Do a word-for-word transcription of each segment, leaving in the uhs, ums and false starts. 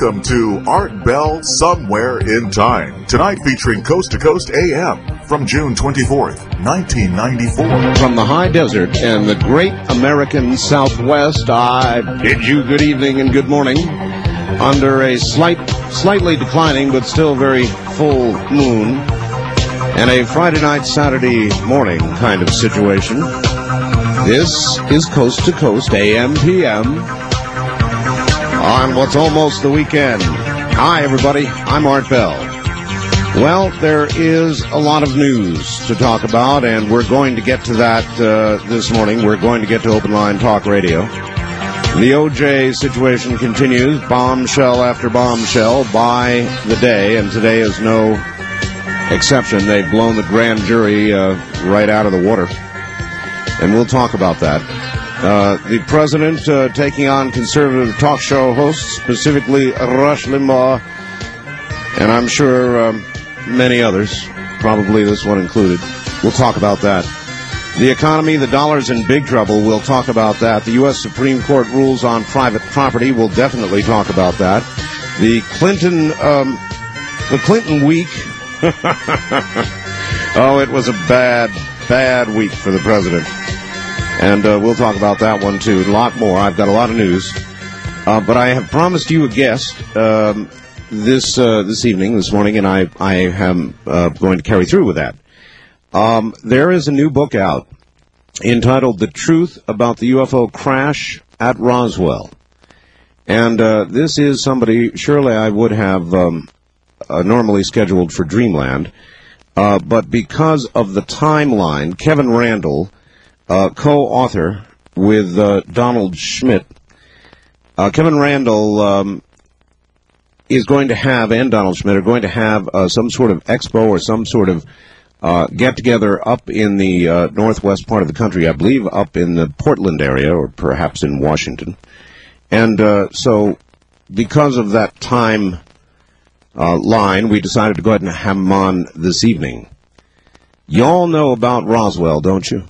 Welcome to Art Bell Somewhere in Time, tonight featuring Coast to Coast A M from June twenty-fourth, nineteen ninety-four. From the high desert and the great American Southwest, I bid you good evening and good morning. Under a slight, slightly declining but still very full moon and a Friday night, Saturday morning kind of situation, this is Coast to Coast A M P M. On what's almost the weekend. Hi, everybody. I'm Art Bell. Well, there is a lot of news to talk about, and we're going to get to that uh, this morning. We're going to get to Open Line Talk Radio. The O J situation continues, bombshell after bombshell, by the day, and today is no exception. They've blown the grand jury uh, right out of the water, and we'll talk about that. Uh, the president uh, taking on conservative talk show hosts, specifically Rush Limbaugh, and I'm sure um, many others, probably this one included. We'll talk about that. The economy, the dollar's in big trouble. We'll talk about that. The U S Supreme Court rules on private property. We'll definitely talk about that. The Clinton, um, the Clinton week. Oh, it was a bad, bad week for the president. And uh, we'll talk about that one, too. A lot more. I've got a lot of news. Uh, but I have promised you a guest um, this uh, this evening, this morning, and I, I am uh, going to carry through with that. Um, there is a new book out entitled The Truth About the U F O Crash at Roswell. And uh, this is somebody, surely I would have um, uh, normally scheduled for Dreamland, uh, but because of the timeline, Kevin Randle, Uh, co-author with uh, Donald Schmitt. Uh, Kevin Randle um, is going to have, and Donald Schmitt are going to have uh, some sort of expo or some sort of uh, get-together up in the uh, northwest part of the country, I believe up in the Portland area or perhaps in Washington. And uh, so because of that time uh, line, we decided to go ahead and have him on this evening. Y'all know about Roswell, don't you?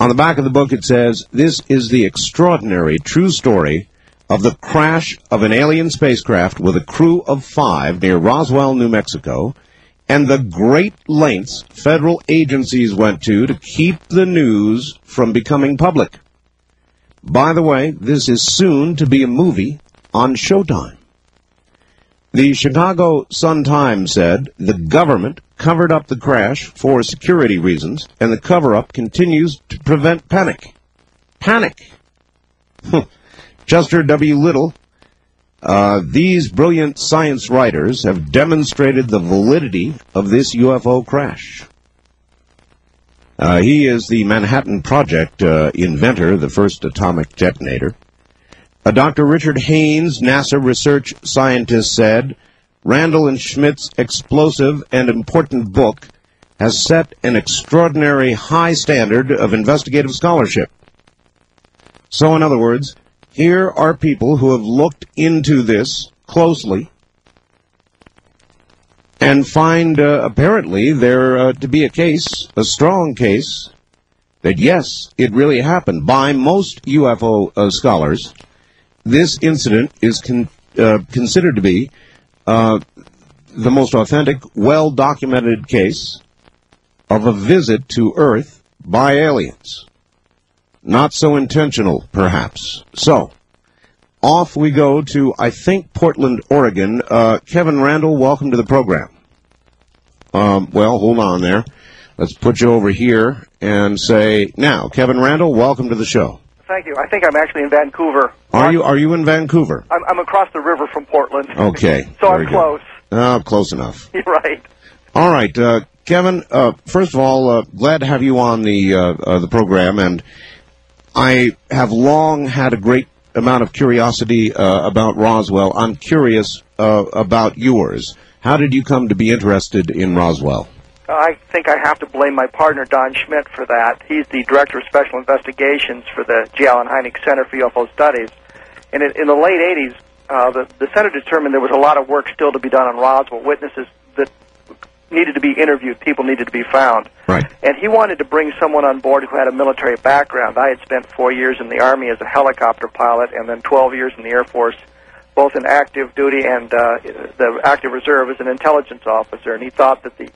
On the back of the book, it says, this is the extraordinary true story of the crash of an alien spacecraft with a crew of five near Roswell, New Mexico, and the great lengths federal agencies went to to keep the news from becoming public. By the way, this is soon to be a movie on Showtime. The Chicago Sun-Times said the government covered up the crash for security reasons, and the cover-up continues to prevent panic. Panic! Chester W. Little, uh, these brilliant science writers have demonstrated the validity of this U F O crash. Uh, he is the Manhattan Project uh, inventor, the first atomic detonator. Uh, Doctor Richard Haynes, NASA research scientist, said, Randle and Schmidt's explosive and important book has set an extraordinary high standard of investigative scholarship. So, in other words, here are people who have looked into this closely and find, uh, apparently, there uh, to be a case, a strong case, that yes, it really happened. By most U F O uh, scholars, this incident is con- uh, considered to be Uh, the most authentic, well-documented case of a visit to Earth by aliens. Not so intentional, perhaps. So, off we go to, I think, Portland, Oregon. Uh, Kevin Randle, welcome to the program. Um, well, hold on there. Let's put you over here and say, now, Kevin Randle, welcome to the show. Thank you. I think I'm actually in Vancouver. Are you Are you in Vancouver? I'm, I'm across the river from Portland. Okay. So I'm close. Oh, close enough. You're right. All right, uh, Kevin, uh, first of all, uh, glad to have you on the, uh, uh, the program, and I have long had a great amount of curiosity uh, about Roswell. I'm curious uh, about yours. How did you come to be interested in Roswell? I think I have to blame my partner, Don Schmitt, for that. He's the Director of Special Investigations for the J. Allen Hynek Center for U F O Studies. And in the late eighties, uh, the, the Center determined there was a lot of work still to be done on Roswell, witnesses that needed to be interviewed, people needed to be found. Right. And he wanted to bring someone on board who had a military background. I had spent four years in the Army as a helicopter pilot and then twelve years in the Air Force both in active duty and uh, the active reserve as an intelligence officer, and he thought that the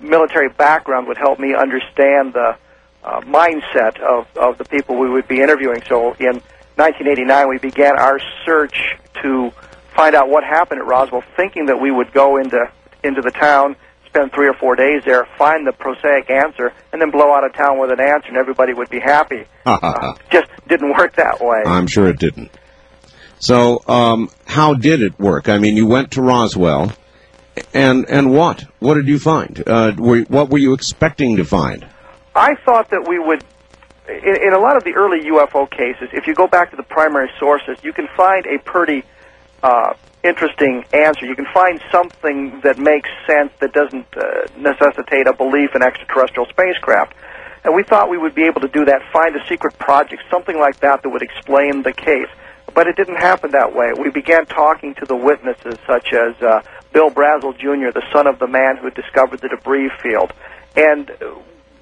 military background would help me understand the uh, mindset of, of the people we would be interviewing. So in nineteen eighty-nine, we began our search to find out what happened at Roswell, thinking that we would go into into the town, spend three or four days there, find the prosaic answer, and then blow out of town with an answer, and everybody would be happy. uh, just didn't work that way. I'm sure it didn't. So um, how did it work? I mean, you went to Roswell, and and what? What did you find? Uh, were, what were you expecting to find? I thought that we would, in, in a lot of the early U F O cases, if you go back to the primary sources, you can find a pretty uh, interesting answer. You can find something that makes sense that doesn't uh, necessitate a belief in extraterrestrial spacecraft. And we thought we would be able to do that, find a secret project, something like that that would explain the case. But it didn't happen that way. We began talking to the witnesses, such as uh, Bill Brazel, Junior, the son of the man who discovered the debris field. And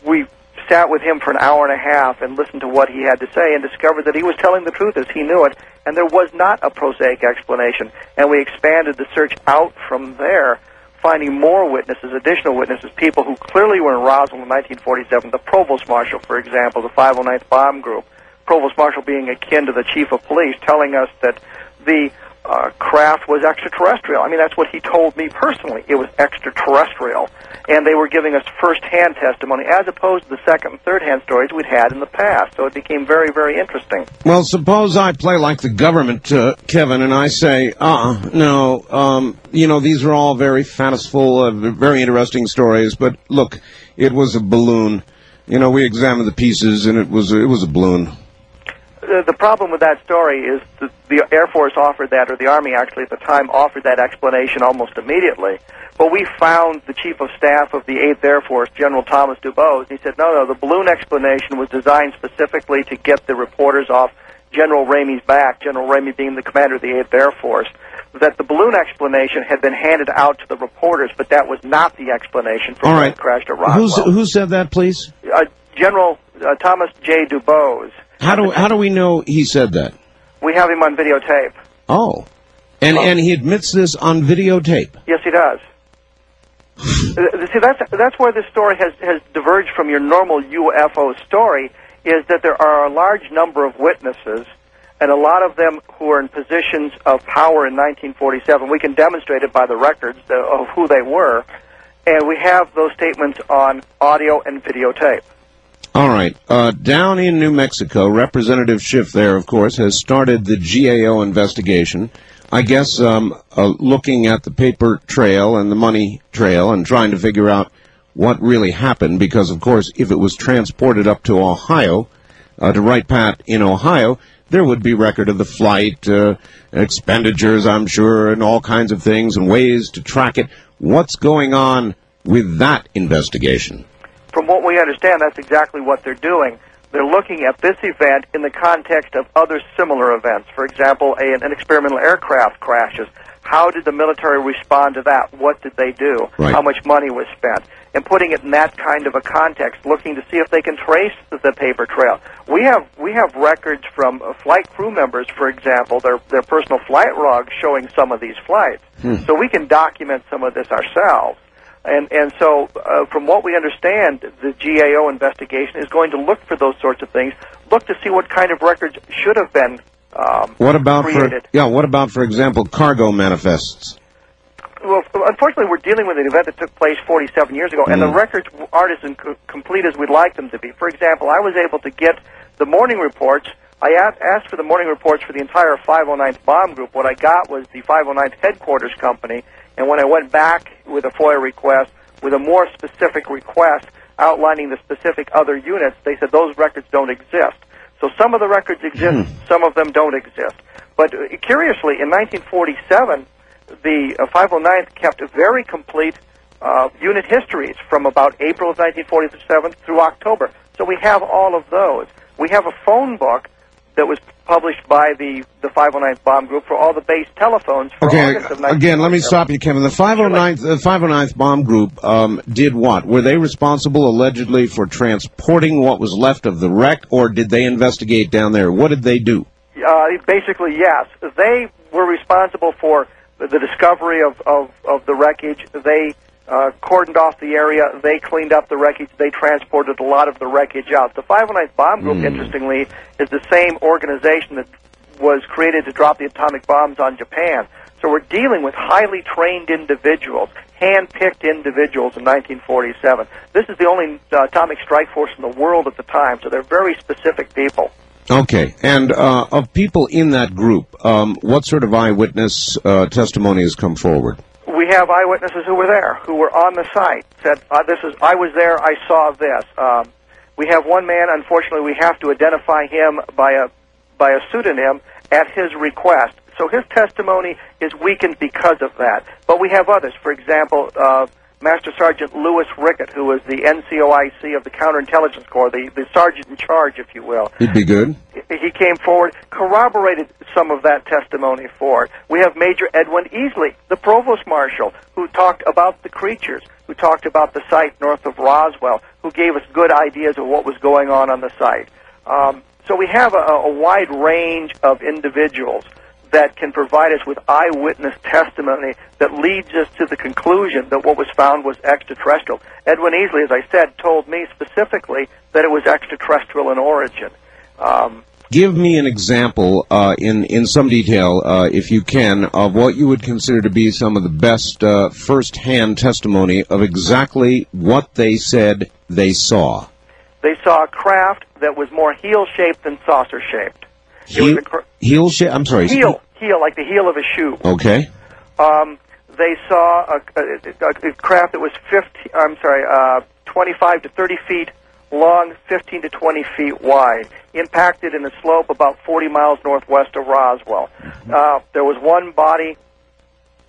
we sat with him for an hour and a half and listened to what he had to say and discovered that he was telling the truth as he knew it, and there was not a prosaic explanation. And we expanded the search out from there, finding more witnesses, additional witnesses, people who clearly were in Roswell in nineteen forty-seven, the Provost Marshal, for example, the five oh ninth Bomb Group, Provost Marshal being akin to the Chief of Police, telling us that the uh, craft was extraterrestrial. I mean, that's what he told me personally. It was extraterrestrial. And they were giving us first-hand testimony, as opposed to the second and third-hand stories we'd had in the past. So it became very, very interesting. Well, suppose I play like the government, uh, Kevin, and I say, uh-uh, no, um, you know, these are all very fanciful, uh, very interesting stories, but look, it was a balloon. You know, we examined the pieces, and it was it was a balloon. The problem with that story is that the Air Force offered that, or the Army actually at the time offered that explanation almost immediately. But we found the Chief of Staff of the eighth Air Force, General Thomas DuBose, and he said, no, no, the balloon explanation was designed specifically to get the reporters off General Ramey's back, General Ramey being the commander of the eighth Air Force, that the balloon explanation had been handed out to the reporters, but that was not the explanation for what crashed at Roswell. Who's, who said that, please? Uh, General uh, Thomas J. DuBose. How do how do we know he said that? We have him on videotape. Oh, and oh. and he admits this on videotape. Yes, he does. See, that's that's where this story has has diverged from your normal U F O story, is that there are a large number of witnesses, and a lot of them who are in positions of power in nineteen forty-seven. We can demonstrate it by the records of who they were, and we have those statements on audio and videotape. All right. Uh, down in New Mexico, Representative Schiff there, of course, has started the G A O investigation, I guess um, uh, looking at the paper trail and the money trail and trying to figure out what really happened, because, of course, if it was transported up to Ohio, uh, to Wright-Pat in Ohio, there would be record of the flight, uh, expenditures, I'm sure, and all kinds of things and ways to track it. What's going on with that investigation? From what we understand, that's exactly what they're doing. They're looking at this event in the context of other similar events. For example, a, an experimental aircraft crashes. How did the military respond to that? What did they do? Right. How much money was spent? And putting it in that kind of a context, looking to see if they can trace the, the paper trail. We have we have records from flight crew members, for example, their their personal flight logs showing some of these flights. Hmm. So we can document some of this ourselves. And and so, uh, from what we understand, the G A O investigation is going to look for those sorts of things, look to see what kind of records should have been um, what about created. For, yeah, what about, for example, cargo manifests? Well, unfortunately, we're dealing with an event that took place forty-seven years ago, mm. and the records aren't as complete as we'd like them to be. For example, I was able to get the morning reports. I asked for the morning reports for the entire five oh ninth Bomb Group. What I got was the five oh ninth Headquarters Company. And when I went back with a FOIA request, with a more specific request outlining the specific other units, they said those records don't exist. So some of the records exist, hmm. some of them don't exist. But uh, curiously, in nineteen forty-seven, the uh, five oh ninth kept a very complete uh, unit histories from about April of nineteen forty-seven through October. So we have all of those. We have a phone book that was published by the, the five oh ninth Bomb Group for all the base telephones. For okay, August of again, let me stop you, Kevin. The five oh ninth, the five oh ninth Bomb Group um, did what? Were they responsible, allegedly, for transporting what was left of the wreck, or did they investigate down there? What did they do? Uh, basically, yes. They were responsible for the discovery of, of, of the wreckage. They uh, cordoned off the area. They cleaned up the wreckage. They transported a lot of the wreckage out. The five oh ninth Bomb Group, mm. interestingly, is the same organization that was created to drop the atomic bombs on Japan. So we're dealing with highly trained individuals, hand-picked individuals in nineteen forty-seven. This is the only uh, atomic strike force in the world at the time, so they're very specific people. Okay. And uh, of people in that group, um, what sort of eyewitness uh, testimony has come forward? We have eyewitnesses who were there, who were on the site, said, uh, "This is I was there, I saw this." Um, we have one man, unfortunately, we have to identify him by a by a pseudonym at his request. So his testimony is weakened because of that. But we have others. For example, uh, Master Sergeant Lewis Rickett, who was the N C O I C of the Counterintelligence Corps, the, the sergeant in charge, if you will. He'd be good. He came forward, corroborated some of that testimony for it. We have Major Edwin Easley, the Provost Marshal, who talked about the creatures, who talked about the site north of Roswell, who gave us good ideas of what was going on on the site. Um, so we have a, a wide range of individuals that can provide us with eyewitness testimony that leads us to the conclusion that what was found was extraterrestrial. Edwin Easley, as I said, told me specifically that it was extraterrestrial in origin. Um, Give me an example uh, in, in some detail, uh, if you can, of what you would consider to be some of the best uh, first-hand testimony of exactly what they said they saw. They saw a craft that was more heel-shaped than saucer-shaped. Heel, heel shape? I'm sorry. Heel, heel, like the heel of a shoe. Okay. Um, they saw a, a, a craft that was fifty. I'm sorry, uh, twenty-five to thirty feet long, fifteen to twenty feet wide. Impacted in a slope about forty miles northwest of Roswell. Uh, there was one body,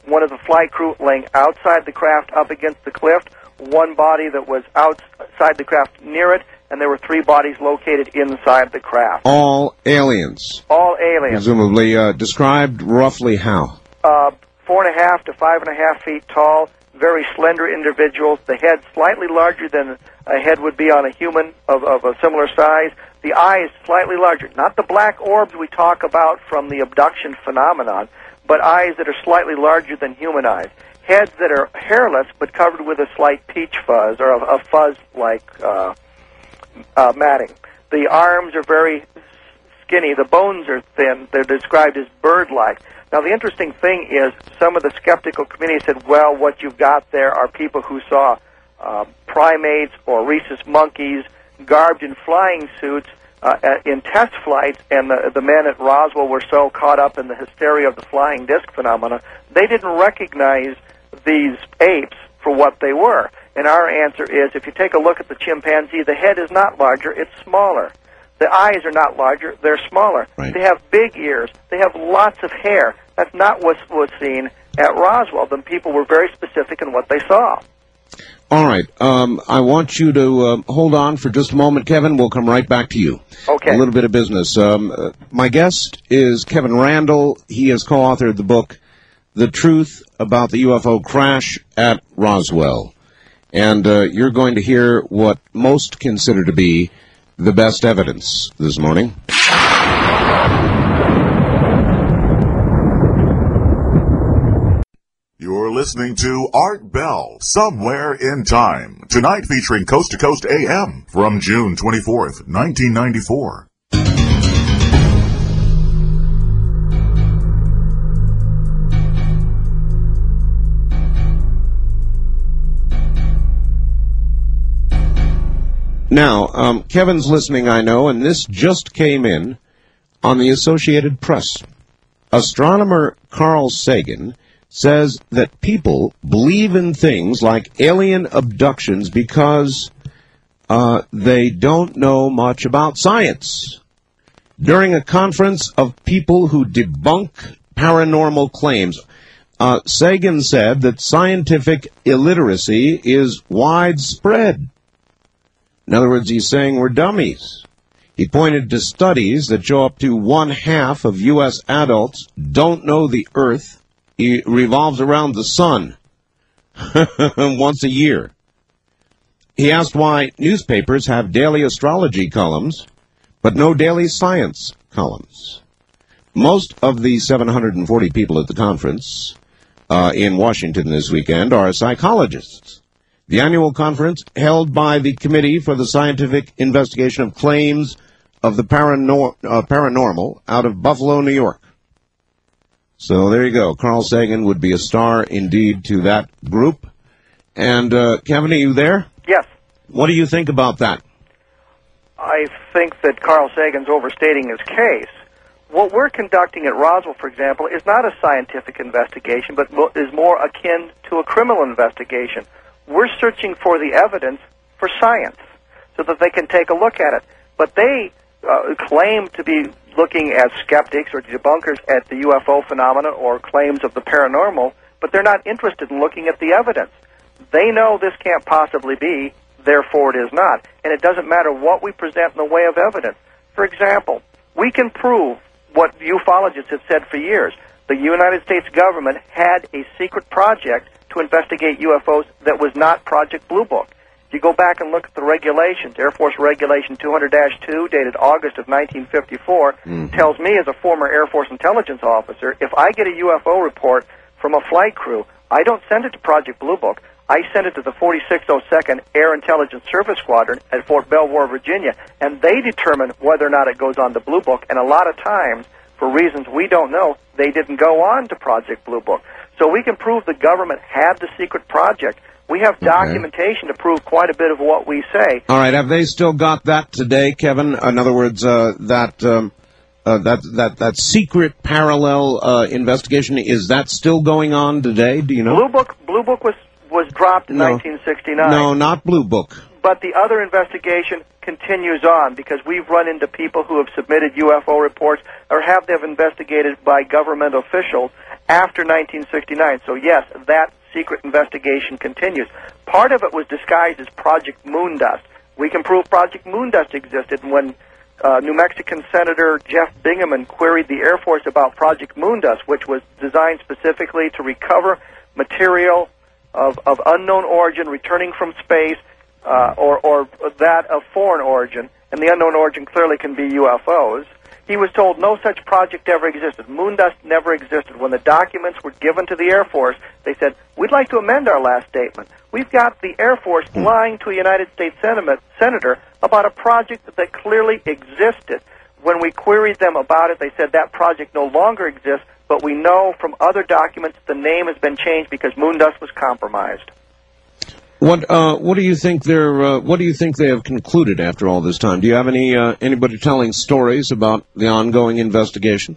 one of the flight crew, laying outside the craft, up against the cliff. One body that was outside the craft, near it. And there were three bodies located inside the craft. All aliens. All aliens. Presumably uh, described roughly how? Uh, four and a half to five and a half feet tall, very slender individuals. The head slightly larger than a head would be on a human of, of a similar size. The eyes slightly larger. Not the black orbs we talk about from the abduction phenomenon, but eyes that are slightly larger than human eyes. Heads that are hairless but covered with a slight peach fuzz or a, a fuzz like... Uh, Uh, matting. The arms are very skinny. The bones are thin. They're described as bird-like. Now, the interesting thing is some of the skeptical community said, well, what you've got there are people who saw uh, primates or rhesus monkeys garbed in flying suits uh, in test flights, and the, the men at Roswell were so caught up in the hysteria of the flying disc phenomena, they didn't recognize these apes for what they were. And our answer is, if you take a look at the chimpanzee, the head is not larger, it's smaller. The eyes are not larger, they're smaller. Right. They have big ears. They have lots of hair. That's not what was seen at Roswell. The people were very specific in what they saw. All right. Um, I want you to uh, hold on for just a moment, Kevin. We'll come right back to you. Okay. A little bit of business. Um, uh, my guest is Kevin Randle. He has co-authored the book, The Truth About the U F O Crash at Roswell. And uh, you're going to hear what most consider to be the best evidence this morning. You're listening to Art Bell, Somewhere in Time, tonight featuring Coast to Coast A M from June twenty-fourth, nineteen ninety-four. Now, um, Kevin's listening, I know, and this just came in on the Associated Press. Astronomer Carl Sagan says that people believe in things like alien abductions because uh, they don't know much about science. During a conference of people who debunk paranormal claims, uh, Sagan said that scientific illiteracy is widespread. In other words, he's saying we're dummies. He pointed to studies that show up to one-half of U S adults don't know the Earth it revolves around the sun once a year. He asked why newspapers have daily astrology columns, but no daily science columns. Most of the seven hundred forty people at the conference uh, in Washington this weekend are psychologists. The annual conference held by the Committee for the Scientific Investigation of Claims of the Parano- uh, Paranormal out of Buffalo, New York. So there you go. Carl Sagan would be a star indeed to that group. And uh, Kevin, are you there? Yes. What do you think about that? I think that Carl Sagan's overstating his case. What we're conducting at Roswell, for example, is not a scientific investigation, but is more akin to a criminal investigation. We're searching for the evidence for science so that they can take a look at it. But they uh, claim to be looking as skeptics or debunkers at the U F O phenomena or claims of the paranormal, but they're not interested in looking at the evidence. They know this can't possibly be, therefore it is not. And it doesn't matter what we present in the way of evidence. For example, we can prove what ufologists have said for years. The United States government had a secret project to investigate U F Os that was not Project Blue Book. If you go back and look at the regulations, Air Force Regulation two hundred dash two, dated August of nineteen fifty-four, mm-hmm. tells me as a former Air Force intelligence officer, if I get a U F O report from a flight crew, I don't send it to Project Blue Book. I sent it to the forty-six oh second Air Intelligence Service Squadron at Fort Belvoir, Virginia, and they determine whether or not it goes on to Blue Book. And a lot of times, for reasons we don't know, they didn't go on to Project Blue Book. So we can prove the government had the secret project. We have okay. documentation to prove quite a bit of what we say. All right. Have they still got that today, Kevin? In other words, uh, that, um, uh, that that that secret parallel uh, investigation, is that still going on today? Do you know? Blue Book, Blue Book was... was dropped in no. nineteen sixty-nine. No, not Blue Book. But the other investigation continues on because we've run into people who have submitted U F O reports or have them investigated by government officials after nineteen sixty-nine. So, yes, that secret investigation continues. Part of it was disguised as Project Moon Dust. We can prove Project Moon Dust existed. And when uh, New Mexican Senator Jeff Bingaman queried the Air Force about Project Moon Dust, which was designed specifically to recover material Of, of unknown origin returning from space uh, or, or that of foreign origin, and the unknown origin clearly can be U F Os, he was told no such project ever existed. Moon dust never existed. When the documents were given to the Air Force, they said, we'd like to amend our last statement. We've got the Air Force lying to a United States senator about a project that clearly existed. When we queried them about it, they said that project no longer exists, but we know from other documents the name has been changed because moon dust was compromised. What uh, what do you think they're uh, what do you think they have concluded after all this time? Do you have any uh, anybody telling stories about the ongoing investigation?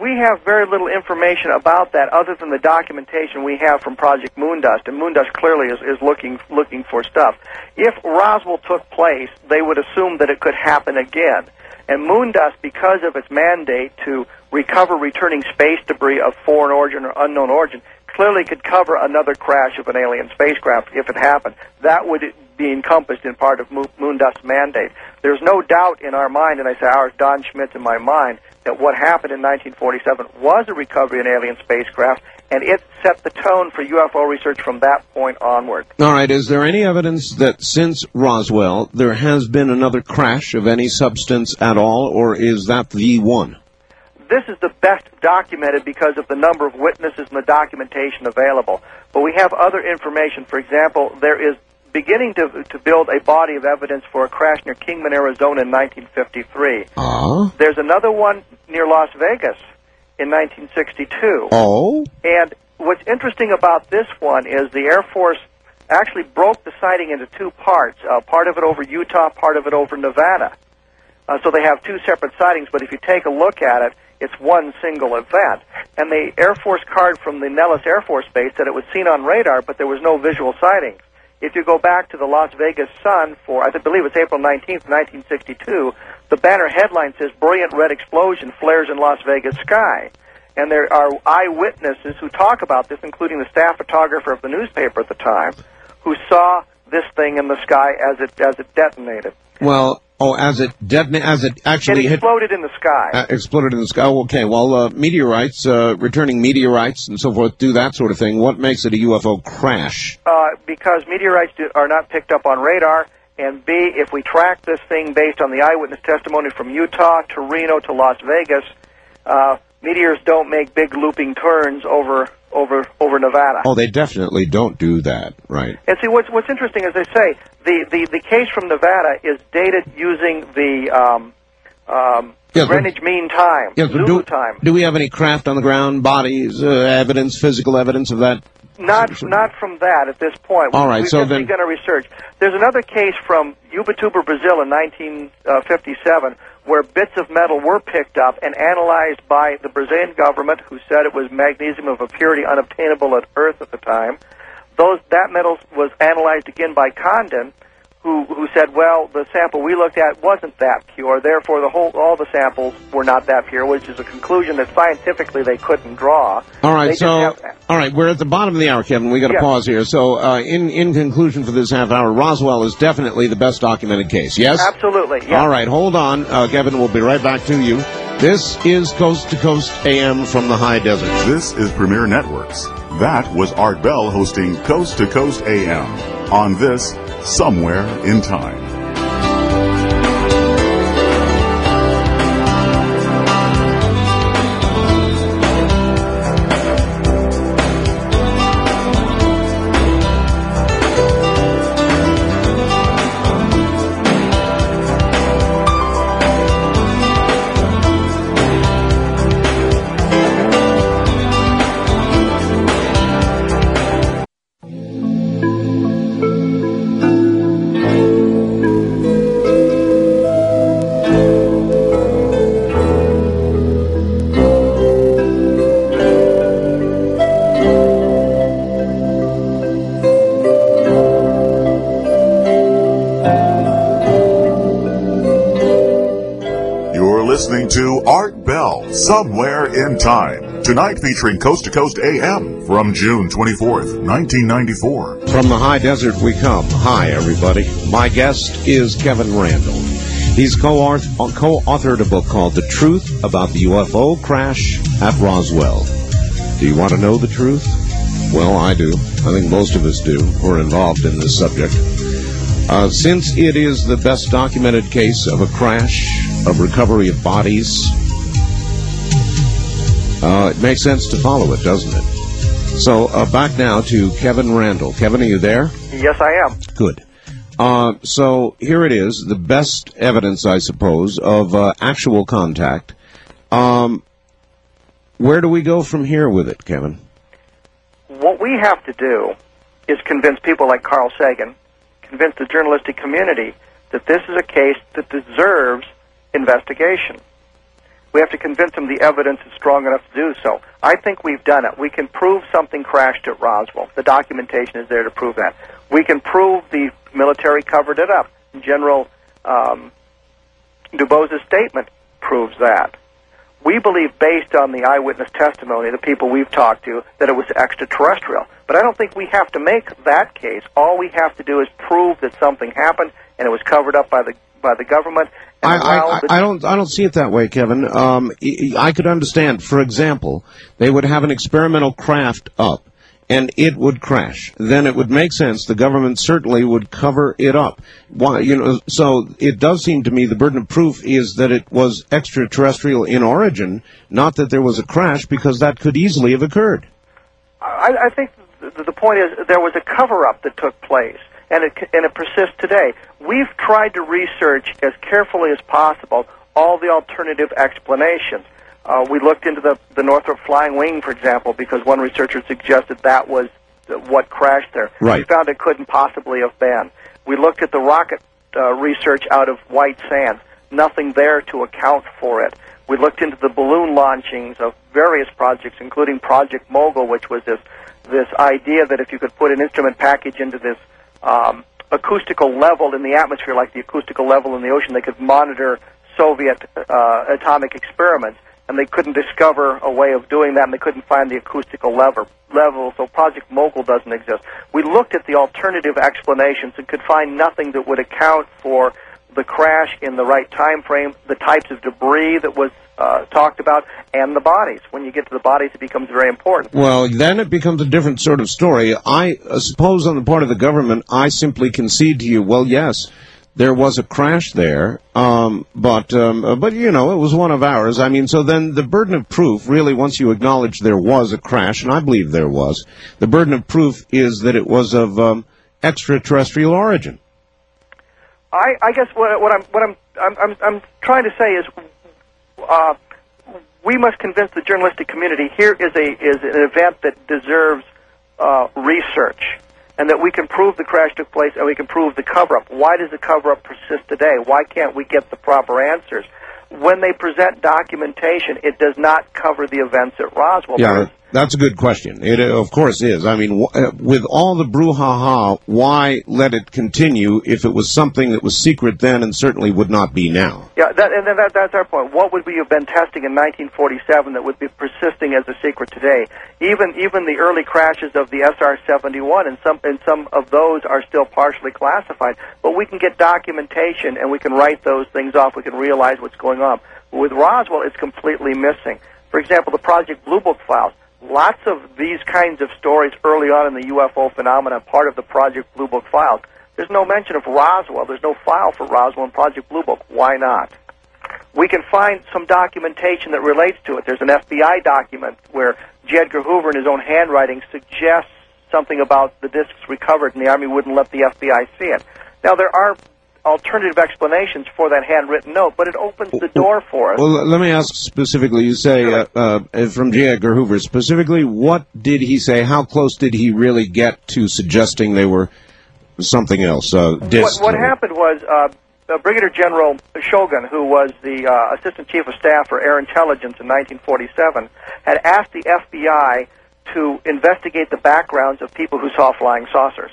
We have very little information about that other than the documentation we have from Project Moon Dust, and Moon Dust clearly is, is looking looking for stuff. If Roswell took place, they would assume that it could happen again. And moon dust, because of its mandate to recover returning space debris of foreign origin or unknown origin, clearly could cover another crash of an alien spacecraft if it happened. That would be encompassed in part of moon dust's mandate. There's no doubt in our mind, and I say ours, Don Schmitt's in my mind, that what happened in nineteen forty-seven was a recovery of an alien spacecraft, and it set the tone for U F O research from that point onward. All right. Is there any evidence that since Roswell there has been another crash of any substance at all, or is that the one? This is the best documented because of the number of witnesses and the documentation available. But we have other information. For example, there is beginning to to build a body of evidence for a crash near Kingman, Arizona in nineteen fifty-three. Uh-huh. There's another one near Las Vegas in nineteen sixty-two. Oh. And what's interesting about this one is the Air Force actually broke the sighting into two parts, uh, part of it over Utah, part of it over Nevada. Uh, so they have two separate sightings, but if you take a look at it, it's one single event. And the Air Force card from the Nellis Air Force Base said it was seen on radar, but there was no visual sighting. If you go back to the Las Vegas Sun for, I believe it's April nineteenth, nineteen sixty-two, the banner headline says, "Brilliant Red Explosion Flares in Las Vegas Sky." And there are eyewitnesses who talk about this, including the staff photographer of the newspaper at the time, who saw this thing in the sky as it as it detonated. Well, oh, as it deton- as it actually it exploded hit, in the sky. Uh, exploded in the sky. Oh, okay, well, uh, meteorites, uh, returning meteorites and so forth, do that sort of thing. What makes it a U F O crash? Uh, because meteorites do, are not picked up on radar, and B, if we track this thing based on the eyewitness testimony from Utah to Reno to Las Vegas, uh, meteors don't make big looping turns over over over Nevada. Oh, they definitely don't do that, right? And see, what's what's interesting is they say the the the case from Nevada is dated using the um, um, yes, Greenwich but, Mean Time, yes, Zulu do, time. Do we have any craft on the ground, bodies, uh, evidence, physical evidence of that? Not sort of not from that at this point. All right, We've so then going to research. There's another case from Ubatuba, Brazil, in nineteen fifty-seven. Where bits of metal were picked up and analyzed by the Brazilian government, who said it was magnesium of a purity unobtainable at Earth at the time. Those that metal was analyzed again by Condon, who who said, well, the sample we looked at wasn't that pure, therefore the whole all the samples were not that pure, which is a conclusion that scientifically they couldn't draw. All right, they so have, all right, we're at the bottom of the hour, Kevin. We got to yes. pause here. So, uh, in in conclusion for this half hour, Roswell is definitely the best documented case. Yes, absolutely. Yes. All right, hold on, uh, Kevin. We'll be right back to you. This is Coast to Coast A M from the high desert. This is Premier Networks. That was Art Bell hosting Coast to Coast A M on this. Somewhere in Time. Somewhere in Time, tonight featuring Coast to Coast A M from June twenty-fourth, nineteen ninety-four. From the high desert we come. Hi, everybody. My guest is Kevin Randle. He's co-auth- co-authored a book called The Truth About the U F O Crash at Roswell. Do you want to know the truth? Well, I do. I think most of us do. We're involved in this subject. Uh, since it is the best documented case of a crash, of recovery of bodies, Uh, it makes sense to follow it, doesn't it? So, uh, back now to Kevin Randle. Kevin, are you there? Yes, I am. Good. Uh, so, here it is, the best evidence, I suppose, of uh, actual contact. Um, where do we go from here with it, Kevin? What we have to do is convince people like Carl Sagan, convince the journalistic community that this is a case that deserves investigation. We have to convince them the evidence is strong enough to do so. I think we've done it. We can prove something crashed at Roswell. The documentation is there to prove that. We can prove the military covered it up. General um, DuBose's statement proves that. We believe, based on the eyewitness testimony, the people we've talked to, that it was extraterrestrial. But I don't think we have to make that case. All we have to do is prove that something happened and it was covered up by the by the government. I, I, I don't I don't see it that way, Kevin. Um, I could understand, for example, they would have an experimental craft up, and it would crash. Then it would make sense. The government certainly would cover it up. Why, you know, so it does seem to me the burden of proof is that it was extraterrestrial in origin, not that there was a crash, because that could easily have occurred. I, I think the point is there was a cover-up that took place. And it, and it persists today. We've tried to research as carefully as possible all the alternative explanations. Uh, we looked into the, the Northrop Flying Wing, for example, because one researcher suggested that was what crashed there. Right. We found it couldn't possibly have been. We looked at the rocket uh, research out of White Sands. Nothing there to account for it. We looked into the balloon launchings of various projects, including Project Mogul, which was this, this idea that if you could put an instrument package into this Um, acoustical level in the atmosphere, like the acoustical level in the ocean, they could monitor Soviet uh, atomic experiments, and they couldn't discover a way of doing that, and they couldn't find the acoustical level, level, so Project Mogul doesn't exist. We looked at the alternative explanations and could find nothing that would account for the crash in the right time frame, the types of debris that was uh, talked about, and the bodies. When you get to the bodies, it becomes very important. Well, then it becomes a different sort of story. I uh, suppose on the part of the government, I simply concede to you, well, yes, there was a crash there, um, but, um, but you know, it was one of ours. I mean, so then the burden of proof, really, once you acknowledge there was a crash, and I believe there was, the burden of proof is that it was of um, extraterrestrial origin. I, I guess what, what, I'm, what I'm, I'm, I'm, I'm trying to say is uh, we must convince the journalistic community here is, a, is an event that deserves uh, research, and that we can prove the crash took place and we can prove the cover-up. Why does the cover-up persist today? Why can't we get the proper answers? When they present documentation, it does not cover the events at Roswell. Yeah, that's a good question. It, of course, is. I mean, w- with all the brouhaha, why let it continue if it was something that was secret then and certainly would not be now? Yeah, that, and that, that's our point. What would we have been testing in nineteen forty-seven that would be persisting as a secret today? Even even the early crashes of the S R seventy-one, and some, and some of those are still partially classified. But we can get documentation, and we can write those things off. We can realize what's going on. With Roswell, it's completely missing. For example, the Project Blue Book files. Lots of these kinds of stories early on in the U F O phenomena, part of the Project Blue Book files. There's no mention of Roswell. There's no file for Roswell in Project Blue Book. Why not? We can find some documentation that relates to it. There's an F B I document where J. Edgar Hoover, in his own handwriting, suggests something about the discs recovered, and the Army wouldn't let the F B I see it. Now, there are alternative explanations for that handwritten note, but it opens the door for us. Well, let me ask specifically, you say, uh, uh, from J. Edgar Hoover, specifically, what did he say? How close did he really get to suggesting they were something else? Uh, what what happened was uh, Brigadier General Hoagland, who was the uh, Assistant Chief of Staff for Air Intelligence in nineteen forty-seven, had asked the F B I to investigate the backgrounds of people who saw flying saucers.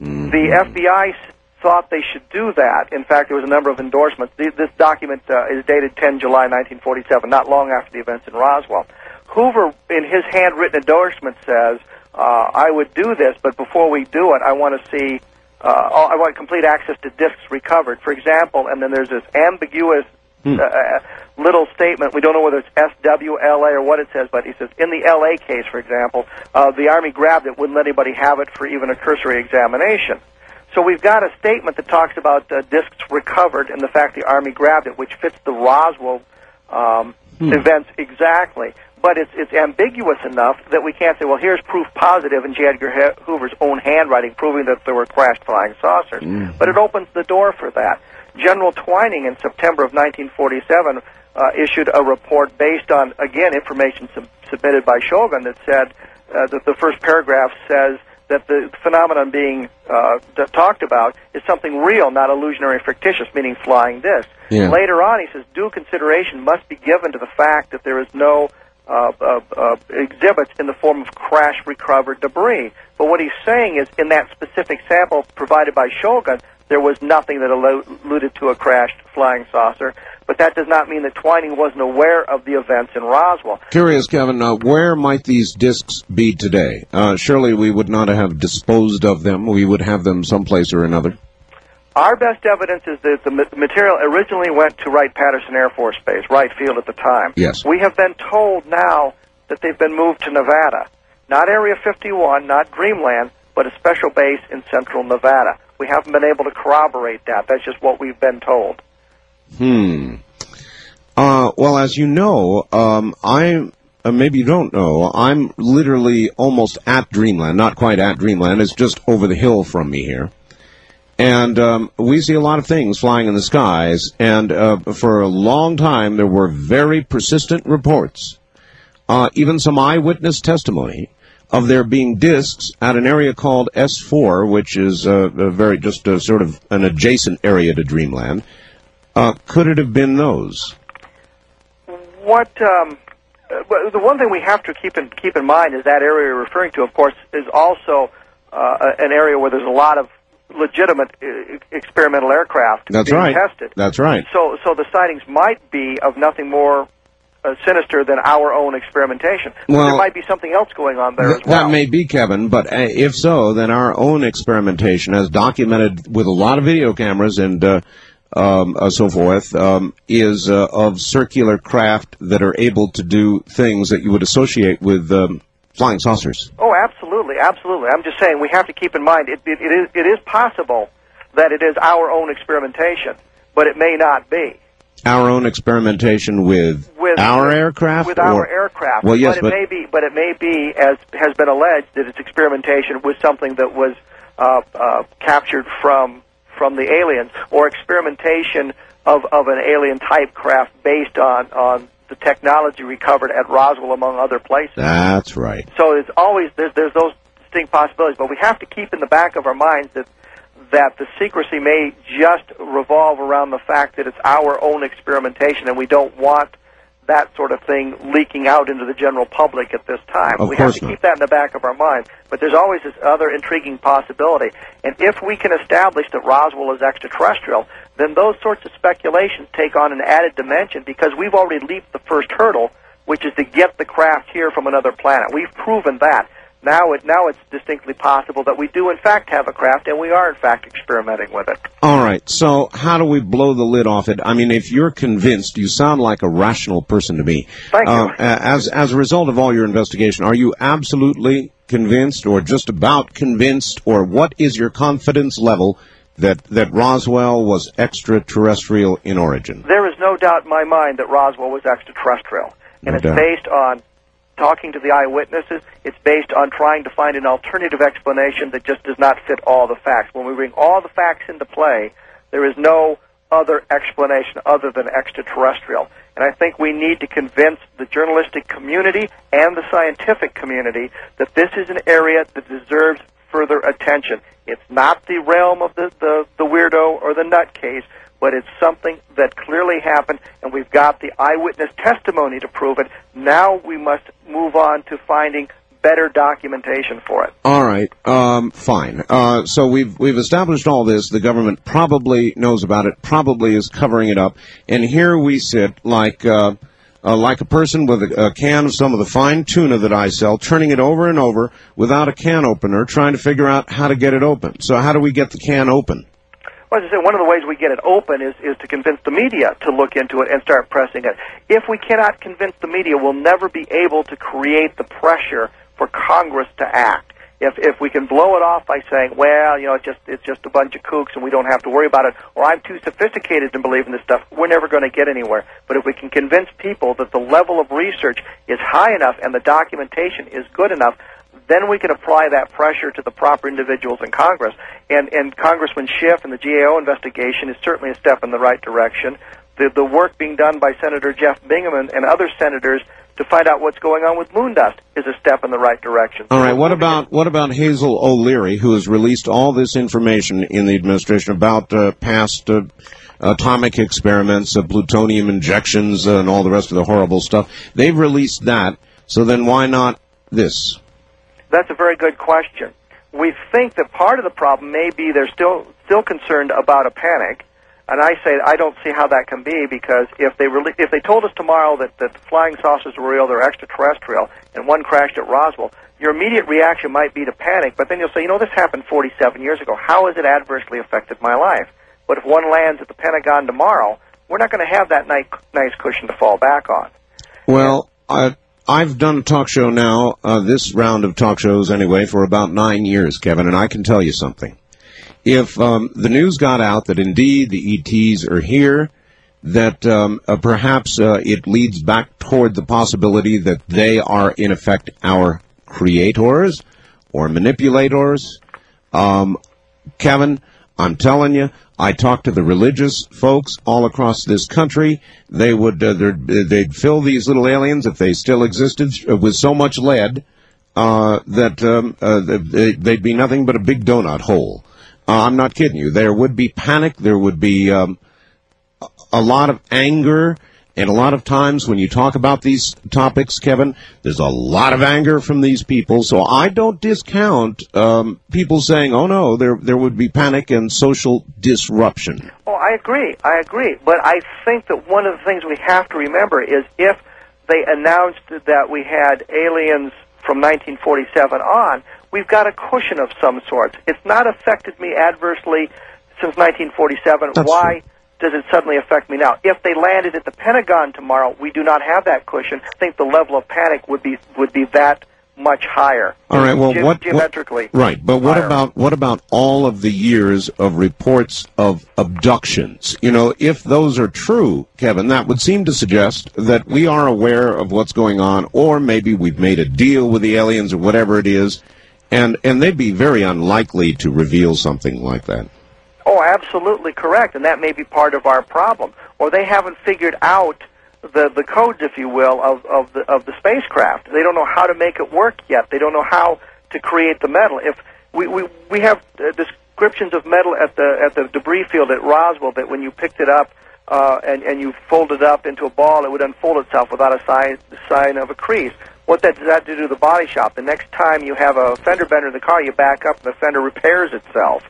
Mm-hmm. The F B I thought they should do that. In fact, there was a number of endorsements. This document uh, is dated the tenth of July, nineteen forty-seven, not long after the events in Roswell. Hoover, in his handwritten endorsement, says, uh, I would do this, but before we do it, I want to see, uh, I want complete access to discs recovered, for example, and then there's this ambiguous hmm. uh, little statement. We don't know whether it's S W L A or what it says, but he says, in the L A case, for example, uh, the Army grabbed it, wouldn't let anybody have it for even a cursory examination. So we've got a statement that talks about uh, discs recovered and the fact the Army grabbed it, which fits the Roswell um, hmm. events exactly. But it's it's ambiguous enough that we can't say, well, here's proof positive in J. Edgar Hoover's own handwriting proving that there were crashed flying saucers. Hmm. But it opens the door for that. General Twining, in September of nineteen forty-seven, uh, issued a report based on, again, information sub- submitted by Hoagland that said uh, that the first paragraph says that the phenomenon being uh, talked about is something real, not illusionary and fictitious, meaning flying discs. Yeah. Later on, he says, due consideration must be given to the fact that there is no uh, uh, uh, exhibits in the form of crash-recovered debris. But what he's saying is, in that specific sample provided by Hoagland, there was nothing that alluded to a crashed flying saucer. But that does not mean that Twining wasn't aware of the events in Roswell. Curious, Kevin, uh, where might these discs be today? Uh, surely we would not have disposed of them. We would have them someplace or another. Our best evidence is that the material originally went to Wright-Patterson Air Force Base, Wright Field at the time. Yes. We have been told now that they've been moved to Nevada. Not Area fifty-one, not Dreamland, but a special base in central Nevada. We haven't been able to corroborate that. That's just what we've been told. Hmm. Uh, well, as you know, um, I uh, maybe you don't know, I'm literally almost at Dreamland, not quite at Dreamland. It's just over the hill from me here. And um, we see a lot of things flying in the skies. And uh, for a long time, there were very persistent reports, uh, even some eyewitness testimony, of there being discs at an area called S four, which is uh, a very just a, sort of an adjacent area to Dreamland. Uh, could it have been those? What um, the one thing we have to keep in keep in mind is that area you're referring to, of course, is also uh, an area where there's a lot of legitimate experimental aircraft That's being right. tested. That's right. So, so the sightings might be of nothing more Uh, sinister than our own experimentation. Well, there might be something else going on there th- as well. That may be, Kevin, but uh, if so, then our own experimentation, as documented with a lot of video cameras and uh, um, uh, so forth, um, is uh, of circular craft that are able to do things that you would associate with um, flying saucers. Oh, absolutely, absolutely. I'm just saying we have to keep in mind it, it, it, is, it is possible that it is our own experimentation, but it may not be. Our own experimentation with, with our aircraft? With our or, aircraft. Well, yes, but, but, it may be, but it may be, as has been alleged, that it's experimentation with something that was uh, uh, captured from from the aliens, or experimentation of, of an alien-type craft based on, on the technology recovered at Roswell, among other places. That's right. So it's always, there's, there's those distinct possibilities, but we have to keep in the back of our minds that that the secrecy may just revolve around the fact that it's our own experimentation, and we don't want that sort of thing leaking out into the general public at this time. Of we have to not. keep that in the back of our mind. But there's always this other intriguing possibility. And if we can establish that Roswell is extraterrestrial, then those sorts of speculations take on an added dimension, because we've already leaped the first hurdle, which is to get the craft here from another planet. We've proven that. Now, it, now it's distinctly possible that we do, in fact, have a craft, and we are, in fact, experimenting with it. All right. So how do we blow the lid off it? I mean, if you're convinced, you sound like a rational person to me. Thank uh, you. As, as a result of all your investigation, are you absolutely convinced or just about convinced, or what is your confidence level that, that Roswell was extraterrestrial in origin? There is no doubt in my mind that Roswell was extraterrestrial, and no it's doubt. based on... talking to the eyewitnesses. It's based on trying to find an alternative explanation that just does not fit all the facts. When we bring all the facts into play, there is no other explanation other than extraterrestrial. And I think we need to convince the journalistic community and the scientific community that this is an area that deserves further attention. It's not the realm of the, the, the weirdo or the nutcase, but it's something that clearly happened, and we've got the eyewitness testimony to prove it. Now we must move on to finding better documentation for it. All right, um, fine. Uh, so we've we've established all this. The government probably knows about it, probably is covering it up, and here we sit like uh, uh, like a person with a, a can of some of the fine tuna that I sell, turning it over and over without a can opener, trying to figure out how to get it open. So how do we get the can open? Well, as I said, one of the ways we get it open is, is to convince the media to look into it and start pressing it. If we cannot convince the media, we'll never be able to create the pressure for Congress to act. If if we can blow it off by saying, well, you know, it's just it's just a bunch of kooks and we don't have to worry about it, or I'm too sophisticated to believe in this stuff, we're never going to get anywhere. But if we can convince people that the level of research is high enough and the documentation is good enough, then we can apply that pressure to the proper individuals in Congress. And, and Congressman Schiff and the G A O investigation is certainly a step in the right direction. The, the work being done by Senator Jeff Bingaman and other senators to find out what's going on with Moon Dust is a step in the right direction. All right, what about what about Hazel O'Leary, who has released all this information in the administration about uh, past uh, atomic experiments, uh, plutonium injections, uh, and all the rest of the horrible stuff? They've released that, so then why not this? That's a very good question. We think that part of the problem may be they're still still concerned about a panic, and I say I don't see how that can be, because if they really, if they told us tomorrow that, that the flying saucers were real, they're extraterrestrial, and one crashed at Roswell, your immediate reaction might be to panic, but then you'll say, you know, this happened forty-seven years ago. How has it adversely affected my life? But if one lands at the Pentagon tomorrow, we're not going to have that nice, nice cushion to fall back on. Well, I... I've done a talk show now, uh, this round of talk shows anyway, for about nine years, Kevin, and I can tell you something. If um, the news got out that indeed the E Ts are here, that um, uh, perhaps uh, it leads back toward the possibility that they are, in effect, our creators or manipulators. Um, Kevin, I'm telling you, I talked to the religious folks all across this country. They would, uh, they'd fill these little aliens, if they still existed, with so much lead uh, that um, uh, they'd be nothing but a big donut hole. Uh, I'm not kidding you. There would be panic. There would be um, a lot of anger. And a lot of times when you talk about these topics, Kevin, there's a lot of anger from these people. So I don't discount um, people saying, oh, no, there there would be panic and social disruption. Oh, I agree. I agree. But I think that one of the things we have to remember is if they announced that we had aliens from nineteen forty-seven on, we've got a cushion of some sort. It's not affected me adversely since nineteen forty-seven. That's Why? True. Does it suddenly affect me now? If they landed at the Pentagon tomorrow, we do not have that cushion. I think the level of panic would be would be that much higher. All right. Well, ge- what, geometrically what, right? But what higher. about what about all of the years of reports of abductions? You know, if those are true, Kevin, that would seem to suggest that we are aware of what's going on, or maybe we've made a deal with the aliens or whatever it is, and and they'd be very unlikely to reveal something like that. Oh, absolutely correct, and that may be part of our problem. Or they haven't figured out the the codes, if you will, of of the of the spacecraft. They don't know how to make it work yet. They don't know how to create the metal. If we we we have uh, descriptions of metal at the at the debris field at Roswell that when you picked it up uh, and and you folded it up into a ball, it would unfold itself without a sign sign of a crease. What that does that do to the body shop? The next time you have a fender bender in the car, you back up and the fender repairs itself.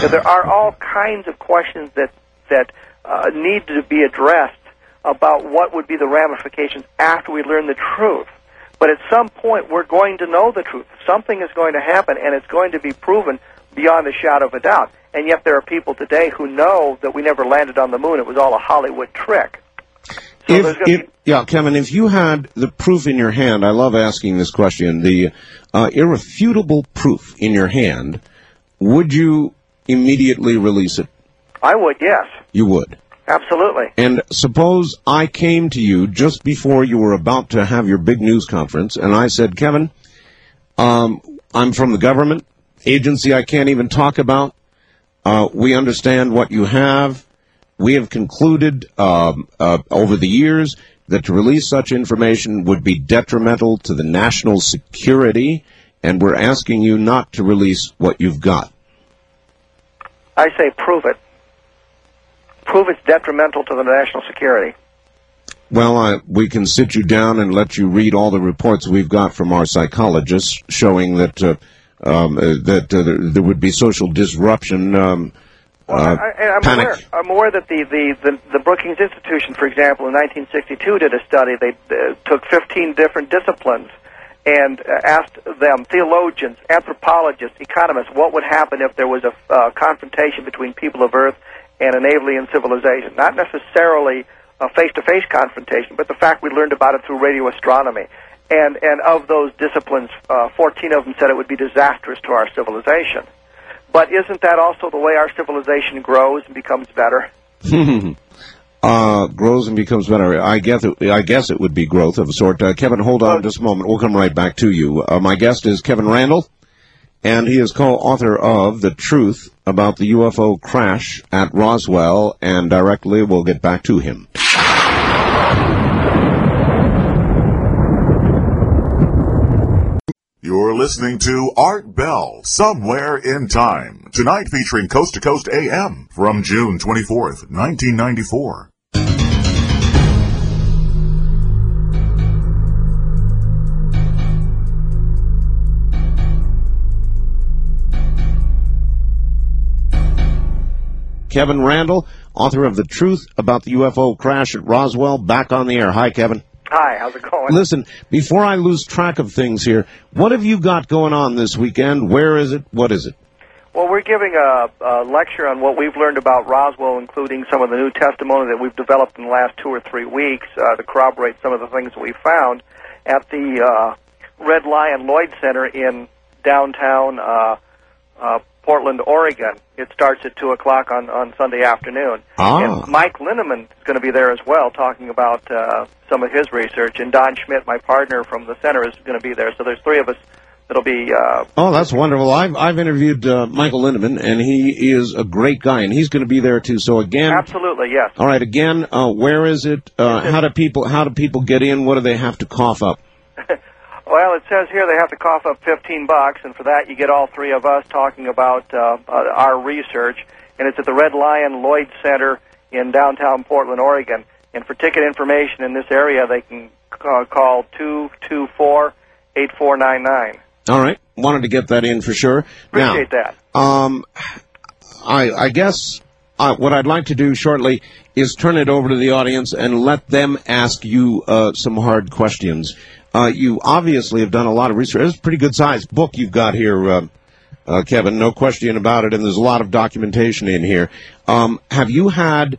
So there are all kinds of questions that that uh, need to be addressed about what would be the ramifications after we learn the truth. But at some point, we're going to know the truth. Something is going to happen, and it's going to be proven beyond a shadow of a doubt. And yet there are people today who know that we never landed on the moon. It was all a Hollywood trick. So if, if, be- yeah, Kevin, if you had the proof in your hand, I love asking this question, the uh, irrefutable proof in your hand, would you immediately release it? I would, yes. You would? Absolutely. And suppose I came to you just before you were about to have your big news conference, and I said, Kevin, um, I'm from the government, agency I can't even talk about. Uh, we understand what you have. We have concluded um, uh, over the years that to release such information would be detrimental to the national security, and we're asking you not to release what you've got. I say prove it. Prove it's detrimental to the national security. Well, uh, we can sit you down and let you read all the reports we've got from our psychologists showing that uh, um, uh, that uh, there, there would be social disruption, um, well, uh, I, I'm panic. Aware, I'm aware that the, the, the, the Brookings Institution, for example, in nineteen sixty-two did a study. They uh, took fifteen different disciplines and uh, asked them, theologians, anthropologists, economists, what would happen if there was a uh, confrontation between people of Earth and an alien civilization. Not necessarily a face-to-face confrontation, but the fact we learned about it through radio astronomy. And and of those disciplines, uh, fourteen of them said it would be disastrous to our civilization. But isn't that also the way our civilization grows and becomes better? uh, grows and becomes better. I guess it, I guess it would be growth of a sort. Uh, Kevin, hold on well, just a moment. We'll come right back to you. Uh, my guest is Kevin Randle, and he is co-author of The Truth About the U F O Crash at Roswell, and directly we'll get back to him. You're listening to Art Bell, Somewhere in Time, tonight featuring Coast to Coast A M from June twenty-fourth, nineteen ninety-four. Kevin Randle, author of The Truth About the U F O Crash at Roswell, back on the air. Hi, Kevin. Hi, how's it going? Listen, before I lose track of things here, what have you got going on this weekend? Where is it? What is it? Well, we're giving a, a lecture on what we've learned about Roswell, including some of the new testimony that we've developed in the last two or three weeks uh, to corroborate some of the things that we found at the uh, Red Lion Lloyd Center in downtown uh, uh Portland, Oregon. It starts at two o'clock on, on Sunday afternoon. Ah. And Mike Lindemann is going to be there as well, talking about uh, some of his research. And Don Schmitt, my partner from the center, is going to be there. So there's three of us that'll be... Uh, oh, that's wonderful. I've, I've interviewed uh, Michael Lindemann, and he is a great guy, and he's going to be there, too. So again... Absolutely, yes. All right, again, uh, where is it? Uh, how do people How do people get in? What do they have to cough up? Well, it says here they have to cough up fifteen bucks, and for that you get all three of us talking about uh, our research. And it's at the Red Lion Lloyd Center in downtown Portland, Oregon. And for ticket information in this area, they can uh, call two two four, eight four nine nine. All right. Wanted to get that in for sure. Appreciate now, that. Um, I, I guess uh, what I'd like to do shortly is turn it over to the audience and let them ask you uh, some hard questions. Uh, you obviously have done a lot of research. It's a pretty good-sized book you've got here, uh, uh, Kevin, no question about it, and there's a lot of documentation in here. Um, have you had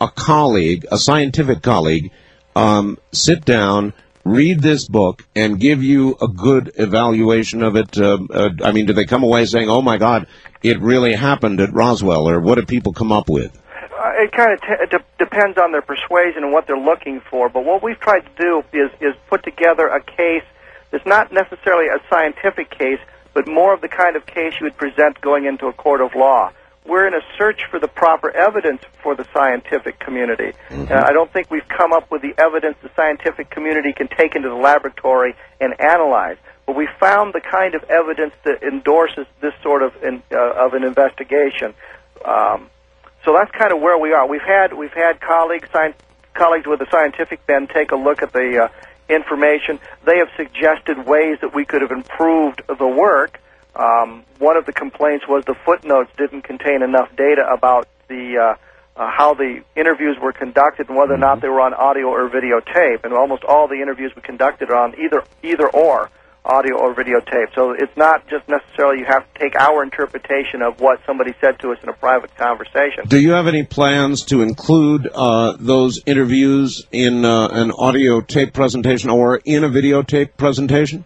a colleague, a scientific colleague, um, sit down, read this book and give you a good evaluation of it? Uh, uh, I mean, do they come away saying, oh, my God, it really happened at Roswell, or what do people come up with? Uh, it kind of t- de- depends on their persuasion and what they're looking for, but what we've tried to do is, is put together a case that's not necessarily a scientific case, but more of the kind of case you would present going into a court of law. We're in a search for the proper evidence for the scientific community. Mm-hmm. Uh, I don't think we've come up with the evidence the scientific community can take into the laboratory and analyze. But we found the kind of evidence that endorses this sort of in, uh, of an investigation. Um, so that's kind of where we are. We've had we've had colleagues science, colleagues with the scientific bent take a look at the uh, information. They have suggested ways that we could have improved the work. Um, one of the complaints was the footnotes didn't contain enough data about the uh, uh, how the interviews were conducted and whether or not they were on audio or videotape. And almost all the interviews we conducted are on either either or, audio or videotape. So it's not just necessarily you have to take our interpretation of what somebody said to us in a private conversation. Do you have any plans to include uh, those interviews in uh, an audio tape presentation or in a videotape presentation?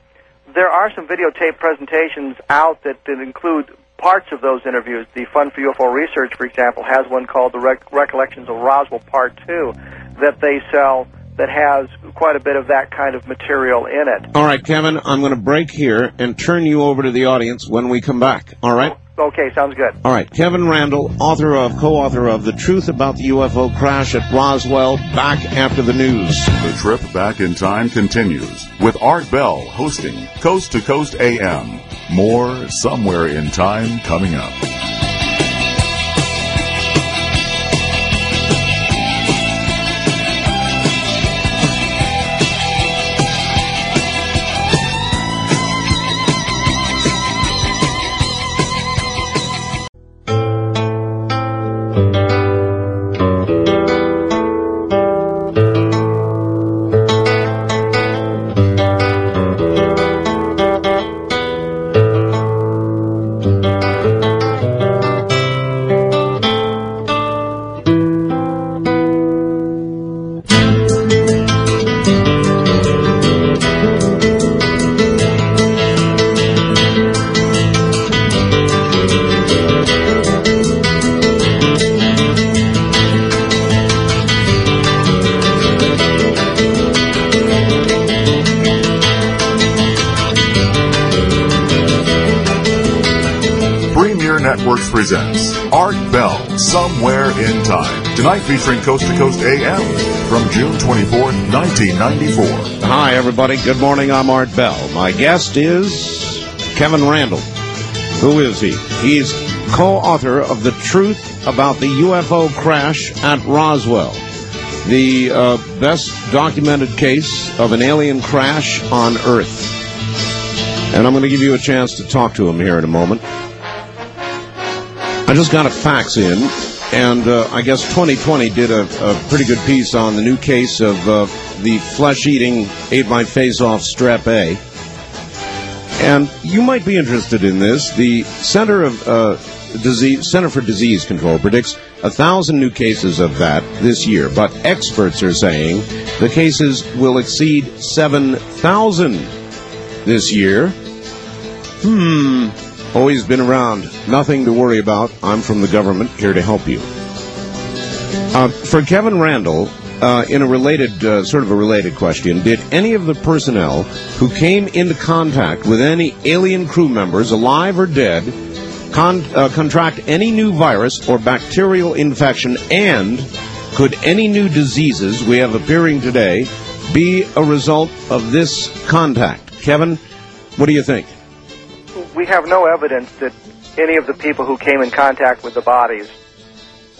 There are some videotape presentations out that, that include parts of those interviews. The Fund for U F O Research, for example, has one called the Re- Recollections of Roswell Part two that they sell that has quite a bit of that kind of material in it. All right, Kevin, I'm going to break here and turn you over to the audience when we come back, all right? Okay, sounds good. All right, Kevin Randle, author of, co-author of The Truth About the U F O Crash at Roswell, back after the news. The trip back in time continues with Art Bell hosting Coast to Coast A M. More Somewhere in Time coming up. Presents Art Bell, Somewhere in Time. Tonight featuring Coast to Coast A M from June twenty-fourth, nineteen ninety-four. Hi, everybody. Good morning. I'm Art Bell. My guest is Kevin Randle. Who is he? He's co-author of The Truth About the U F O Crash at Roswell, the uh, best documented case of an alien crash on Earth. And I'm going to give you a chance to talk to him here in a moment. I just got a fax in, and uh, I guess twenty twenty did a, a pretty good piece on the new case of uh, the flesh-eating, ate-my-face-off strep A. And you might be interested in this. The Center of uh, Disease Center for Disease Control predicts a thousand new cases of that this year, but experts are saying the cases will exceed seven thousand this year. Hmm... Always been around. Nothing to worry about. I'm from the government, here to help you. Uh, for Kevin Randle, uh, in a related, uh, sort of a related question, did any of the personnel who came into contact with any alien crew members, alive or dead, con- uh, contract any new virus or bacterial infection, and could any new diseases we have appearing today be a result of this contact? Kevin, what do you think? We have no evidence that any of the people who came in contact with the bodies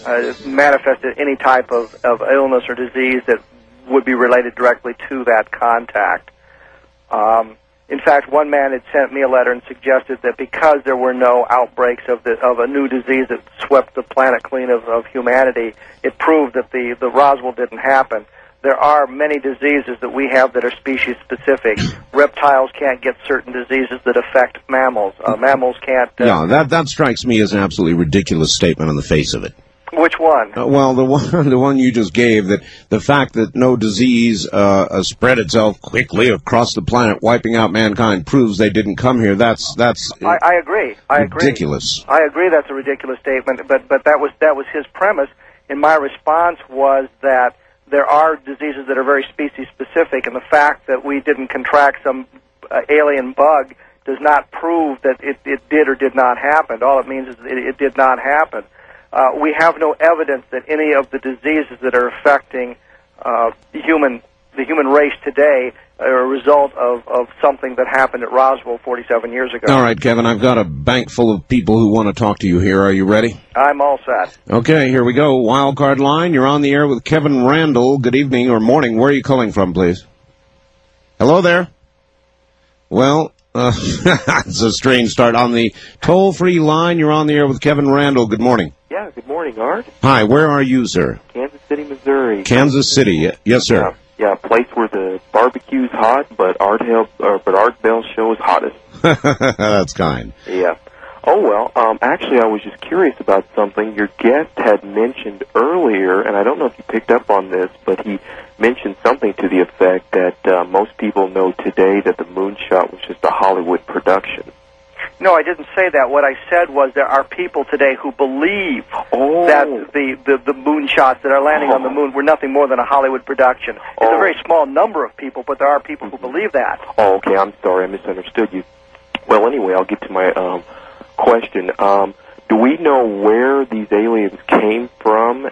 uh, manifested any type of, of illness or disease that would be related directly to that contact. Um, in fact, one man had sent me a letter and suggested that because there were no outbreaks of the, of a new disease that swept the planet clean of, of humanity, it proved that the, the Roswell didn't happen. There are many diseases that we have that are species-specific. Reptiles can't get certain diseases that affect mammals. Uh, mammals can't... Uh, no, that, that strikes me as an absolutely ridiculous statement on the face of it. Which one? Uh, well, the one the one you just gave, that the fact that no disease uh, spread itself quickly across the planet, wiping out mankind, proves they didn't come here. That's that's. I, I agree. I agree. Ridiculous. I agree. That's a ridiculous statement. But but that was that was his premise, and my response was that there are diseases that are very species specific, and the fact that we didn't contract some uh, alien bug does not prove that it, it did or did not happen. All it means is it, it did not happen. Uh, we have no evidence that any of the diseases that are affecting uh, the human the human race today are a result of, of something that happened at Roswell forty-seven years ago. All right, Kevin, I've got a bank full of people who want to talk to you here. Are you ready? I'm all set. Okay, here we go. Wildcard line, you're on the air with Kevin Randle. Good evening or morning. Where are you calling from, please? Hello there. Well... Uh, it's a strange start. On the toll-free line, you're on the air with Kevin Randle. Good morning. Yeah, good morning, Art. Hi, where are you, sir? Kansas City, Missouri. Kansas City, yes, sir. Yeah, yeah, a place where the barbecue's hot, but Art, Hale, uh, but Art Bell's show is hottest. That's kind. Yeah. Oh, well, um, actually, I was just curious about something your guest had mentioned earlier, and I don't know if you picked up on this, but he mentioned something to the effect that uh, most people know today that the moonshot was just a Hollywood production. No, I didn't say that. What I said was there are people today who believe oh. that the, the, the moonshots that are landing oh. on the moon were nothing more than a Hollywood production. It's oh. a very small number of people, but there are people who believe that. Oh, okay. I'm sorry. I misunderstood you. Well, anyway, I'll get to my um, question. Um, do we know where these aliens came from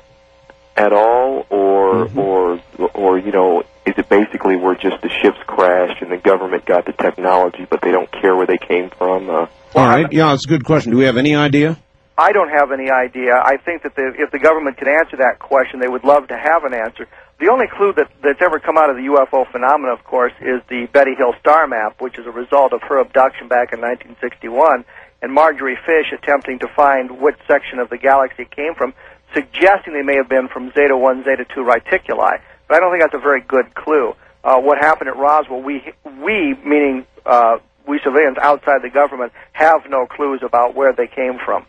at all, or mm-hmm. or or you know, is it basically where just the ships crashed and the government got the technology, but they don't care where they came from? Uh, all right, I'm, yeah, it's a good question. Do we have any idea? I don't have any idea. I think that the, if the government could answer that question, they would love to have an answer. The only clue that that's ever come out of the U F O phenomena, of course, is the Betty Hill star map, which is a result of her abduction back in nineteen sixty-one, and Marjorie Fish attempting to find which section of the galaxy it came from, suggesting they may have been from Zeta one, Zeta two reticuli. But I don't think that's a very good clue. Uh, what happened at Roswell, we, we meaning uh, we civilians outside the government, have no clues about where they came from.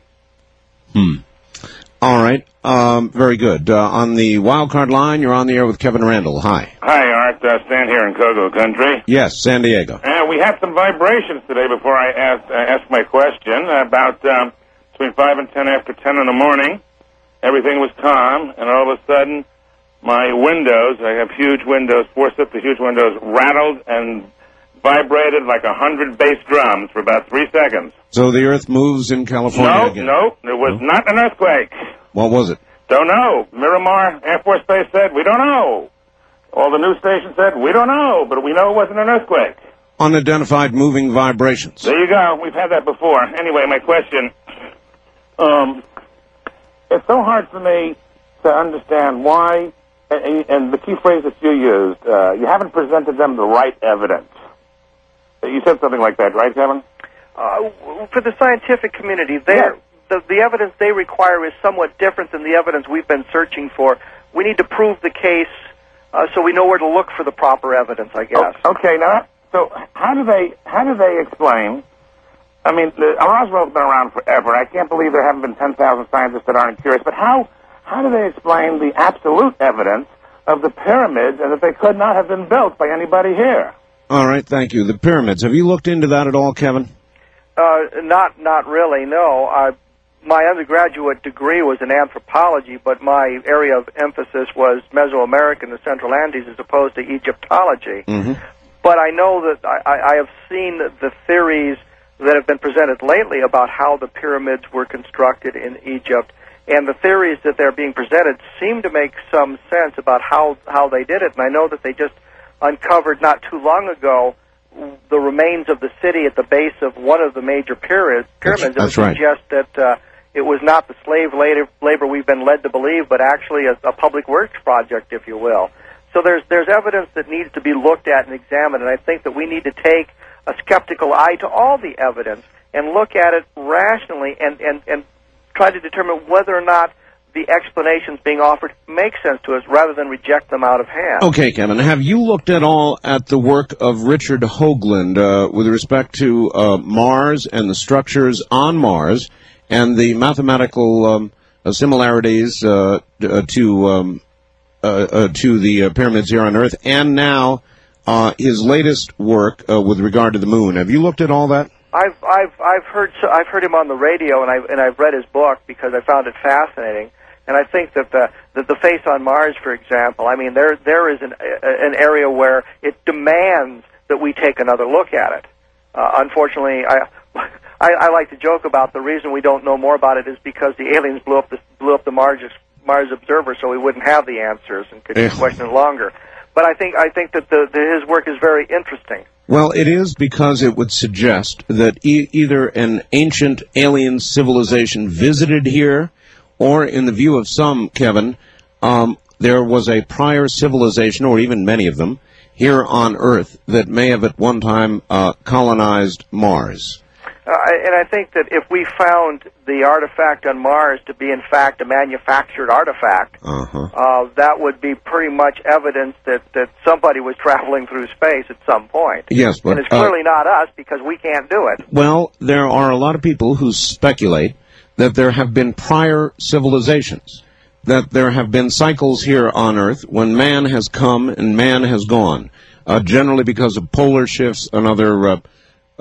Hmm. All right. Um, very good. Uh, on the wild card line, you're on the air with Kevin Randle. Hi. Hi, Art. Uh, Stan here in Cogo Country. Yes, San Diego. Uh, we had some vibrations today before I asked, uh, asked my question about um, between five and ten after ten in the morning. Everything was calm, and all of a sudden, my windows, I have huge windows, four sets of huge windows, rattled and vibrated like a hundred bass drums for about three seconds. So the earth moves in California no, again? No, no, it was no. not an earthquake. What was it? Don't know. Miramar Air Force Base said, we don't know. All the news stations said, we don't know, but we know it wasn't an earthquake. Unidentified moving vibrations. There you go. We've had that before. Anyway, my question... Um... It's so hard for me to understand why, and, and the key phrase that you used, uh, you haven't presented them the right evidence. You said something like that, right, Kevin? Uh, for the scientific community, yeah. the, the evidence they require is somewhat different than the evidence we've been searching for. We need to prove the case uh, so we know where to look for the proper evidence, I guess. Oh, okay, now, so how do they, how do they explain... I mean, Roswell's been around forever. I can't believe there haven't been ten thousand scientists that aren't curious. But how how do they explain the absolute evidence of the pyramids and that they could not have been built by anybody here? All right, thank you. The pyramids. Have you looked into that at all, Kevin? Uh, not not really, no. Uh, my undergraduate degree was in anthropology, but my area of emphasis was Mesoamerica and the Central Andes as opposed to Egyptology. Mm-hmm. But I know that I, I have seen the theories that have been presented lately about how the pyramids were constructed in Egypt, and the theories that they're being presented seem to make some sense about how, how they did it. And I know that they just uncovered not too long ago the remains of the city at the base of one of the major pyramids. That's, that's it would suggest right. that uh, it was not the slave labor we've been led to believe, but actually a, a public works project, if you will. So there's there's evidence that needs to be looked at and examined, and I think that we need to take a skeptical eye to all the evidence and look at it rationally and, and, and try to determine whether or not the explanations being offered make sense to us rather than reject them out of hand. Okay, Kevin, have you looked at all at the work of Richard Hoagland uh, with respect to uh, Mars and the structures on Mars and the mathematical um, uh, similarities uh, to um, uh, uh, to the uh, pyramids here on Earth, and now uh, his latest work uh, with regard to the moon. Have you looked at all that? I've I've I've heard I've heard him on the radio, and I and I've read his book because I found it fascinating. And I think that the that the face on Mars, for example, I mean, there there is an an area where it demands that we take another look at it. Uh, unfortunately, I, I I like to joke about the reason we don't know more about it is because the aliens blew up the blew up the Mars Mars Observer, so we wouldn't have the answers and could question it longer. But I think I think that the, the, his work is very interesting. Well, it is, because it would suggest that e- either an ancient alien civilization visited here, or, in the view of some, Kevin, um, there was a prior civilization, or even many of them, here on Earth that may have at one time uh, colonized Mars. Uh, and I think that if we found the artifact on Mars to be, in fact, a manufactured artifact, uh-huh. uh, that would be pretty much evidence that, that somebody was traveling through space at some point. Yes, but... And it's clearly uh, not us, because we can't do it. Well, there are a lot of people who speculate that there have been prior civilizations, that there have been cycles here on Earth when man has come and man has gone, uh, generally because of polar shifts and other uh,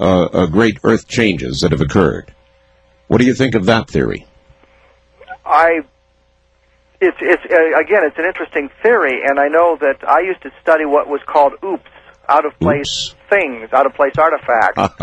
uh, uh, great Earth changes that have occurred. What do you think of that theory? I, it's it's uh, again, it's an interesting theory, and I know that I used to study what was called O O P S, out of place things, out of place artifacts.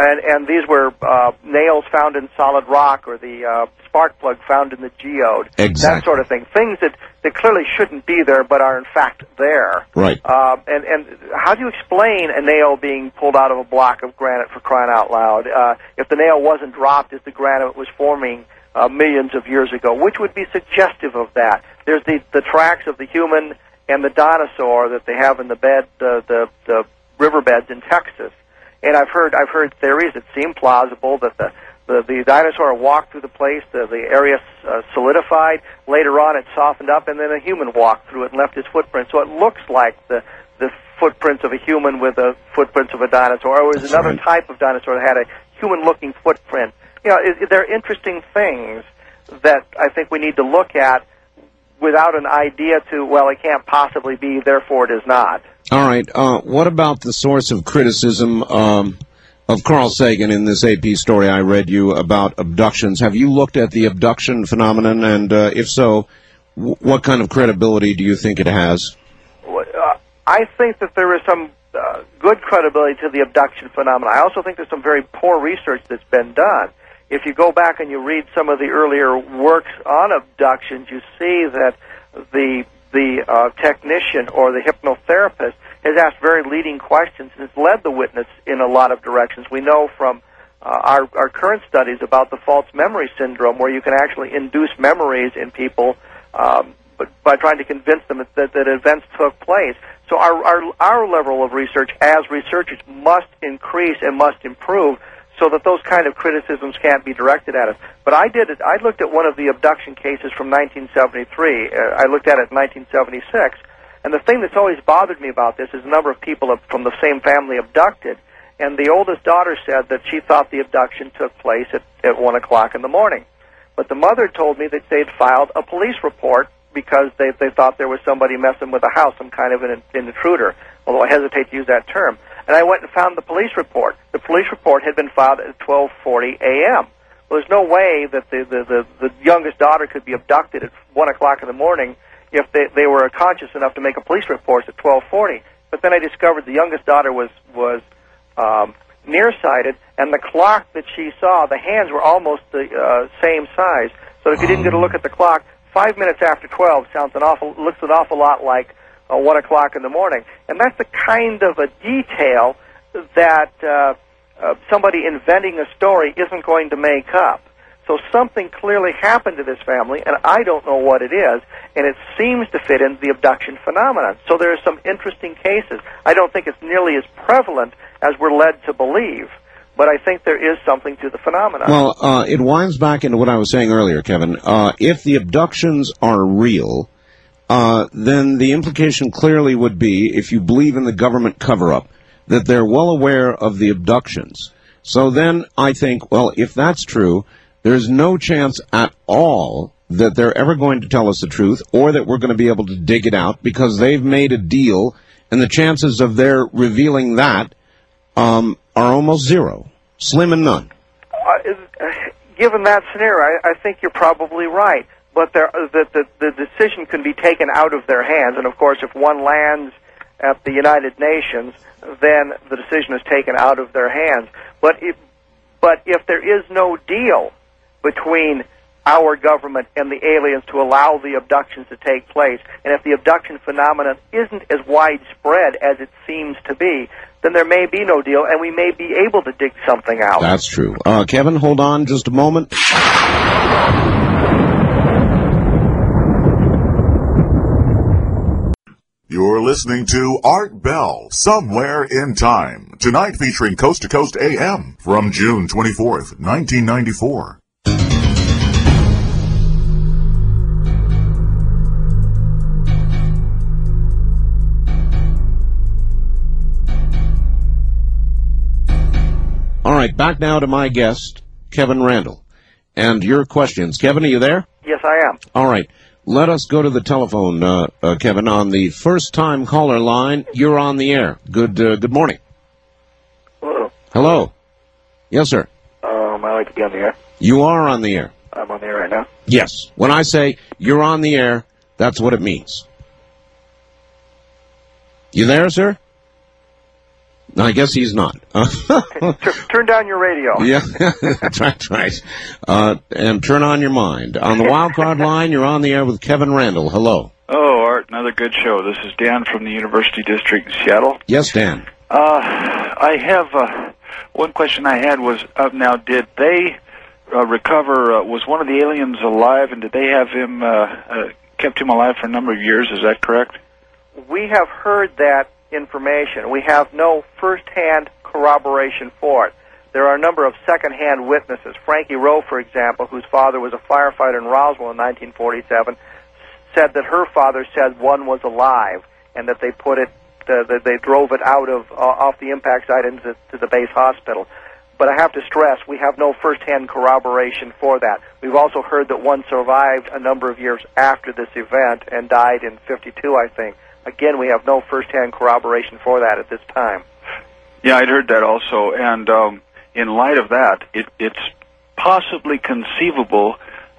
And, and these were uh, nails found in solid rock, or the uh, spark plug found in the geode, exactly. That sort of thing. Things that, that clearly shouldn't be there, but are in fact there. Right. Uh, and and how do you explain a nail being pulled out of a block of granite, for crying out loud? Uh, if the nail wasn't dropped as the granite was forming uh, millions of years ago, which would be suggestive of that. There's the, the tracks of the human and the dinosaur that they have in the bed, the the, the riverbeds in Texas. And I've heard I've heard theories that seem plausible, that the the, the dinosaur walked through the place, the, the area uh, solidified. Later on, it softened up, and then a human walked through it and left his footprint. So it looks like the the footprints of a human with the footprints of a dinosaur, or it was another type of dinosaur that had a human-looking footprint. You know, it, they're interesting things that I think we need to look at without an idea to, well, it can't possibly be, therefore it is not. All right. Uh, what about the source of criticism um, of Carl Sagan in this A P story I read you about abductions? Have you looked at the abduction phenomenon? And uh, if so, w- what kind of credibility do you think it has? Uh, I think that there is some uh, good credibility to the abduction phenomenon. I also think there's some very poor research that's been done. If you go back and you read some of the earlier works on abductions, you see that the... the uh, technician or the hypnotherapist has asked very leading questions and has led the witness in a lot of directions. We know from uh, our, our current studies about the false memory syndrome, where you can actually induce memories in people um, but by trying to convince them that, that events took place. So our, our, our level of research as researchers must increase and must improve, so that those kind of criticisms can't be directed at us. But I did it. I looked at one of the abduction cases from nineteen seventy-three. Uh, I looked at it in nineteen seventy-six. And the thing that's always bothered me about this is the number of people from the same family abducted. And the oldest daughter said that she thought the abduction took place at, at one o'clock in the morning. But the mother told me that they'd filed a police report because they, they thought there was somebody messing with the house, some kind of an, an intruder, although I hesitate to use that term. And I went and found the police report. The police report had been filed at twelve forty a.m. Well, there's no way that the, the, the, the youngest daughter could be abducted at one o'clock in the morning if they, they were conscious enough to make a police report at twelve forty. But then I discovered the youngest daughter was, was um, nearsighted, and the clock that she saw, the hands were almost the uh, same size. So if you didn't get a look at the clock, five minutes after twelve sounds an awful, looks an awful lot like Uh, one o'clock in the morning, and that's the kind of a detail that uh, uh, somebody inventing a story isn't going to make up. So something clearly happened to this family, and I don't know what it is, and it seems to fit into the abduction phenomenon. So there are some interesting cases. I don't think it's nearly as prevalent as we're led to believe, but I think there is something to the phenomenon. Well, uh, it winds back into what I was saying earlier, Kevin. Uh, if the abductions are real, Uh, then the implication clearly would be, if you believe in the government cover-up, that they're well aware of the abductions. So then I think, well, if that's true, there's no chance at all that they're ever going to tell us the truth or that we're going to be able to dig it out, because they've made a deal, and the chances of their revealing that um, are almost zero, slim and none. Uh, given that scenario, I, I think you're probably right, but there, the, the, the decision can be taken out of their hands, and, of course, if one lands at the United Nations, then the decision is taken out of their hands. But if, but if there is no deal between our government and the aliens to allow the abductions to take place, and if the abduction phenomenon isn't as widespread as it seems to be, then there may be no deal, and we may be able to dig something out. That's true. Uh, Kevin, hold on just a moment. You're listening to Art Bell, Somewhere in Time, tonight featuring Coast to Coast A M from June twenty-fourth, nineteen ninety-four. All right, back now to my guest, Kevin Randle, and your questions. Kevin, are you there? Yes, I am. All right. Let us go to the telephone, uh, uh, Kevin, on the first-time caller line. You're on the air. Good uh, good morning. Hello. Hello. Yes, sir. Um, I like to be on the air. You are on the air. I'm on the air right now? Yes. When I say you're on the air, that's what it means. You there, sir? I guess he's not. Turn down your radio. Yeah, that's right, that's right. Uh, and turn on your mind. On the wild card line, you're on the air with Kevin Randle. Hello. Oh, Art, another good show. This is Dan from the University District in Seattle. Yes, Dan. Uh, I have uh, one question I had was, uh, now, did they uh, recover, uh, was one of the aliens alive, and did they have him, uh, uh, kept him alive for a number of years? Is that correct? We have heard that information. We have no first-hand corroboration for it. There are a number of second-hand witnesses. Frankie Rowe, for example, whose father was a firefighter in Roswell in nineteen forty-seven, said that her father said one was alive and that they put it, uh, that they drove it out of uh, off the impact site into to the base hospital. But I have to stress, we have no first-hand corroboration for that. We've also heard that one survived a number of years after this event and died in fifty-two, I think. Again, we have no first-hand corroboration for that at this time. Yeah, I'd heard that also. And um, in light of that, it, it's possibly conceivable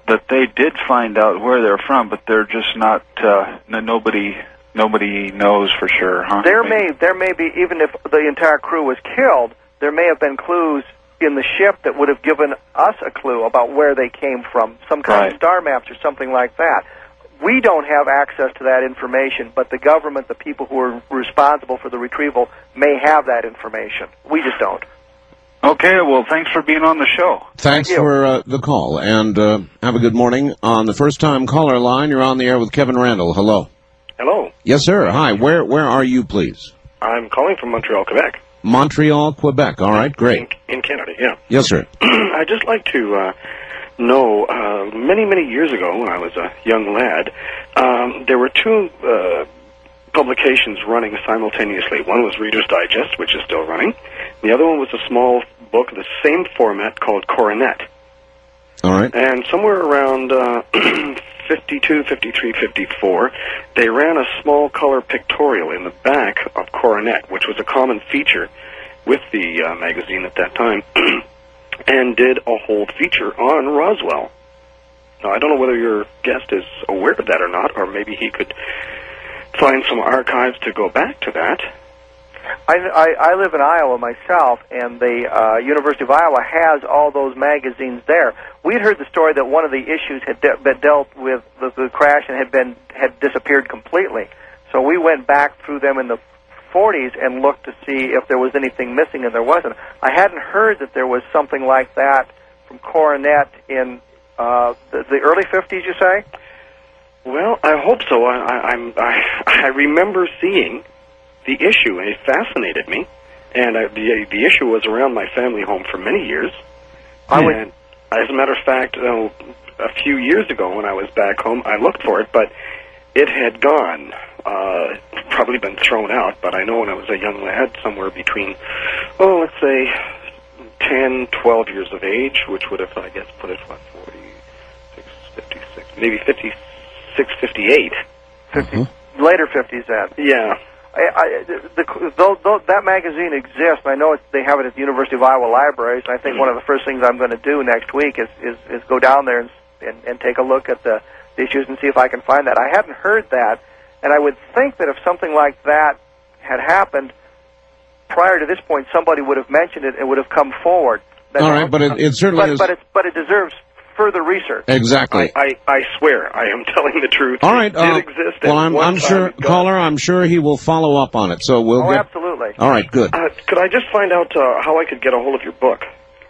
that they did find out where they're from, but they're just not. Uh, n- nobody, nobody knows for sure. Huh? There Maybe. may, there may be, even if the entire crew was killed, there may have been clues in the ship that would have given us a clue about where they came from, some kind right. of star maps or something like that. We don't have access to that information, but the government, the people who are responsible for the retrieval, may have that information. We just don't. Okay, well, thanks for being on the show. Thanks Thank for uh, the call, and uh, have a good morning. On the first-time caller line, you're on the air with Kevin Randle. Hello. Hello. Yes, sir. Hi. Where where are you, please? I'm calling from Montreal, Quebec. Montreal, Quebec. All right, great. In, in Canada, yeah. Yes, sir. I'd just like to... Uh, No, uh, many, many years ago, when I was a young lad, um, there were two uh, publications running simultaneously. One was Reader's Digest, which is still running. The other one was a small book of the same format called Coronet. All right. And somewhere around uh, fifty-two, fifty-three, fifty-four, they ran a small color pictorial in the back of Coronet, which was a common feature with the uh, magazine at that time. And did a whole feature on Roswell. Now, I don't know whether your guest is aware of that or not, or maybe he could find some archives to go back to that. I, I, I live in Iowa myself, and the uh, University of Iowa has all those magazines there. We'd heard the story that one of the issues had de- been dealt with the, the crash and had been had disappeared completely. So we went back through them in the forties and looked to see if there was anything missing, and there wasn't. I hadn't heard that there was something like that from Coronet in uh, the, the early fifties, you say? Well, I hope so. I, I, I'm, I, I remember seeing the issue, and it fascinated me, and I, the, the issue was around my family home for many years. I would, and as a matter of fact, you know, a few years ago when I was back home, I looked for it, but it had gone. Uh, probably been thrown out, but I know when I was a young lad, somewhere between, oh, let's say ten, twelve years of age, which would have, I guess, put it, what, forty-six, fifty-six, maybe fifty-six, fifty-eight. fifty, mm-hmm. Later fifties, that. Yeah. I, I, the, the, the, that magazine exists. I know it's, they have it at the University of Iowa Libraries, and I think mm-hmm. one of the first things I'm going to do next week is, is, is go down there and, and, and take a look at the issues and see if I can find that. I hadn't heard that, and I would think that if something like that had happened, prior to this point, somebody would have mentioned it and would have come forward. That's all right, but it, it certainly but, is... But, it's, but it deserves further research. Exactly. I, I, I swear I am telling the truth. All right. It uh, did exist. Well, I'm, I'm sure, caller, I'm sure he will follow up on it, so we'll oh, get... absolutely. All right, good. Uh, could I just find out uh, how I could get a hold of your book?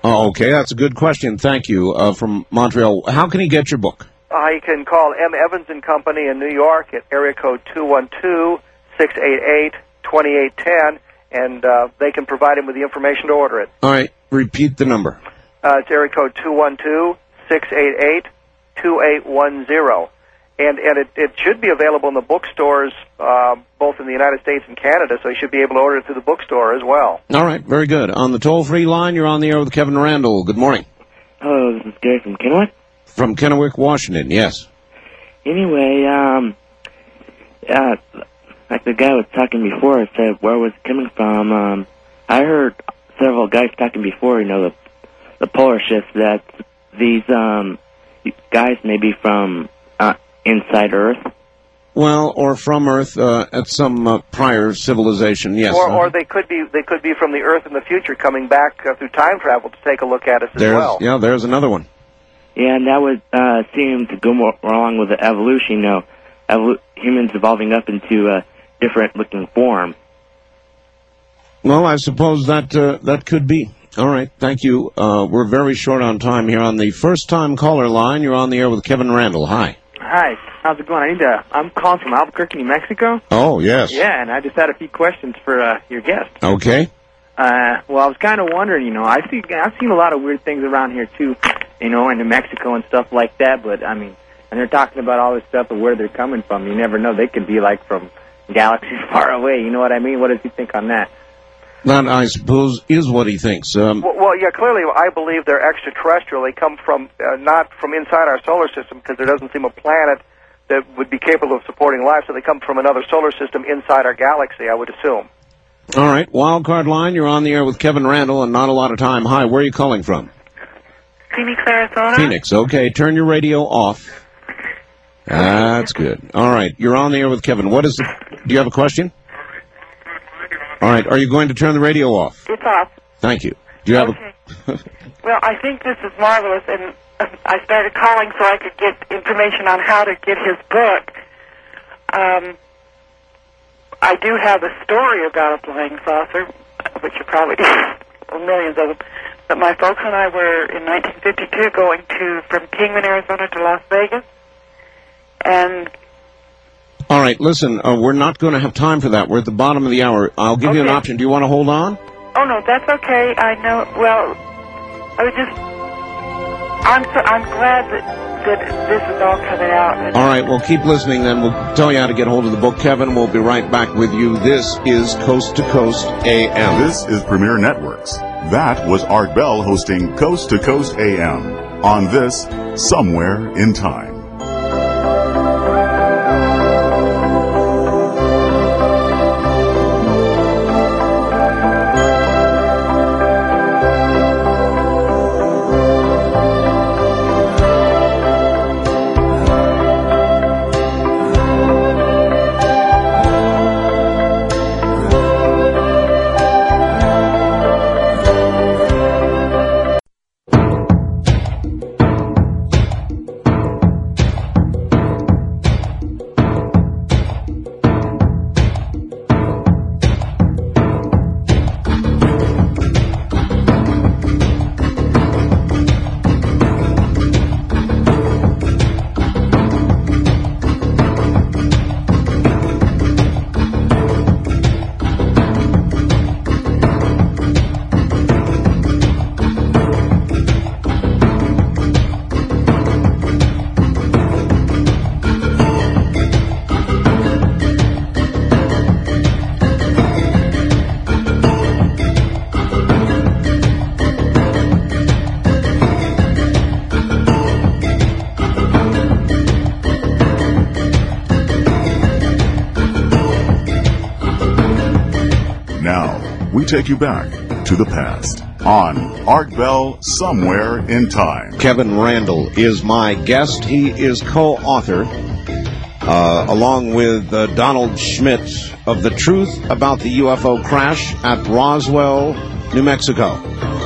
Oh, okay, that's a good question. Thank you. Uh, from Montreal, how can he get your book? I can call M. Evans and Company in New York at area code two one two, six eight eight, two eight one zero, and uh, they can provide him with the information to order it. All right. Repeat the number. Uh, it's area code two one two, six eight eight, two eight one zero. And and it, it should be available in the bookstores, uh, both in the United States and Canada, so you should be able to order it through the bookstore as well. All right. Very good. On the toll-free line, you're on the air with Kevin Randle. Good morning. Hello, this is Gary from Kennewick. From Kennewick, Washington, yes. Anyway, um, uh, like the guy was talking before, it said where was it coming from. Um, I heard several guys talking before, you know, the, the polar shifts, that these um, guys may be from uh, inside Earth. Well, or from Earth uh, at some uh, prior civilization, yes. Or, or they could be they could be from the Earth in the future, coming back uh, through time travel to take a look at us as there's, well. Yeah, there's another one. Yeah, and that would uh, seem to go more along with the evolution, you know, evol- humans evolving up into a different-looking form. Well, I suppose that uh, that could be. All right, thank you. Uh, we're very short on time here. On the first-time caller line, you're on the air with Kevin Randle. Hi. Hi. How's it going? I need to, I'm calling from Albuquerque, New Mexico. Oh, yes. Yeah, and I just had a few questions for uh, your guest. Okay. Uh, well, I was kind of wondering, you know, I see, I've seen a lot of weird things around here, too, you know, in New Mexico and stuff like that, but, I mean, and they're talking about all this stuff of where they're coming from. You never know. They could be, like, from galaxies far away. You know what I mean? What does he think on that? That, I suppose, is what he thinks. Um, well, well, yeah, clearly I believe they're extraterrestrial. They come from, uh, not from inside our solar system, because there doesn't seem a planet that would be capable of supporting life, so they come from another solar system inside our galaxy, I would assume. All right, Wildcard Line, you're on the air with Kevin Randle, and not a lot of time. Hi, where are you calling from? Phoenix, Arizona. Phoenix, okay. Turn your radio off. That's good. All right, you're on the air with Kevin. What is the, do you have a question? All right, are you going to turn the radio off? It's off. Thank you. Do you have okay. a... Well, I think this is marvelous, and I started calling so I could get information on how to get his book. Um, I do have a story about a flying saucer, which you probably millions of them, but my folks and I were, in nineteen fifty-two, going to from Kingman, Arizona to Las Vegas, and... All right, listen, uh, we're not going to have time for that. We're at the bottom of the hour. I'll give okay. you an option. Do you want to hold on? Oh, no, that's okay. I know. Well, I was just... I'm so, I'm glad that, that this is all coming out. All right, well, keep listening, then. We'll tell you how to get hold of the book, Kevin. We'll be right back with you. This is Coast to Coast A M. This is Premier Networks. That was Art Bell hosting Coast to Coast A M on this Somewhere in Time. Now, we take you back to the past on Art Bell Somewhere in Time. Kevin Randle is my guest. He is co-author, uh, along with uh, Donald Schmitt, of The Truth About the U F O Crash at Roswell, New Mexico.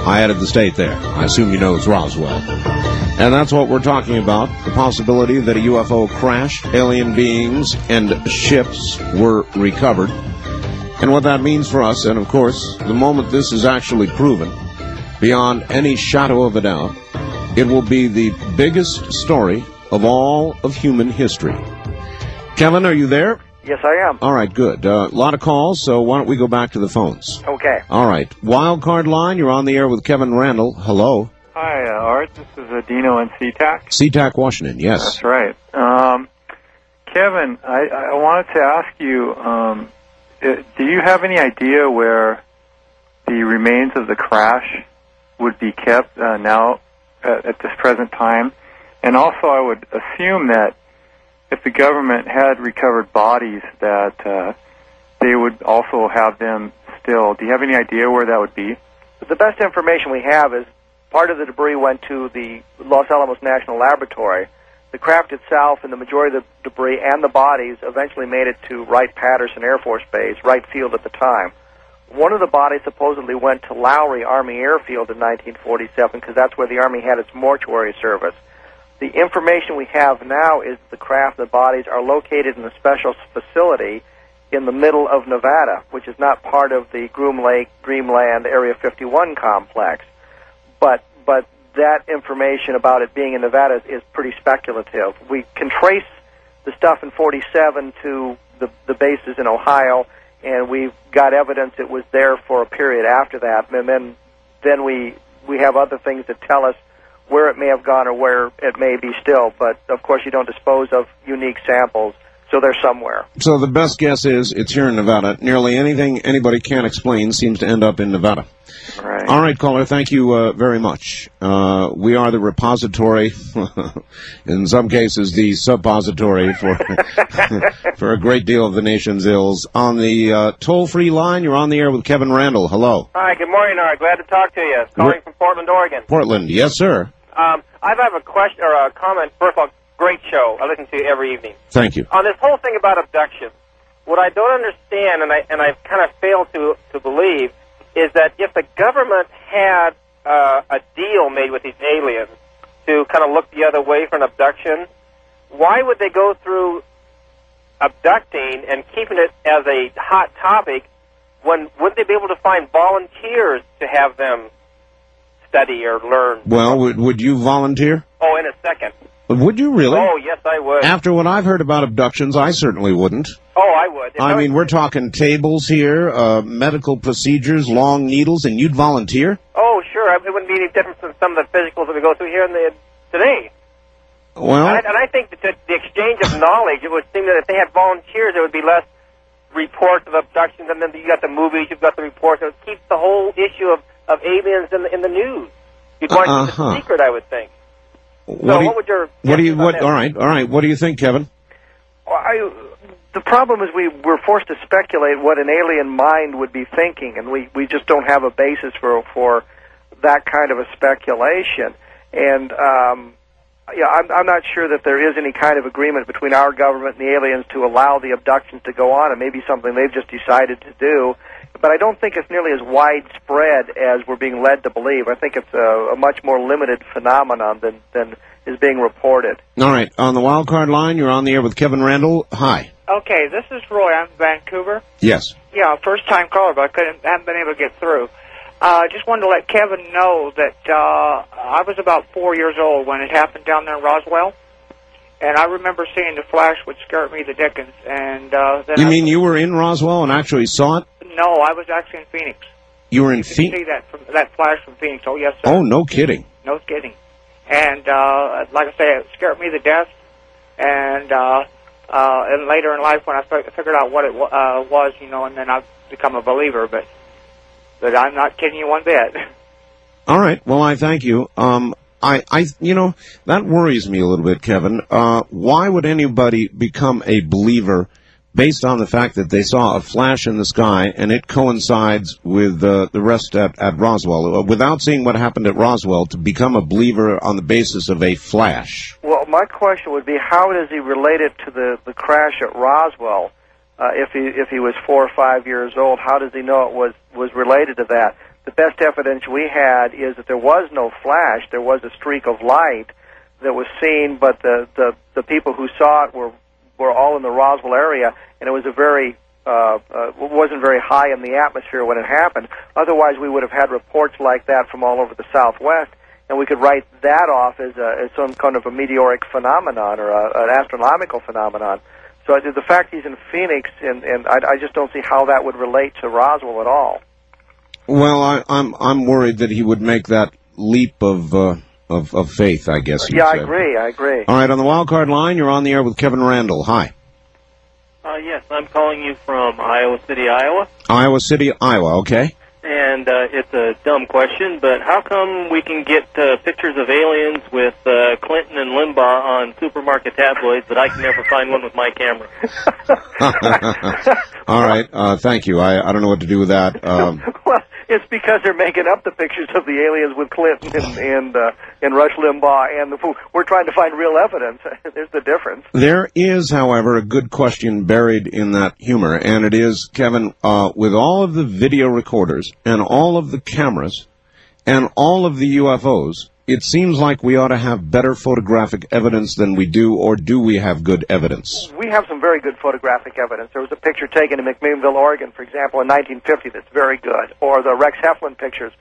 I added the state there. I assume you know it's Roswell. And that's what we're talking about, the possibility that a U F O crash, alien beings, and ships were recovered, and what that means for us. And, of course, the moment this is actually proven, beyond any shadow of a doubt, it will be the biggest story of all of human history. Kevin, are you there? Yes, I am. All right, good. A uh, lot of calls, so why don't we go back to the phones? Okay. All right. Wildcard line, you're on the air with Kevin Randle. Hello. Hi, uh, Art. This is Adino in SeaTac. SeaTac, Washington, yes. That's right. Um, Kevin, I, I wanted to ask you, um, do you have any idea where the remains of the crash would be kept uh, now at, at this present time? And also, I would assume that if the government had recovered bodies, that uh, they would also have them still. Do you have any idea where that would be? The best information we have is part of the debris went to the Los Alamos National Laboratory. The craft itself and the majority of the debris and the bodies eventually made it to Wright-Patterson Air Force Base, Wright Field at the time. One of the bodies supposedly went to Lowry Army Airfield in nineteen forty-seven because that's where the Army had its mortuary service. The information we have now is the craft and the bodies are located in a special facility in the middle of Nevada, which is not part of the Groom Lake, Dreamland, Area fifty-one complex. But but that information about it being in Nevada is pretty speculative. We can trace the stuff in forty-seven to the, the bases in Ohio, and we've got evidence it was there for a period after that. And then, then we, we have other things that tell us where it may have gone or where it may be still. But, of course, you don't dispose of unique samples, so they're somewhere. So the best guess is it's here in Nevada. Nearly anything anybody can explain seems to end up in Nevada. All right, All right caller, thank you uh, very much. Uh, we are the repository, in some cases the suppository, for for a great deal of the nation's ills. On the uh, toll-free line, you're on the air with Kevin Randle. Hello. Hi, good morning, Art. Glad to talk to you. Calling We're... from Portland, Oregon. Portland, yes, sir. Um, I have a question or a comment. First of all, great show. I listen to you every evening. Thank you. On this whole thing about abduction, what I don't understand, and I and I've kind of failed to to believe, is that if the government had uh, a deal made with these aliens to kind of look the other way for an abduction, why would they go through abducting and keeping it as a hot topic when wouldn't they be able to find volunteers to have them study or learn? Well, would, would you volunteer? Oh, in a second. Would you really? Oh, yes, I would. After what I've heard about abductions, I certainly wouldn't. Oh, I would. If I mean, we're talking tables here, uh, medical procedures, long needles, and you'd volunteer? Oh, sure. It wouldn't be any different from some of the physicals that we go through here in the, today. Well, and I, and I think that the, the exchange of knowledge, it would seem that if they had volunteers, there would be less reports of abductions, and then you got the movies, you've got the reports. It keeps the whole issue of, of aliens in the, in the news. You'd want uh-huh. to keep it secret, I would think. What, so do you, what would your what do you what all right all right what do you think, Kevin? Well, I, the problem is we we're forced to speculate what an alien mind would be thinking, and we, we just don't have a basis for for that kind of a speculation. And um, yeah, I'm I'm not sure that there is any kind of agreement between our government and the aliens to allow the abductions to go on. It may be something they've just decided to do, but I don't think it's nearly as widespread as we're being led to believe. I think it's a, a much more limited phenomenon than, than is being reported. All right. On the wild card line, you're on the air with Kevin Randle. Hi. Okay. This is Roy. I'm in Vancouver. Yes. Yeah, first-time caller, but I couldn't, haven't been able to get through. I uh, just wanted to let Kevin know that uh, I was about four years old when it happened down there in Roswell, and I remember seeing the flash, which scared me to Dickens. And uh, then You I mean was, you were in Roswell and actually saw it? No, I was actually in Phoenix. You were in Phoenix? See that, from, that flash from Phoenix, oh, yes, sir. Oh, no kidding. No kidding. And, uh, like I say, it scared me to death. And uh, uh, and later in life, when I figured out what it uh, was, you know, and then I've become a believer. But, but I'm not kidding you one bit. All right. Well, I thank you. Um, I, I, you know, that worries me a little bit, Kevin. Uh, why would anybody become a believer based on the fact that they saw a flash in the sky, and it coincides with uh, the rest at, at Roswell, uh, without seeing what happened at Roswell, to become a believer on the basis of a flash? Well, my question would be, how does he relate it to the, the crash at Roswell? Uh, if he if he was four or five years old, how does he know it was, was related to that? The best evidence we had is that there was no flash. There was a streak of light that was seen, but the, the, the people who saw it were were all in the Roswell area, and it was a very uh, uh, wasn't very high in the atmosphere when it happened. Otherwise, we would have had reports like that from all over the Southwest, and we could write that off as, a, as some kind of a meteoric phenomenon or a, an astronomical phenomenon. So the fact he's in Phoenix, and, and I, I just don't see how that would relate to Roswell at all. Well, I, I'm I'm worried that he would make that leap of uh, of, of faith, I guess you'd yeah, say. I agree, I agree. All right, on the wild card line, you're on the air with Kevin Randle. Hi. Uh, yes, I'm calling you from Iowa City, Iowa. Iowa City, Iowa, okay. And uh, it's a dumb question, but how come we can get uh, pictures of aliens with uh, Clinton and Limbaugh on supermarket tabloids, but I can never find one with my camera? All right. Uh, thank you. I, I don't know what to do with that. Um, well, it's because they're making up the pictures of the aliens with Clinton and and, uh, and Rush Limbaugh, and the, we're trying to find real evidence. There's the difference. There is, however, a good question buried in that humor, and it is, Kevin, uh, with all of the video recorders and all of the cameras and all of the U F Os, it seems like we ought to have better photographic evidence than we do, or do we have good evidence? We have some very good photographic evidence. There was a picture taken in McMinnville, Oregon, for example, in nineteen fifty that's very good, or the Rex Heflin pictures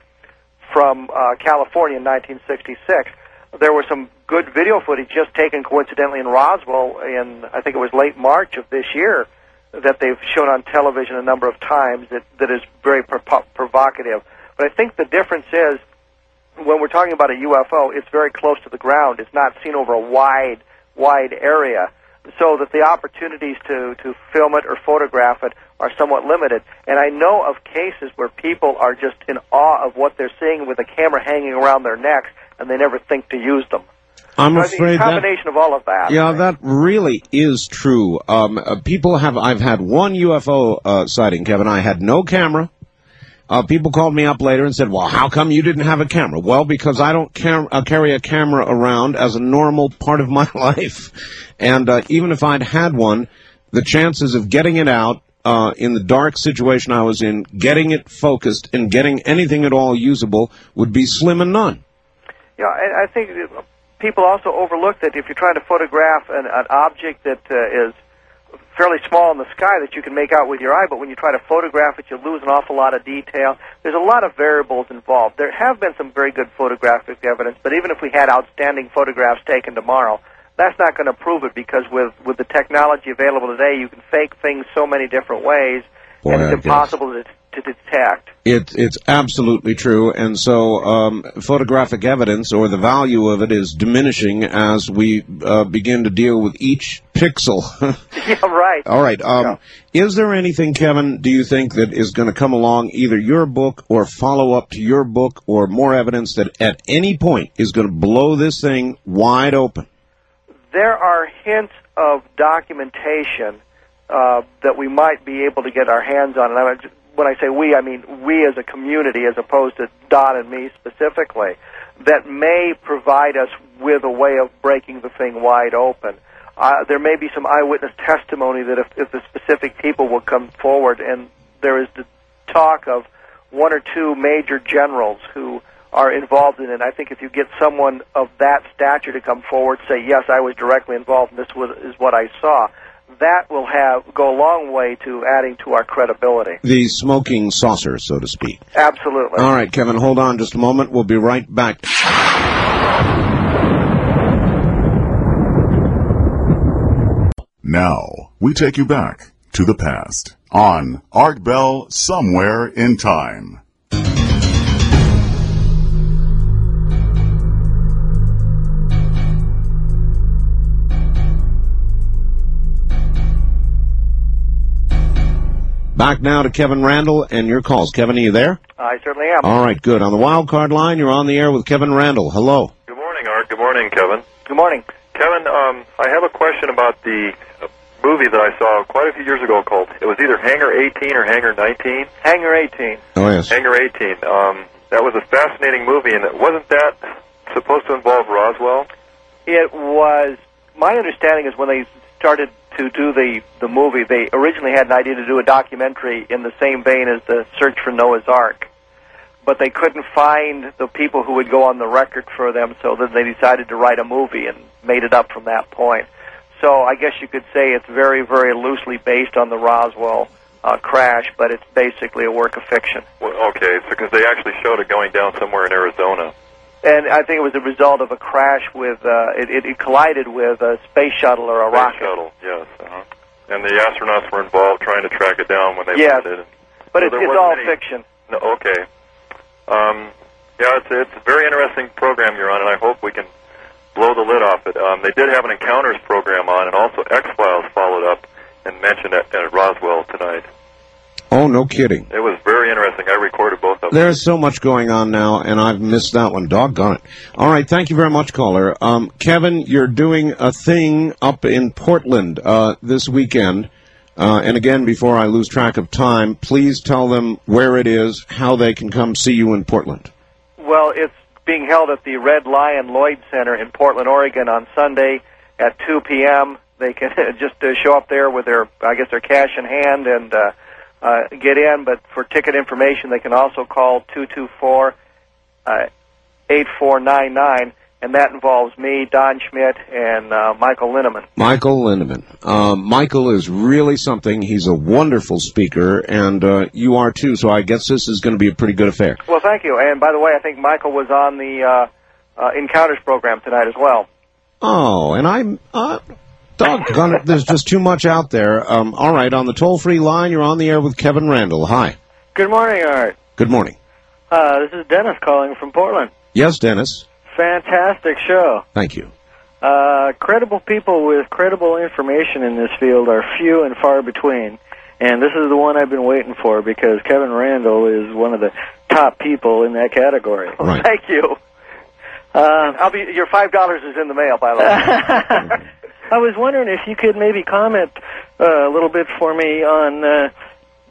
from uh, California in nineteen sixty-six. There was some good video footage just taken coincidentally in Roswell in, I think it was late March of this year, that they've shown on television a number of times that, that is very pro- provocative. But I think the difference is, when we're talking about a U F O, it's very close to the ground. It's not seen over a wide, wide area, so that the opportunities to, to film it or photograph it are somewhat limited. And I know of cases where people are just in awe of what they're seeing with a camera hanging around their necks, and they never think to use them. I'm so afraid that... combination of all of that. Yeah, right? That really is true. Um, uh, people have... I've had one U F O uh, sighting, Kevin. I had no camera. Uh, people called me up later and said, well, how come you didn't have a camera? Well, because I don't car- uh, carry a camera around as a normal part of my life. And uh, even if I'd had one, the chances of getting it out uh, in the dark situation I was in, getting it focused and getting anything at all usable would be slim and none. Yeah, I, I think people also overlook that if you're trying to photograph an, an object that uh, is fairly small in the sky that you can make out with your eye, but when you try to photograph it, you lose an awful lot of detail. There's a lot of variables involved. There have been some very good photographic evidence, but even if we had outstanding photographs taken tomorrow, that's not going to prove it, because with, with the technology available today, you can fake things so many different ways, Boy, and it's I impossible guess. to to detect. It, it's absolutely true, and so um, photographic evidence, or the value of it, is diminishing as we uh, begin to deal with each pixel. Yeah, right. All right. Um, yeah. Is there anything, Kevin, do you think that is going to come along, either your book or follow-up to your book, or more evidence that at any point is going to blow this thing wide open? There are hints of documentation uh, that we might be able to get our hands on, and I'm just... when I say we, I mean we as a community, as opposed to Don and me specifically, that may provide us with a way of breaking the thing wide open. Uh, there may be some eyewitness testimony that if, if the specific people will come forward, and there is the talk of one or two major generals who are involved in it. I think if you get someone of that stature to come forward, say, yes, I was directly involved, and this was, is what I saw, that will have go a long way to adding to our credibility. The smoking saucer, so to speak. Absolutely. All right, Kevin, hold on just a moment. We'll be right back. Now, we take you back to the past on Art Bell Somewhere in Time. Back now to Kevin Randle and your calls. Kevin, are you there? I certainly am. All right, good. On the wild card line, you're on the air with Kevin Randle. Hello. Good morning, Art. Good morning, Kevin. Good morning. Kevin, um, I have a question about the movie that I saw quite a few years ago called, it was either Hangar eighteen or Hangar nineteen. Hangar eighteen. Oh, yes. Hangar eighteen. Um, that was a fascinating movie, and wasn't that supposed to involve Roswell? It was. My understanding is when they started to do the, the movie, they originally had an idea to do a documentary in the same vein as the Search for Noah's Ark. But they couldn't find the people who would go on the record for them, so then they decided to write a movie and made it up from that point. So I guess you could say it's very, very loosely based on the Roswell uh, crash, but it's basically a work of fiction. Well, okay, because they actually showed it going down somewhere in Arizona. And I think it was the result of a crash with, uh, it, it, it collided with a space shuttle or a space rocket. Space shuttle, yes. Uh-huh. And the astronauts were involved trying to track it down when they yes. landed. But so it's, it's all any... fiction. No, okay. Um, yeah, it's, it's a very interesting program you're on, and I hope we can blow the lid off it. Um, they did have an Encounters program on, and also X-Files followed up and mentioned it at Roswell tonight. Oh, no kidding. It was very interesting. I recorded both of them. There's so much going on now, and I've missed that one. Doggone it. All right, thank you very much, caller. Um, Kevin, you're doing a thing up in Portland uh, this weekend. Uh, and again, before I lose track of time, please tell them where it is, how they can come see you in Portland. Well, it's being held at the Red Lion Lloyd Center in Portland, Oregon on Sunday at two p.m. They can just uh, show up there with their, I guess, their cash in hand and... Uh, Uh, get in, but for ticket information, they can also call two two four, eight four nine nine, and that involves me, Don Schmitt, and uh, Michael Lindemann. Michael Lindemann. Uh, Michael is really something. He's a wonderful speaker, and uh, you are too, so I guess this is going to be a pretty good affair. Well, thank you, and by the way, I think Michael was on the uh, uh, Encounters program tonight as well. Oh, and I'm... Uh... Doggone it, there's just too much out there. Um, all right, on the toll-free line, you're on the air with Kevin Randle. Hi. Good morning, Art. Good morning. Uh, this is Dennis calling from Portland. Yes, Dennis. Fantastic show. Thank you. Uh, credible people with credible information in this field are few and far between, and this is the one I've been waiting for because Kevin Randle is one of the top people in that category. Right. Thank you. Uh, I'll be. Your five dollars is in the mail, by the way. I was wondering if you could maybe comment uh, a little bit for me on uh,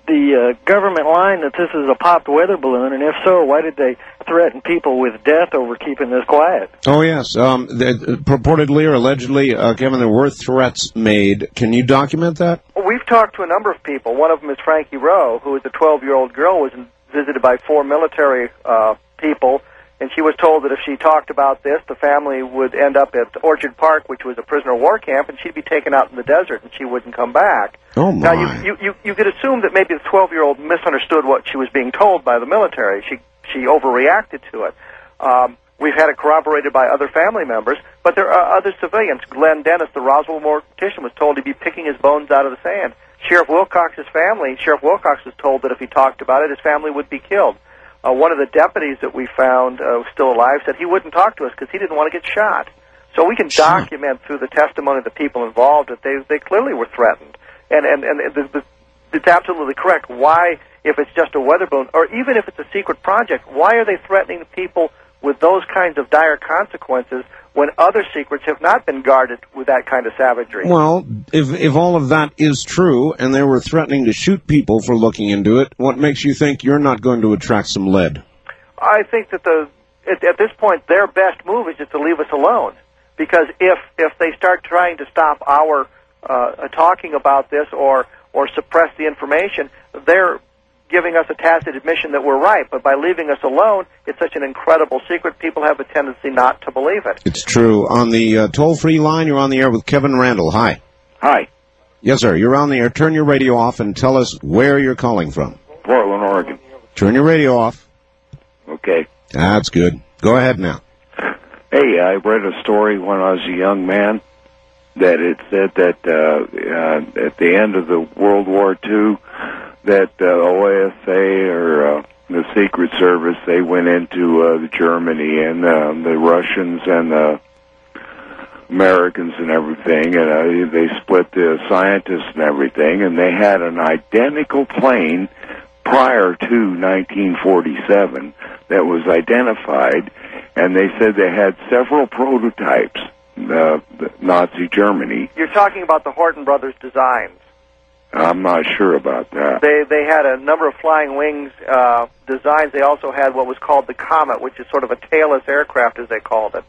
the uh, government line that this is a popped weather balloon, and if so, why did they threaten people with death over keeping this quiet? Oh, yes. Um, purportedly or allegedly, uh, Kevin, there were threats made. Can you document that? We've talked to a number of people. One of them is Frankie Rowe, who is a twelve-year-old girl, was visited by four military uh, people. And she was told that if she talked about this, the family would end up at Orchard Park, which was a prisoner of war camp, and she'd be taken out in the desert, and she wouldn't come back. Oh, my. Now, you, you, you, you could assume that maybe the twelve-year-old misunderstood what she was being told by the military. She, she overreacted to it. Um, we've had it corroborated by other family members, but there are other civilians. Glenn Dennis, the Roswell mortician, was told he'd be picking his bones out of the sand. Sheriff Wilcox's family, Sheriff Wilcox was told that if he talked about it, his family would be killed. Uh, one of the deputies that we found uh, still alive said he wouldn't talk to us because he didn't want to get shot. So we can sure. document through the testimony of the people involved that they they clearly were threatened. And and, and the, the, it's absolutely correct. Why, if it's just a weather balloon, or even if it's a secret project, why are they threatening people with those kinds of dire consequences when other secrets have not been guarded with that kind of savagery? Well, if if all of that is true, and they were threatening to shoot people for looking into it, what makes you think you're not going to attract some lead? I think that the at, at this point, their best move is just to leave us alone, because if if they start trying to stop our uh, talking about this or or suppress the information, they're giving us a tacit admission that we're right, but by leaving us alone, it's such an incredible secret, people have a tendency not to believe it. It's true. On the uh, toll-free line, you're on the air with Kevin Randle. Hi. Hi. Yes, sir. You're on the air. Turn your radio off and tell us where you're calling from. Portland, Oregon. Turn your radio off. Okay. That's good. Go ahead now. Hey, I read a story when I was a young man that it said that uh, uh, at the end of the World War Two, that uh, O S A or uh, the Secret Service, they went into uh, Germany and um, the Russians and the Americans and everything, and uh, they split the scientists and everything, and they had an identical plane prior to nineteen forty-seven that was identified, and they said they had several prototypes uh, Nazi Germany. You're talking about the Horton Brothers designs. I'm not sure about that. They they had a number of flying wings uh, designs. They also had what was called the Comet, which is sort of a tailless aircraft, as they called it.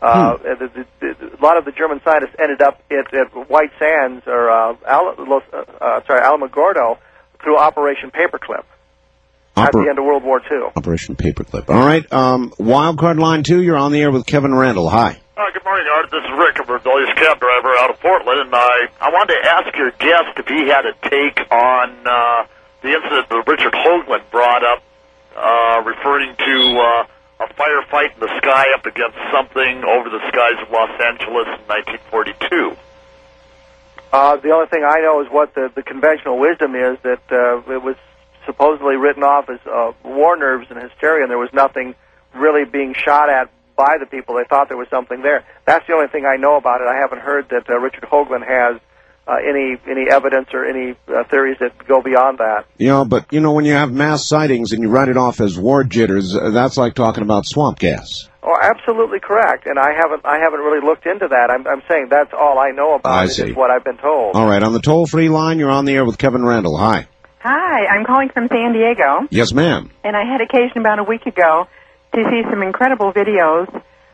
Uh, hmm. the, the, the, a lot of the German scientists ended up at, at White Sands or uh, Al, Los, uh, uh, sorry, Alamogordo through Operation Paperclip Oper- at the end of World War Two. Operation Paperclip. All right, um, Wildcard Line Two. You're on the air with Kevin Randle. Hi. Uh, good morning, Art. This is Rick, a rebellious cab driver out of Portland, and I, I wanted to ask your guest if he had a take on uh, the incident that Richard Hoagland brought up, uh, referring to uh, a firefight in the sky up against something over the skies of Los Angeles in nineteen forty-two. Uh, the only thing I know is what the, the conventional wisdom is, that uh, it was supposedly written off as uh, war nerves and hysteria, and there was nothing really being shot at by the people. They thought there was something there. That's the only thing I know about it. I haven't heard that uh, Richard Hoagland has uh, any any evidence or any uh, theories that go beyond that. Yeah, but, you know, when you have mass sightings and you write it off as war jitters, uh, that's like talking about swamp gas. Oh, absolutely correct. And I haven't I haven't really looked into that. I'm, I'm saying that's all I know about I it see. is what I've been told. All right. On the toll-free line, you're on the air with Kevin Randle. Hi. Hi. I'm calling from San Diego. Yes, ma'am. And I had occasion about a week ago to see some incredible videos.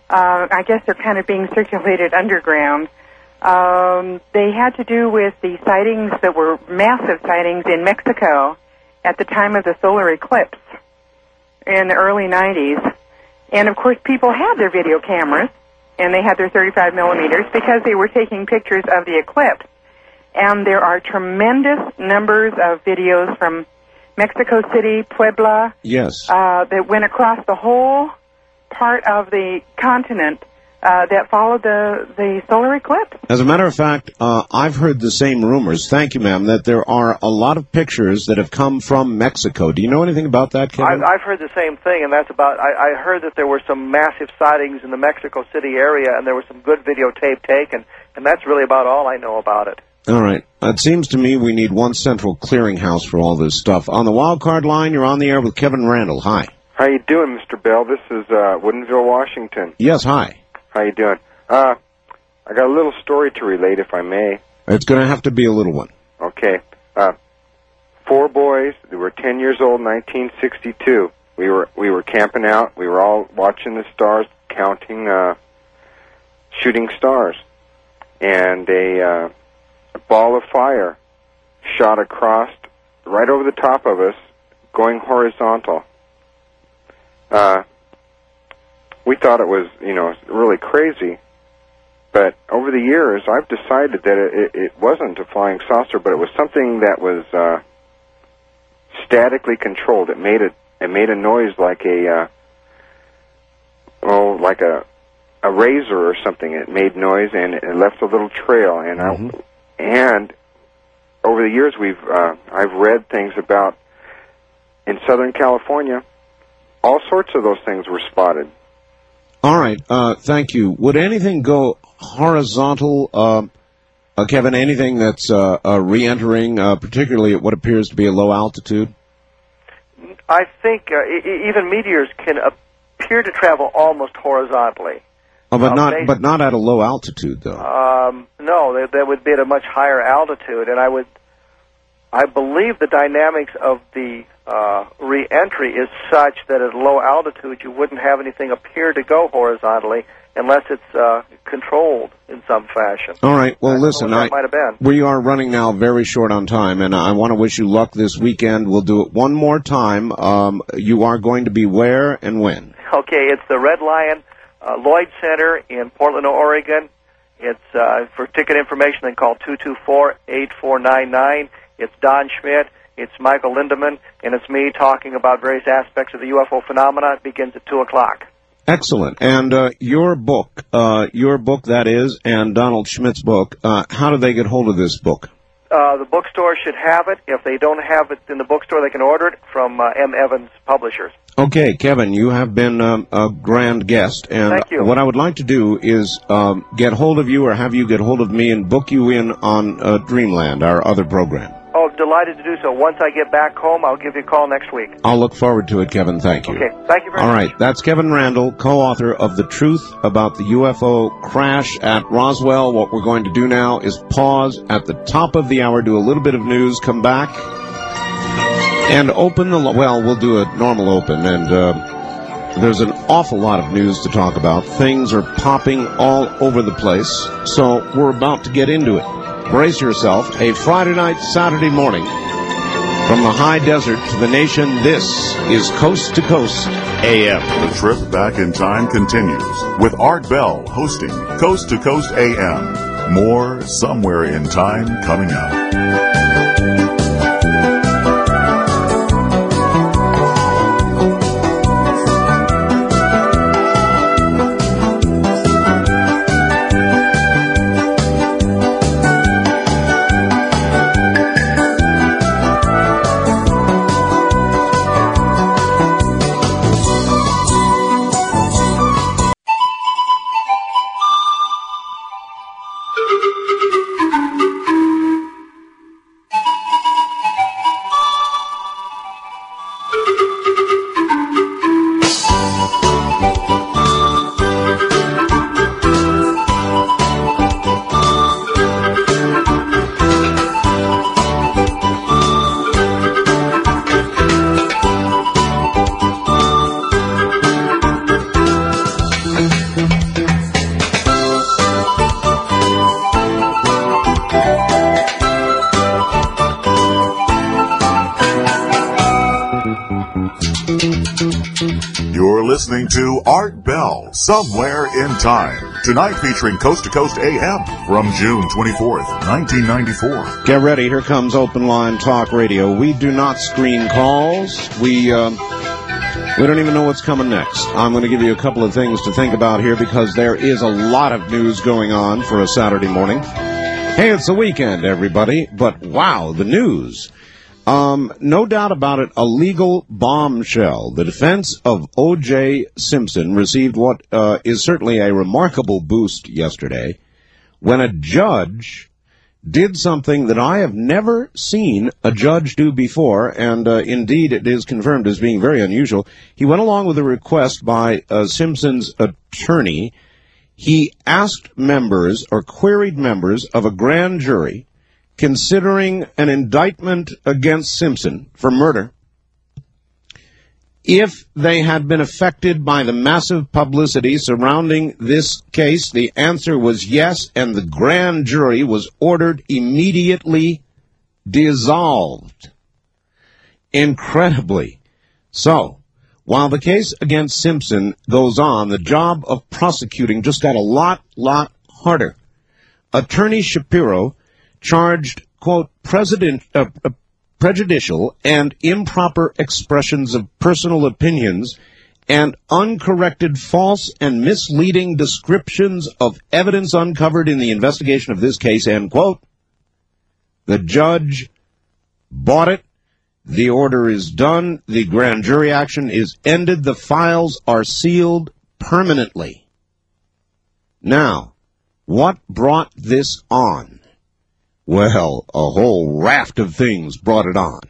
Uh, I guess they're kind of being circulated underground. Um, they had to do with the sightings that were massive sightings in Mexico at the time of the solar eclipse in the early nineties. And, of course, people had their video cameras, and they had their thirty-five millimeters because they were taking pictures of the eclipse. And there are tremendous numbers of videos from Mexico City, Puebla, yes, uh, that went across the whole part of the continent uh, that followed the, the solar eclipse. As a matter of fact, uh, I've heard the same rumors, thank you, ma'am, that there are a lot of pictures that have come from Mexico. Do you know anything about that, Kevin? I've, I've heard the same thing, and that's about, I, I heard that there were some massive sightings in the Mexico City area, and there was some good videotape taken, and that's really about all I know about it. All right. It seems to me we need one central clearinghouse for all this stuff. On the wild card line, you're on the air with Kevin Randle. Hi. How you doing, Mister Bell? This is uh, Woodinville, Washington. Yes, hi. How you doing? Uh, I got a little story to relate, if I may. It's going to have to be a little one. Okay. Uh, four boys. They were ten years old, nineteen sixty-two. We were we were camping out. We were all watching the stars, counting, uh, shooting stars, and they. Uh, ball of fire shot across, right over the top of us, going horizontal. Uh, we thought it was, you know, really crazy, but over the years I've decided that it, it wasn't a flying saucer, but it was something that was uh, statically controlled. It made a it made a noise like a, uh, oh, like a a razor or something. It made noise and it left a little trail, and mm-hmm. I. And over the years, we've uh, I've read things about, in Southern California, all sorts of those things were spotted. All right. Uh, thank you. Would anything go horizontal, uh, uh, Kevin, anything that's uh, uh, re-entering, uh, particularly at what appears to be a low altitude? I think uh, e- even meteors can appear to travel almost horizontally. Oh, but um, not, they, but not at a low altitude, though. Um, no, that they, they would be at a much higher altitude, and I would, I believe the dynamics of the uh, re-entry is such that at low altitude you wouldn't have anything appear to go horizontally unless it's uh, controlled in some fashion. All right. Well, I listen, I, might have been. We are running now very short on time, and I want to wish you luck this weekend. We'll do it one more time. Um, you are going to be where and when? Okay, it's the Red Lion Uh, Lloyd Center in Portland, Oregon. It's uh, for ticket information, then call two two four, eight four nine nine. It's Don Schmitt. It's Michael Lindemann. And it's me talking about various aspects of the U F O phenomena. It begins at two o'clock. Excellent. And uh, your book, uh, your book that is, and Donald Schmitt's book, uh, how do they get hold of this book? Uh, the bookstore should have it. If they don't have it in the bookstore, they can order it from uh, M. Evans Publishers. Okay, Kevin, you have been um, a grand guest, and thank you. What I would like to do is um, get hold of you or have you get hold of me and book you in on uh, Dreamland, our other program. Oh, delighted to do so. Once I get back home, I'll give you a call next week. I'll look forward to it, Kevin. Thank you. Okay. Thank you very much. All right. That's Kevin Randle, co-author of The Truth About the U F O Crash at Roswell. What we're going to do now is pause at the top of the hour, do a little bit of news, come back, and open the... Lo- well, we'll do a normal open, and... Uh, There's an awful lot of news to talk about. Things are popping all over the place, so we're about to get into it. Brace yourself. A Friday night, Saturday morning, from the high desert to the nation, this is Coast to Coast A M. The trip back in time continues with Art Bell hosting Coast to Coast A M. More Somewhere in Time coming up. To Art Bell, Somewhere in Time. Tonight featuring Coast to Coast A M from June twenty-fourth, nineteen ninety-four. Get ready. Here comes Open Line Talk Radio. We do not screen calls. We, uh, we don't even know what's coming next. I'm going to give you a couple of things to think about here because there is a lot of news going on for a Saturday morning. Hey, it's the weekend, everybody. But, wow, the news. Um, no doubt about it, a legal bombshell. The defense of O J. Simpson received what uh, is certainly a remarkable boost yesterday when a judge did something that I have never seen a judge do before, and uh, indeed it is confirmed as being very unusual. He went along with a request by uh, Simpson's attorney. He asked members or queried members of a grand jury considering an indictment against Simpson for murder, if they had been affected by the massive publicity surrounding this case. The answer was yes, and the grand jury was ordered immediately dissolved. Incredibly. So, while the case against Simpson goes on, the job of prosecuting just got a lot, lot harder. Attorney Shapiro charged, quote, president, uh, uh, prejudicial and improper expressions of personal opinions and uncorrected false and misleading descriptions of evidence uncovered in the investigation of this case, end quote. The judge bought it. The order is done. The grand jury action is ended. The files are sealed permanently. Now, what brought this on? Well, a whole raft of things brought it on.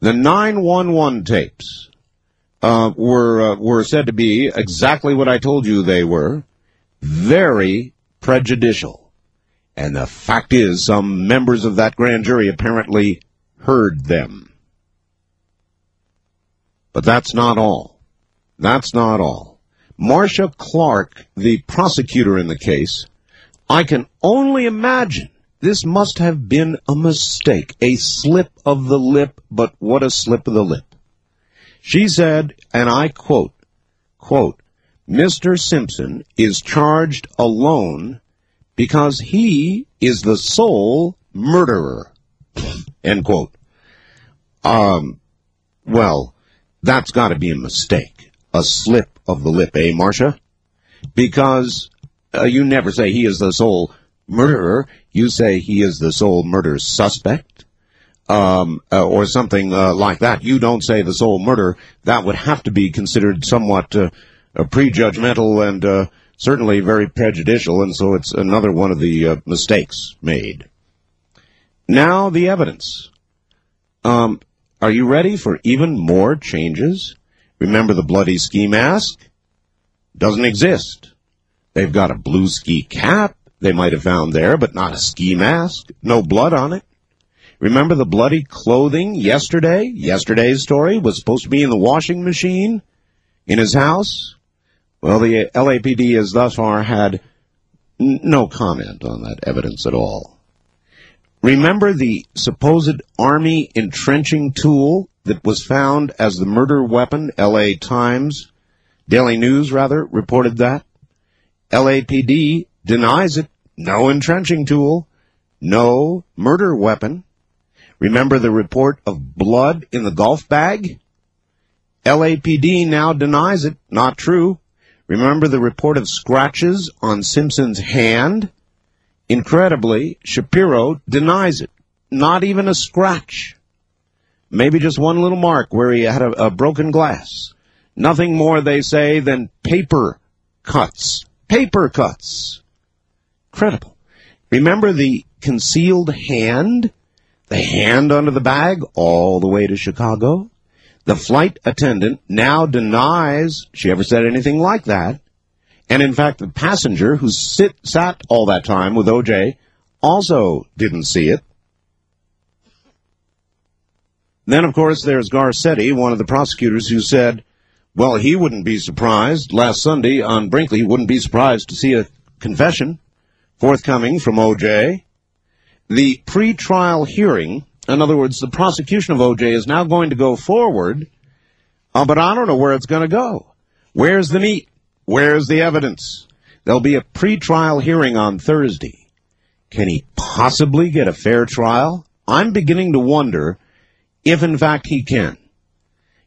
The nine one one tapes uh, were uh, were said to be exactly what I told you they were, very prejudicial. And the fact is, some members of that grand jury apparently heard them. But that's not all. That's not all. Marcia Clark, the prosecutor in the case, I can only imagine this must have been a mistake, a slip of the lip, but what a slip of the lip. She said, and I quote, quote, "Mister Simpson is charged alone because he is the sole murderer," end quote. Um, well, that's got to be a mistake, a slip of the lip, eh, Marcia? Because uh, you never say he is the sole murderer. Murderer, you say he is the sole murder suspect, um, uh, or something uh, like that. You don't say the sole murderer. That would have to be considered somewhat uh, uh, prejudgmental and uh, certainly very prejudicial, and so it's another one of the uh, mistakes made. Now the evidence. Um, are you ready for even more changes? Remember the bloody ski mask? Doesn't exist. They've got a blue ski cap they might have found there, but not a ski mask. No blood on it. Remember the bloody clothing yesterday? Yesterday's story was supposed to be in the washing machine in his house. Well, the L A P D has thus far had n- no comment on that evidence at all. Remember the supposed Army entrenching tool that was found as the murder weapon? L A Times, Daily News, rather, reported that. L A P D denies it. No entrenching tool. No murder weapon. Remember the report of blood in the golf bag? L A P D now denies it. Not true. Remember the report of scratches on Simpson's hand? Incredibly, Shapiro denies it. Not even a scratch. Maybe just one little mark where he had a, a broken glass. Nothing more, they say, than paper cuts. Paper cuts. Incredible. Remember the concealed hand? The hand under the bag all the way to Chicago? The flight attendant now denies she ever said anything like that. And, in fact, the passenger who sit, sat all that time with O J also didn't see it. Then, of course, there's Garcetti, one of the prosecutors, who said, well, he wouldn't be surprised. Last Sunday on Brinkley, wouldn't be surprised to see a confession forthcoming from O J. The pre-trial hearing, in other words, the prosecution of O J is now going to go forward, uh, but I don't know where it's going to go. Where's the meat? Where's the evidence? There'll be a pre-trial hearing on Thursday. Can he possibly get a fair trial? I'm beginning to wonder if, in fact, he can.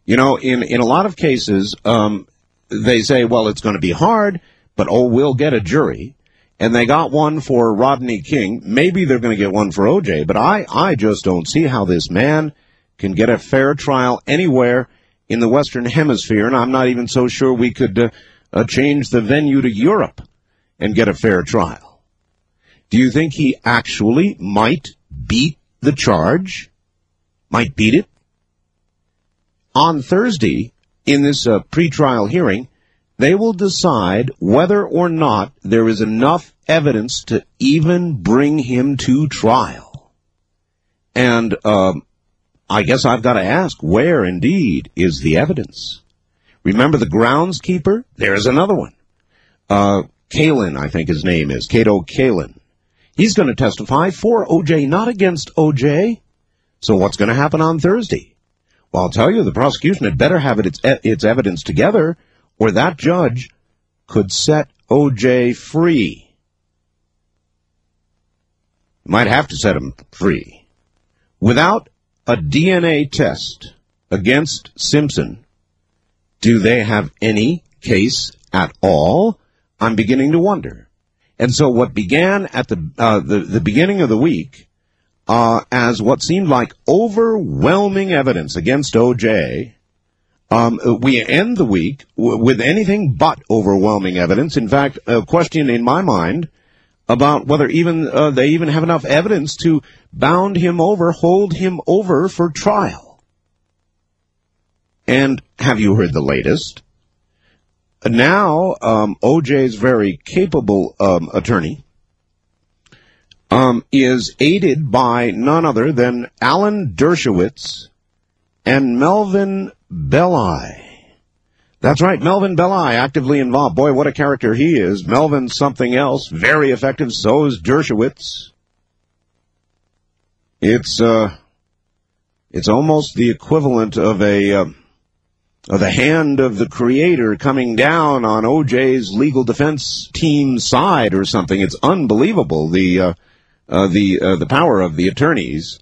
You know, in, in a lot of cases, um, they say, well, it's going to be hard, but, oh, we'll get a jury. And they got one for Rodney King. Maybe they're going to get one for O J, but I, I just don't see how this man can get a fair trial anywhere in the Western Hemisphere, and I'm not even so sure we could uh, uh, change the venue to Europe and get a fair trial. Do you think he actually might beat the charge? Might beat it? On Thursday, in this uh, pretrial hearing, they will decide whether or not there is enough evidence to even bring him to trial. And um, I guess I've got to ask, where indeed is the evidence? Remember the groundskeeper? There's another one. Uh, Kalin, I think his name is, Cato Kalin. He's going to testify for O J, not against O J. So what's going to happen on Thursday? Well, I'll tell you, the prosecution had better have its its evidence together, or that judge could set O J free. Might have to set him free. Without a D N A test against Simpson, do they have any case at all? I'm beginning to wonder. And so what began at the uh, the, the beginning of the week uh, as what seemed like overwhelming evidence against O J, Um, we end the week w- with anything but overwhelming evidence. In fact, a question in my mind about whether even uh, they even have enough evidence to bound him over, hold him over for trial. And have you heard the latest? Now, um, O J's very capable um, attorney um, is aided by none other than Alan Dershowitz and Melvin Belli. That's right, Melvin Belli, actively involved. Boy, what a character he is. Melvin's something else, very effective, so is Dershowitz. It's, uh, it's almost the equivalent of a, uh, of the hand of the creator coming down on O J's legal defense team side or something. It's unbelievable, the, uh, uh, the, uh, the power of the attorneys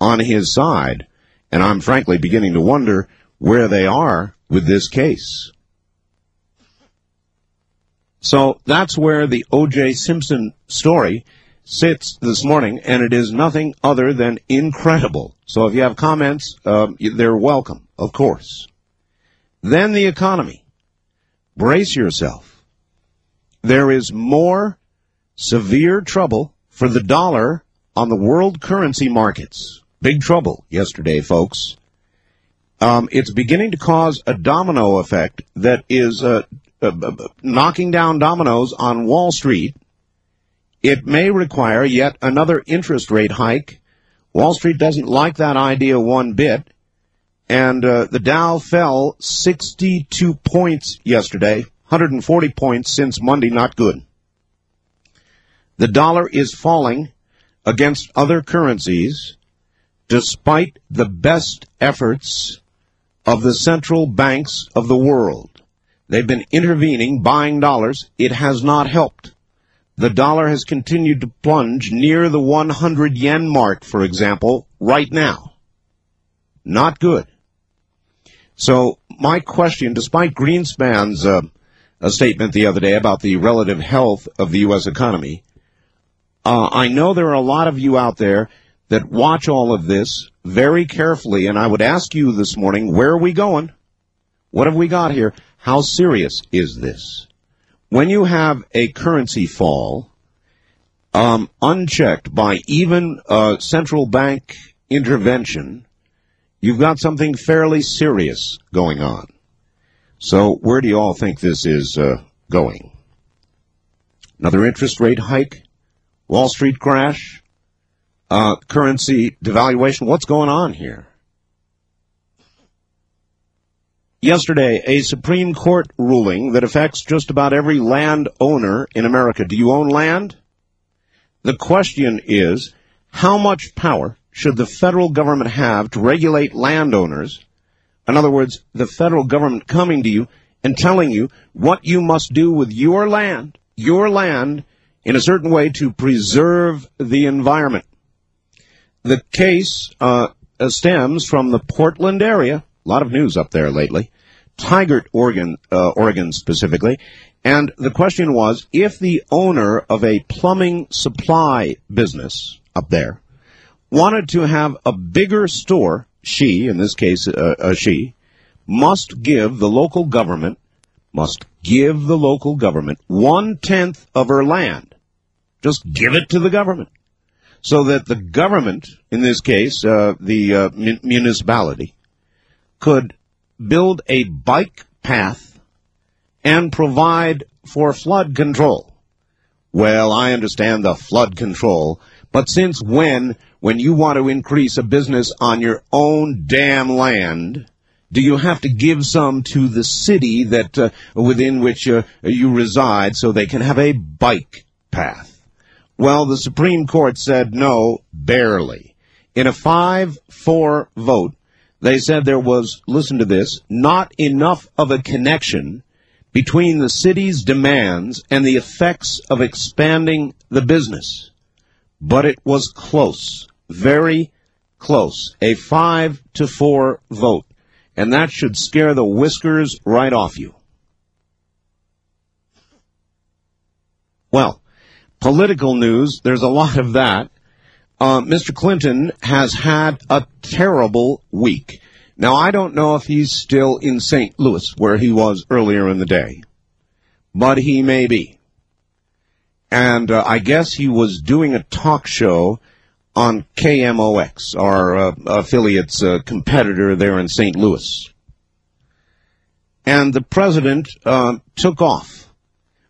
on his side. And I'm frankly beginning to wonder where they are with this case. So that's where the O J. Simpson story sits this morning, and it is nothing other than incredible. So if you have comments, uh, they're welcome, of course. Then the economy. Brace yourself. There is more severe trouble for the dollar on the world currency markets. Big trouble yesterday, folks. Um, it's beginning to cause a domino effect that is uh, uh, knocking down dominoes on Wall Street. It may require yet another interest rate hike. Wall Street doesn't like that idea one bit. And uh, the Dow fell sixty-two points yesterday, one hundred forty points since Monday, not good. The dollar is falling against other currencies despite the best efforts of the central banks of the world. They've been intervening, buying dollars. It has not helped. The dollar has continued to plunge near the one hundred yen mark, for example, right now. Not good. So my question, despite Greenspan's uh, a statement the other day about the relative health of the U S economy, uh, I know there are a lot of you out there that watch all of this very carefully, and I would ask you this morning, where are we going? What have we got here? How serious is this? When you have a currency fall, um, unchecked by even uh, central bank intervention, you've got something fairly serious going on. So where do you all think this is uh, going? Another interest rate hike? Wall Street crash? Uh, currency devaluation. What's going on here? Yesterday, a Supreme Court ruling that affects just about every land owner in America. Do you own land? The question is, how much power should the federal government have to regulate landowners? In other words, the federal government coming to you and telling you what you must do with your land, your land, in a certain way to preserve the environment. The case uh, stems from the Portland area, a lot of news up there lately, Tigert, Oregon, uh, Oregon specifically, and the question was, if the owner of a plumbing supply business up there wanted to have a bigger store, she, in this case uh, a she, must give the local government, must give the local government one-tenth of her land. Just give it to the government. So that the government, in this case, uh, the uh, mun- municipality, could build a bike path and provide for flood control. Well, I understand the flood control, but since when, when you want to increase a business on your own damn land, do you have to give some to the city that uh, within which uh, you reside so they can have a bike path? Well, the Supreme Court said no, barely. In a five four vote, they said there was, listen to this, not enough of a connection between the city's demands and the effects of expanding the business. But it was close, very close, a five to four vote. And that should scare the whiskers right off you. Well, political news, there's a lot of that. Uh, Mister Clinton has had a terrible week. Now, I don't know if he's still in Saint Louis, where he was earlier in the day, but he may be. And uh, I guess he was doing a talk show on K M O X, our uh, affiliate's uh, competitor there in Saint Louis. And the president uh, took off.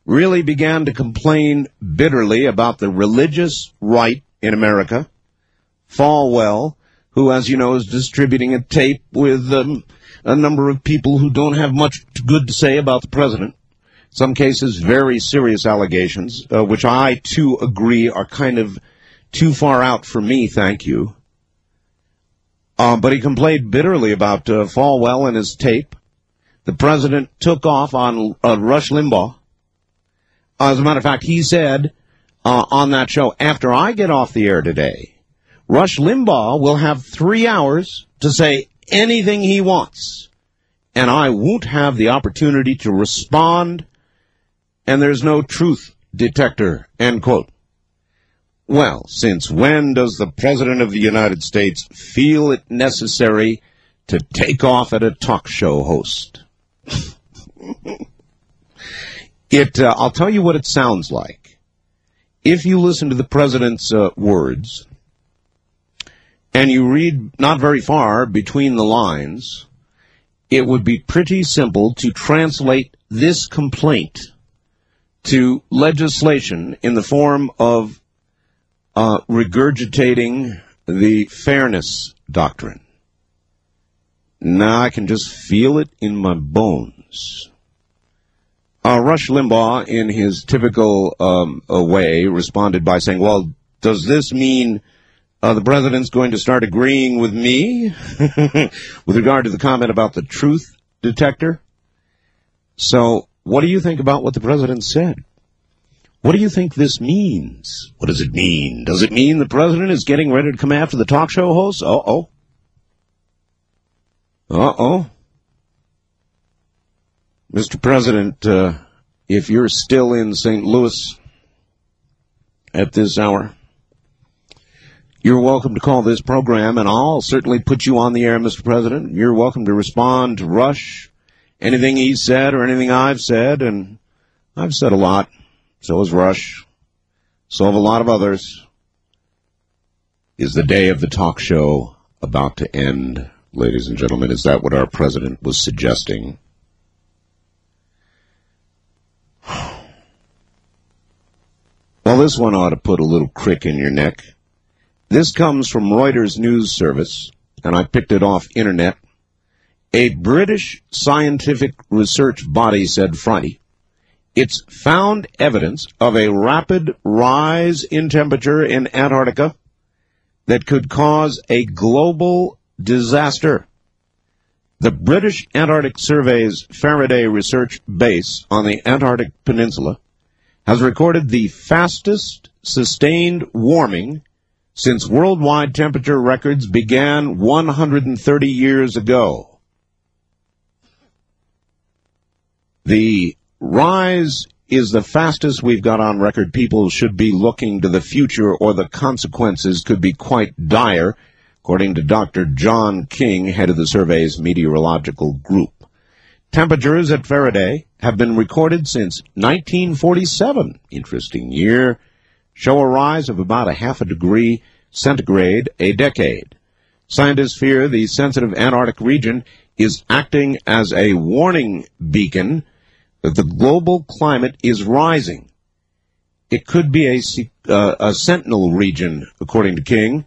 Really began to complain bitterly about the religious right in America. Falwell, who, as you know, is distributing a tape with um, a number of people who don't have much good to say about the president. In some cases, very serious allegations, uh, which I, too, agree are kind of too far out for me, thank you. Uh, but he complained bitterly about uh, Falwell and his tape. The president took off on uh, Rush Limbaugh. As a matter of fact, he said uh, on that show, after I get off the air today, Rush Limbaugh will have three hours to say anything he wants, and I won't have the opportunity to respond, and there's no truth detector, end quote. Well, since when does the President of the United States feel it necessary to take off at a talk show host? It, uh, I'll tell you what it sounds like. If you listen to the president's uh, words, and you read not very far between the lines, it would be pretty simple to translate this complaint to legislation in the form of uh, regurgitating the fairness doctrine. Now I can just feel it in my bones. Uh, Rush Limbaugh, in his typical um, way, responded by saying, well, does this mean uh, the president's going to start agreeing with me with regard to the comment about the truth detector? So what do you think about what the president said? What do you think this means? What does it mean? Does it mean the president is getting ready to come after the talk show host? Uh-oh. Uh-oh. Mister President, uh, if you're still in Saint Louis at this hour, you're welcome to call this program, and I'll certainly put you on the air, Mister President. You're welcome to respond to Rush, anything he said or anything I've said, and I've said a lot. So has Rush. So have a lot of others. Is the day of the talk show about to end, ladies and gentlemen? Is that what our president was suggesting? Well, this one ought to put a little crick in your neck. This comes from Reuters News Service, and I picked it off internet. A British scientific research body said Friday, it's found evidence of a rapid rise in temperature in Antarctica that could cause a global disaster. The British Antarctic Survey's Faraday Research Base on the Antarctic Peninsula has recorded the fastest sustained warming since worldwide temperature records began one hundred thirty years ago. The rise is the fastest we've got on record. People should be looking to the future, or the consequences could be quite dire, according to Doctor John King, head of the survey's meteorological group. Temperatures at Faraday have been recorded since nineteen forty-seven, interesting year, show a rise of about a half a degree centigrade a decade. Scientists fear the sensitive Antarctic region is acting as a warning beacon that the global climate is rising. It could be a, uh, a sentinel region, according to King.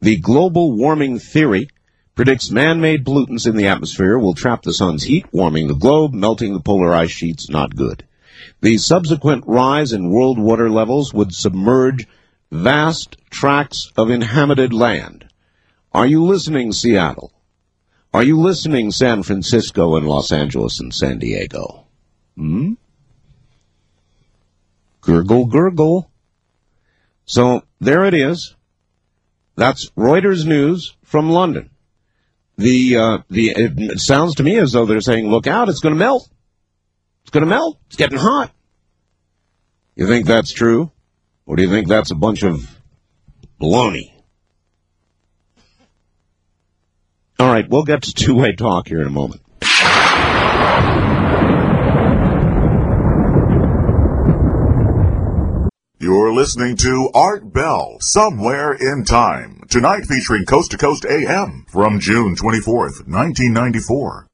The global warming theory predicts man-made pollutants in the atmosphere will trap the sun's heat, warming the globe, melting the polar ice sheets, not good. The subsequent rise in world water levels would submerge vast tracts of inhabited land. Are you listening, Seattle? Are you listening, San Francisco and Los Angeles and San Diego? Hmm? Gurgle, gurgle. So, there it is. That's Reuters News from London. The, uh, the, it sounds to me as though they're saying, look out, it's going to melt. It's going to melt. It's getting hot. You think that's true? Or do you think that's a bunch of baloney? All right, we'll get to two-way talk here in a moment. You're listening to Art Bell, Somewhere in Time, tonight featuring Coast to Coast A M from June twenty-fourth, nineteen ninety-four.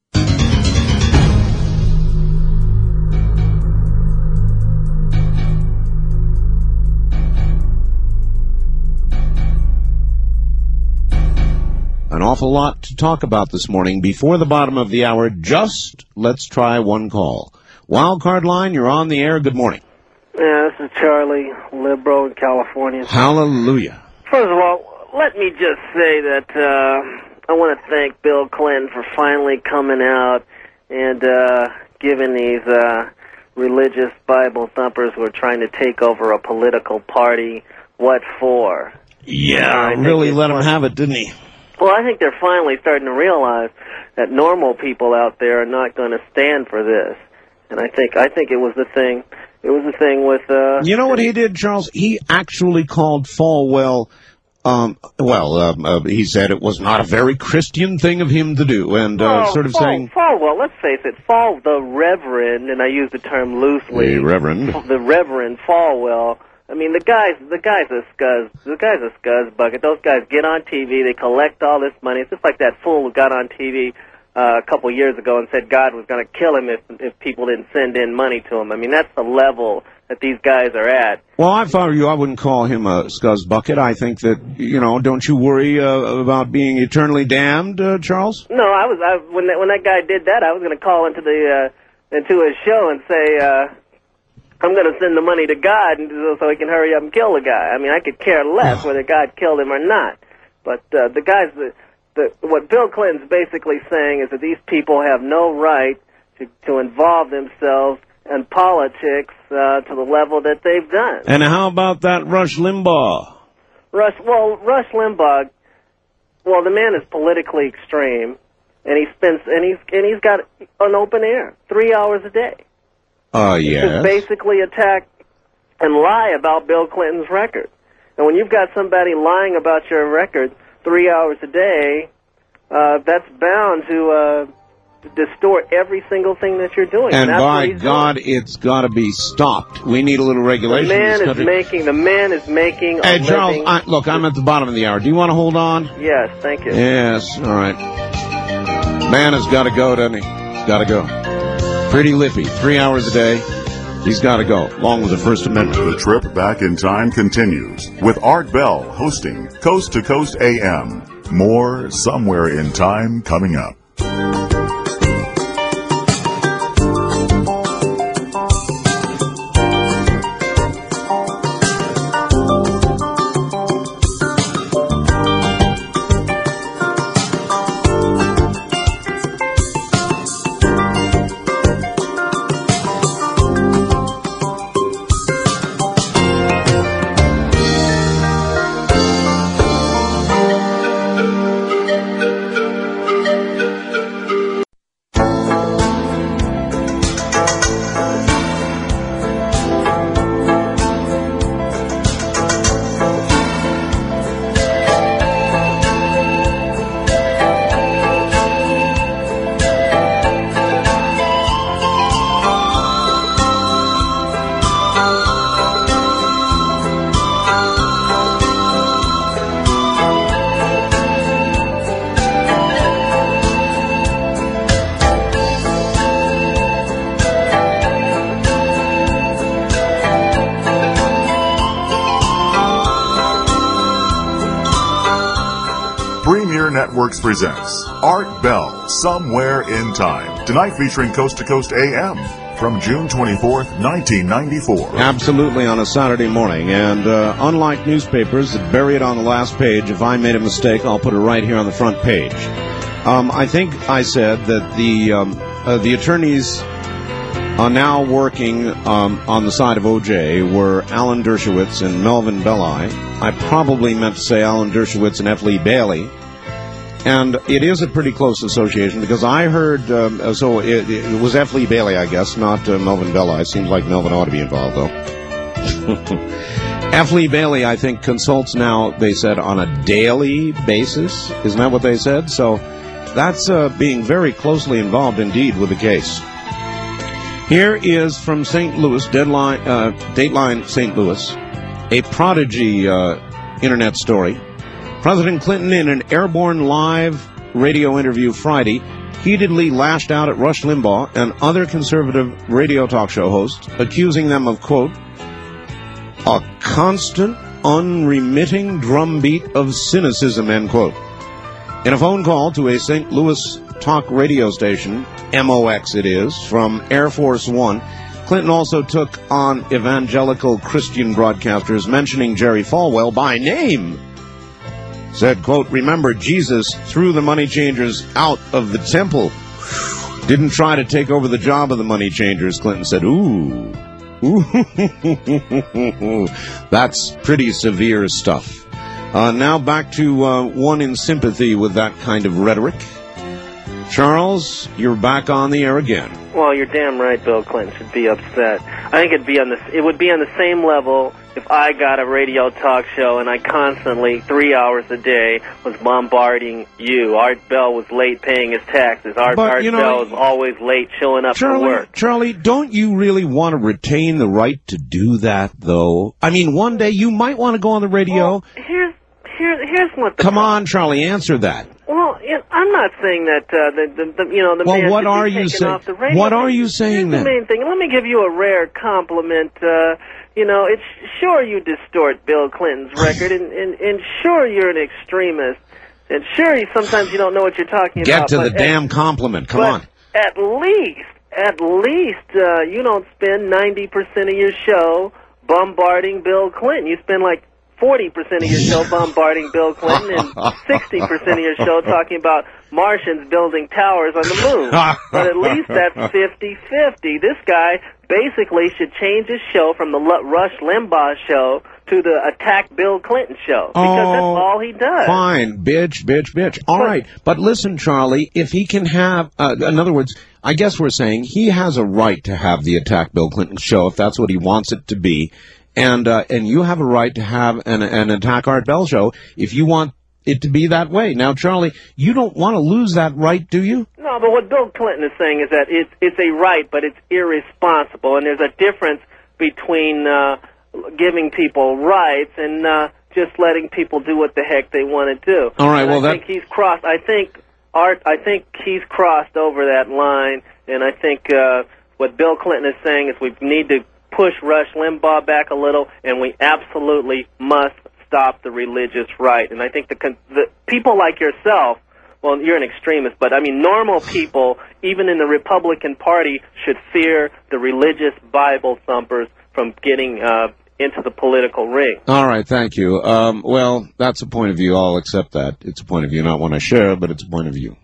An awful lot to talk about this morning. Before the bottom of the hour, just let's try one call. Wildcard line, you're on the air. Good morning. Yeah, this is Charlie Libro in California. Hallelujah. First of all, let me just say that uh, I want to thank Bill Clinton for finally coming out and uh, giving these uh, religious Bible thumpers who are trying to take over a political party what for. Yeah, you know, really let him have it, didn't he? Well, I think they're finally starting to realize that normal people out there are not going to stand for this. And I think I think it was the thing... It was the thing with... Uh, you know what he did, Charles? He actually called Falwell... Um, well, um, uh, he said it was not a very Christian thing of him to do, and uh, oh, sort of Fall, saying... Falwell, let's face it, Fall, the Reverend, and I use the term loosely... The Reverend. The Reverend Falwell I mean, the guys, the guys are scuzz, the guys are scuzz bucket. Those guys get on T V, they collect all this money. It's just like that fool who got on T V uh, a couple years ago and said God was going to kill him if if people didn't send in money to him. I mean, that's the level that these guys are at. Well, I follow you. I wouldn't call him a scuzz bucket. I think that, you know, don't you worry uh, about being eternally damned, uh, Charles? No, I was I, when that, when that guy did that, I was going to call into the uh, into his show and say, Uh, I'm going to send the money to God so he can hurry up and kill the guy. I mean, I could care less whether God killed him or not. But uh, the guys, the, the, what Bill Clinton's basically saying is that these people have no right to, to involve themselves in politics uh, to the level that they've done. And how about that Rush Limbaugh? Rush, well, Rush Limbaugh, well, the man is politically extreme, and he spends, and he's and he's got an open air three hours a day. Uh, yes. To basically attack and lie about Bill Clinton's record. And when you've got somebody lying about your record three hours a day, uh, that's bound to uh, distort every single thing that you're doing. And, and by God, doing. It's got to be stopped. We need a little regulation. The man is making, the man is making hey, a Hey, Charles, I, look, I'm at the bottom of the hour. Do you want to hold on? Yes, thank you. Yes, all right. Man has got to go, doesn't he? He's got to go. Pretty lippy, three hours a day. He's got to go, along with the First Amendment. The trip back in time continues with Art Bell hosting Coast to Coast A M. More Somewhere in Time coming up. Networks presents Art Bell, Somewhere in Time. Tonight featuring Coast to Coast A M from June twenty-fourth, nineteen ninety-four. Absolutely on a Saturday morning. And uh, unlike newspapers that bury it on the last page, if I made a mistake, I'll put it right here on the front page. Um, I think I said that the, um, uh, the attorneys are now working um, on the side of O J were Alan Dershowitz and Melvin Belli. I probably meant to say Alan Dershowitz and F. Lee Bailey. And it is a pretty close association because I heard, um, so it, it was F. Lee Bailey, I guess, not uh, Melvin Belli. It seems like Melvin ought to be involved, though. F. Lee Bailey, I think, consults now, they said, on a daily basis. Isn't that what they said? So that's uh, being very closely involved indeed with the case. Here is from Saint Louis, deadline, uh, Dateline Saint Louis, a prodigy uh, internet story. President Clinton, in an airborne live radio interview Friday, heatedly lashed out at Rush Limbaugh and other conservative radio talk show hosts, accusing them of, quote, a constant, unremitting drumbeat of cynicism, end quote. In a phone call to a Saint Louis talk radio station, M O X it is, from Air Force One, Clinton also took on evangelical Christian broadcasters, mentioning Jerry Falwell by name. Said, quote, remember, Jesus threw the money changers out of the temple. Didn't try to take over the job of the money changers, Clinton said. Ooh. Ooh. That's pretty severe stuff. Uh, now back to uh, one in sympathy with that kind of rhetoric. Charles, you're back on the air again. Well, you're damn right Bill Clinton should be upset. I think it'd be on the, it would be on the same level if I got a radio talk show and I constantly, three hours a day, was bombarding you? Art Bell was late paying his taxes. Art, but, Art you know, Bell was always late showing up Charlie, for work. Charlie, don't you really want to retain the right to do that, though? I mean, one day you might want to go on the radio. Well, here's, here, here's what the... Come problem. on, Charlie, answer that. Well, I'm not saying that, uh, the, the, the, you know, the well, man what are you saying? off the radio. What are you saying, then? Here's the main thing. Let me give you a rare compliment. Uh, you know, it's sure you distort Bill Clinton's record, and, and, and sure you're an extremist, and sure you, sometimes you don't know what you're talking Get about. Get to the at, damn compliment. Come on. At least, at least uh, you don't spend ninety percent of your show bombarding Bill Clinton. You spend, like, forty percent of your show bombarding Bill Clinton and sixty percent of your show talking about Martians building towers on the moon. But at least that's fifty fifty. This guy basically should change his show from the Rush Limbaugh show to the Attack Bill Clinton show, because oh, that's all he does. Fine. Bitch, bitch, bitch. All but, right. But listen, Charlie, if he can have, uh, in other words, I guess we're saying he has a right to have the Attack Bill Clinton show if that's what he wants it to be. And uh, and you have a right to have an, an Attack Art Bell show if you want it to be that way. Now, Charlie, you don't want to lose that right, do you? No, but what Bill Clinton is saying is that it's, it's a right, but it's irresponsible. And there's a difference between uh, giving people rights and uh, just letting people do what the heck they want to do. All right, and well, I that... think he's crossed. I think Art. I think he's crossed over that line. And I think uh, what Bill Clinton is saying is we need to push Rush Limbaugh back a little, and we absolutely must stop the religious right. And I think the, con the people like yourself, well, you're an extremist, but I mean normal people, even in the Republican Party, should fear the religious Bible thumpers from getting uh, into the political ring. All right, thank you. Um, well, that's a point of view. I'll accept that. It's a point of view, not one I share, but it's a point of view.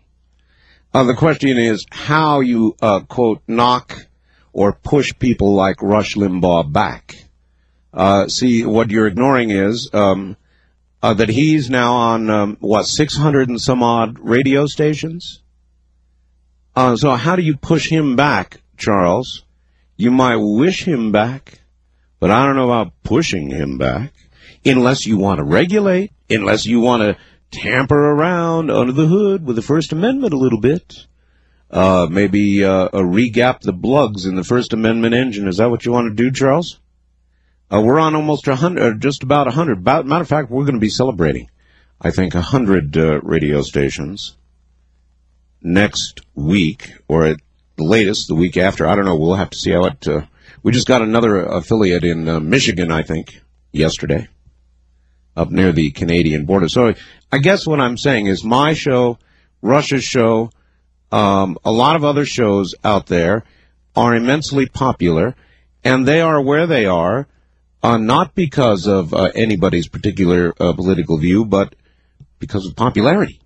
Uh, the question is how you, uh, quote, knock or push people like Rush Limbaugh back. Uh, see, what you're ignoring is um, uh, that he's now on, um, what, six hundred and some odd radio stations? Uh, so how do you push him back, Charles? You might wish him back, but I don't know about pushing him back, unless you want to regulate, unless you want to tamper around under the hood with the First Amendment a little bit. Uh, maybe uh, a regap the plugs in the First Amendment engine. Is that what you want to do, Charles? Uh, we're on almost a hundred, just about a hundred. Matter of fact, we're going to be celebrating, I think, a hundred uh, radio stations next week, or at the latest the week after. I don't know. We'll have to see how it. Uh, we just got another affiliate in uh, Michigan, I think, yesterday, up near the Canadian border. So I guess what I'm saying is my show, Russia's show. Um, a lot of other shows out there are immensely popular, and they are where they are, uh, not because of uh, anybody's particular uh, political view, but because of popularity.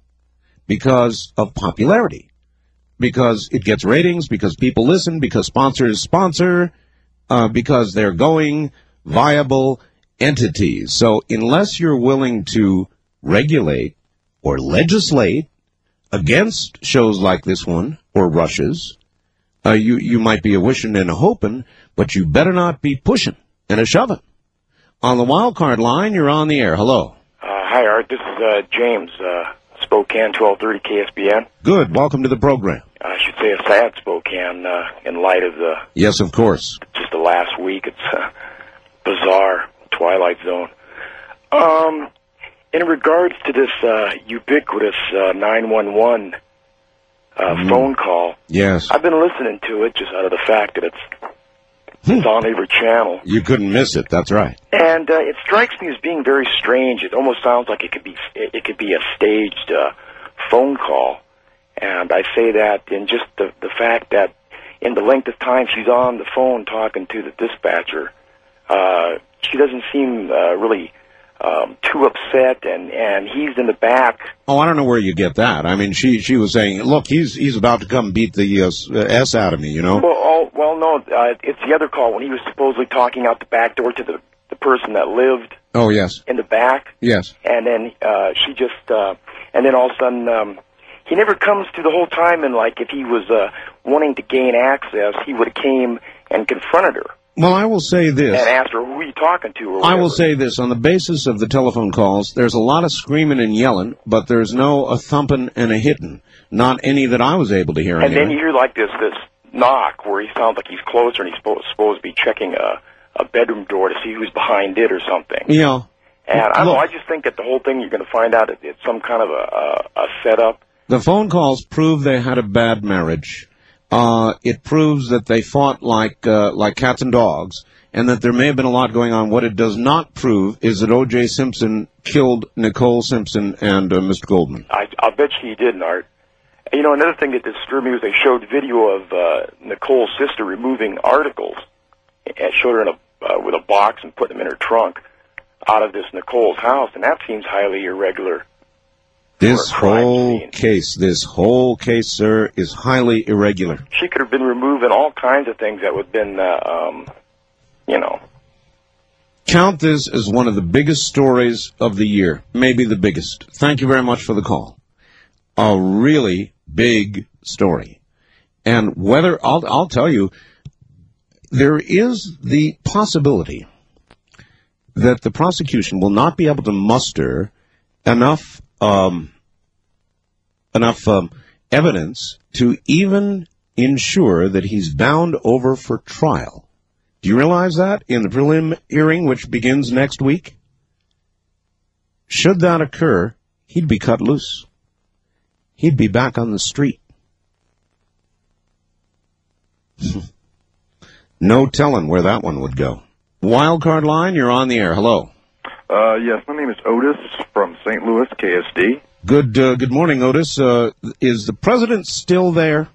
Because of popularity. Because it gets ratings, because people listen, because sponsors sponsor, uh, because they're going viable entities. So unless you're willing to regulate or legislate against shows like this one, or Russia's, uh, you, you might be a-wishing and a-hoping, but you better not be pushing and a-shoving. On the wild card line, you're on the air. Hello. Uh, hi, Art. This is uh, James, uh, Spokane, twelve thirty K S B N. Good. Welcome to the program. I should say a sad Spokane uh, in light of the... Yes, of course. Just the last week. It's a bizarre Twilight Zone. Um... In regards to this uh, ubiquitous uh, nine one one uh, mm. phone call, yes, I've been listening to it just out of the fact that it's, it's on every channel. You couldn't miss it. That's right. And uh, it strikes me as being very strange. It almost sounds like it could be it could be a staged uh, phone call. And I say that in just the, the fact that in the length of time she's on the phone talking to the dispatcher, uh, she doesn't seem uh, really... Um, too upset, and, and he's in the back. Oh, I don't know where you get that. I mean, she she was saying, look, he's he's about to come beat the uh, S out of me, you know? Well, oh, well no, uh, it's the other call when he was supposedly talking out the back door to the, the person that lived. Oh, yes. In the back. Yes. And then uh, she just, uh, and then all of a sudden, um, he never comes through the whole time, and like if he was uh, wanting to gain access, he would have came and confronted her. Well, I will say this. And asked her, who are you talking to? Or I will say this. On the basis of the telephone calls, there's a lot of screaming and yelling, but there's no a thumping and a hitting. Not any that I was able to hear. And anyway. Then you hear like this this knock where he sounds like he's closer and he's supposed, supposed to be checking a, a bedroom door to see who's behind it or something. Yeah. And well, I don't know, I just think that the whole thing, you're going to find out it, it's some kind of a, a, a setup. The phone calls prove they had a bad marriage. Uh, it proves that they fought like uh, like cats and dogs, and that there may have been a lot going on. What it does not prove is that O J. Simpson killed Nicole Simpson and uh, Mister Goldman. I, I bet you he didn't, Art. You know, another thing that disturbed me was they showed video of uh, Nicole's sister removing articles, and showed her in a, uh, with a box and put them in her trunk out of this Nicole's house, and that seems highly irregular. This whole scene. case, this whole case, sir, is highly irregular. She could have been removing all kinds of things that would have been, uh, um, you know. Count this as one of the biggest stories of the year, maybe the biggest. Thank you very much for the call. A really big story. And whether, I'll, I'll tell you, there is the possibility that the prosecution will not be able to muster enough Um, enough um, evidence to even ensure that he's bound over for trial. Do you realize that in the prelim hearing, which begins next week? Should that occur, he'd be cut loose. He'd be back on the street. No telling where that one would go. Wildcard line, you're on the air. Hello. Uh, yes, my name is Otis from Saint Louis, K S D. Good uh, good morning, Otis. Uh, is the president still there?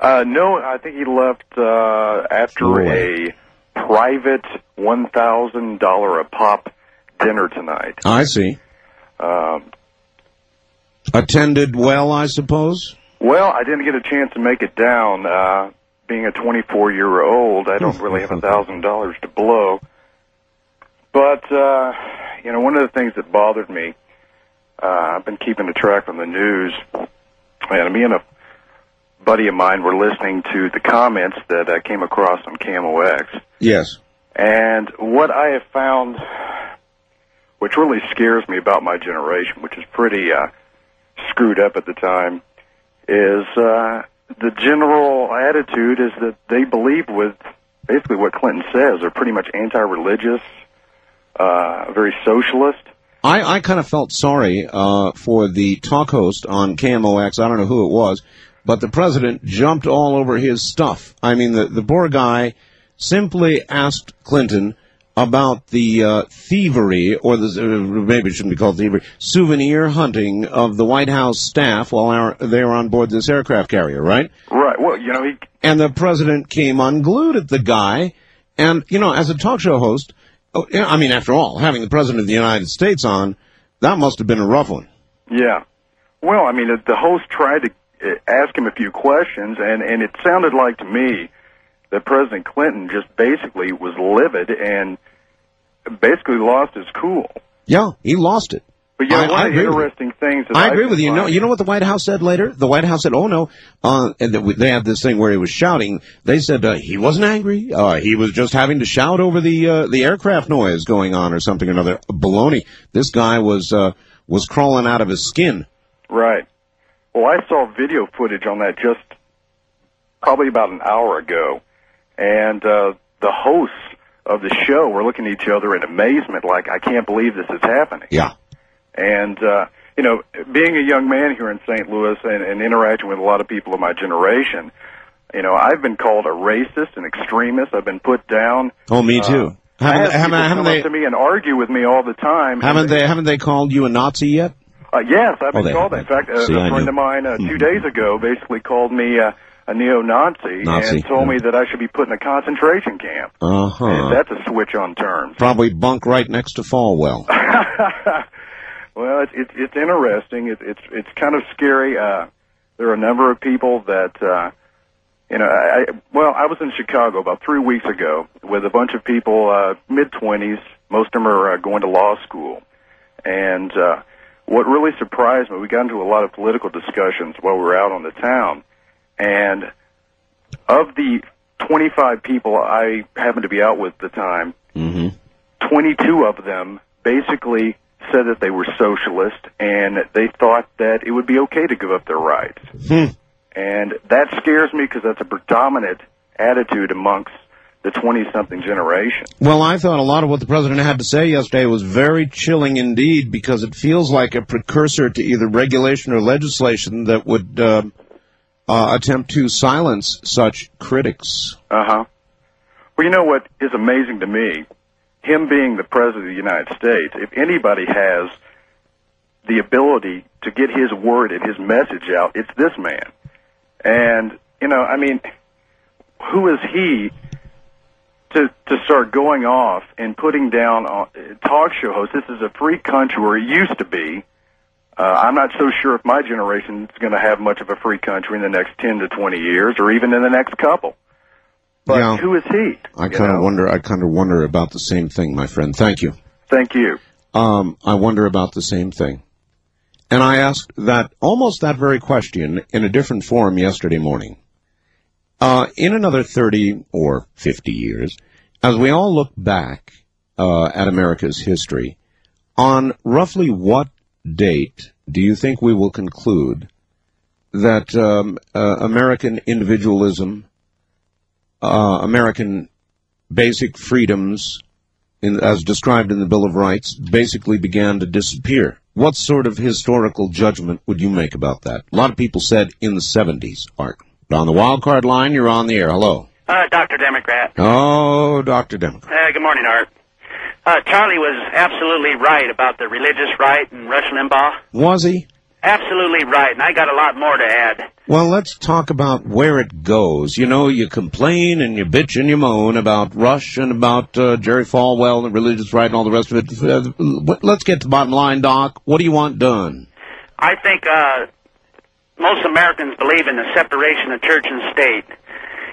Uh, no, I think he left uh, after Boy. a private one thousand dollars a pop dinner tonight. I see. Um, Attended well, I suppose? Well, I didn't get a chance to make it down. Uh, being a twenty-four-year-old, I don't really have one thousand dollars to blow. But, uh, you know, one of the things that bothered me, uh, I've been keeping a track on the news, and me and a buddy of mine were listening to the comments that I came across on Camo X. Yes. And what I have found, which really scares me about my generation, which is pretty uh, screwed up at the time, is uh, the general attitude is that they believe with basically what Clinton says. They're pretty much anti-religious. Uh, very socialist. I, I kind of felt sorry uh, for the talk host on K M O X. I don't know who it was, but the president jumped all over his stuff. I mean, the, the poor guy simply asked Clinton about the uh, thievery, or the, maybe it shouldn't be called thievery, souvenir hunting of the White House staff while our, they were on board this aircraft carrier, right? Right. Well, you know, he... And the president came unglued at the guy, and, you know, as a talk show host... Oh, yeah, I mean, after all, having the President of the United States on, that must have been a rough one. Yeah. Well, I mean, the host tried to ask him a few questions, and, and it sounded like to me that President Clinton just basically was livid and basically lost his cool. Yeah, he lost it. But, you know, I, one I of the interesting things... That I agree with you. No, you know what the White House said later? The White House said, oh, no. Uh, and they had this thing where he was shouting. They said uh, he wasn't angry. Uh, he was just having to shout over the uh, the aircraft noise going on or something or another. Baloney. This guy was, uh, was crawling out of his skin. Right. Well, I saw video footage on that just probably about an hour ago. And uh, the hosts of the show were looking at each other in amazement like, I can't believe this is happening. Yeah. And, uh, you know, being a young man here in Saint Louis and, and interacting with a lot of people of my generation, you know, I've been called a racist, an extremist. I've been put down. Oh, me too. Uh, haven't haven't, haven't they come up to me and argue with me all the time? Haven't they? Haven't they called you a Nazi yet? Uh, yes, I've been oh, called. Have. In fact, See, a, a friend of mine uh, two days ago basically called me uh, a neo-Nazi Nazi. and told yeah. me that I should be put in a concentration camp. Uh huh. And that's a switch on terms. Probably bunk right next to Falwell. Well, it's it's, it's interesting. It's it's it's kind of scary. Uh, there are a number of people that, uh, you know, I, well, I was in Chicago about three weeks ago with a bunch of people, uh, mid-twenties. Most of them are uh, going to law school. And uh, what really surprised me, we got into a lot of political discussions while we were out on the town. And of the twenty-five people I happened to be out with at the time, mm-hmm. twenty-two of them basically said that they were socialist and they thought that it would be okay to give up their rights. Mm-hmm. And that scares me because that's a predominant attitude amongst the twenty-something generation. Well, I thought a lot of what the president had to say yesterday was very chilling indeed, because it feels like a precursor to either regulation or legislation that would uh, uh, attempt to silence such critics. Uh-huh. Well, you know what is amazing to me? Him being the president of the United States, if anybody has the ability to get his word and his message out, it's this man. And, you know, I mean, who is he to to start going off and putting down talk show hosts? This is a free country, where it used to be. Uh, I'm not so sure if my generation is going to have much of a free country in the next ten to twenty years, or even in the next couple. But yeah, who is he? I kind of wonder. I kind of wonder about the same thing, my friend. Thank you. Thank you. Um, I wonder about the same thing. And I asked that almost that very question in a different form yesterday morning. Uh, in another thirty or fifty years, as we all look back uh, at America's history, on roughly what date do you think we will conclude that um, uh, American individualism, uh, American basic freedoms, in, as described in the Bill of Rights, basically began to disappear? What sort of historical judgment would you make about that? A lot of people said in the seventies, Art. On the wild card line, you're on the air. Hello. Uh, Doctor Democrat. Oh, Doctor Democrat. Uh, good morning, Art. Uh, Charlie was absolutely right about the religious right and Rush Limbaugh. Was he? Absolutely right, and I got a lot more to add. Well, let's talk about where it goes. You know, you complain and you bitch and you moan about Rush and about uh, Jerry Falwell and religious right and all the rest of it. Uh, let's get to the bottom line, Doc. What do you want done? I think... Uh, Most Americans believe in the separation of church and state,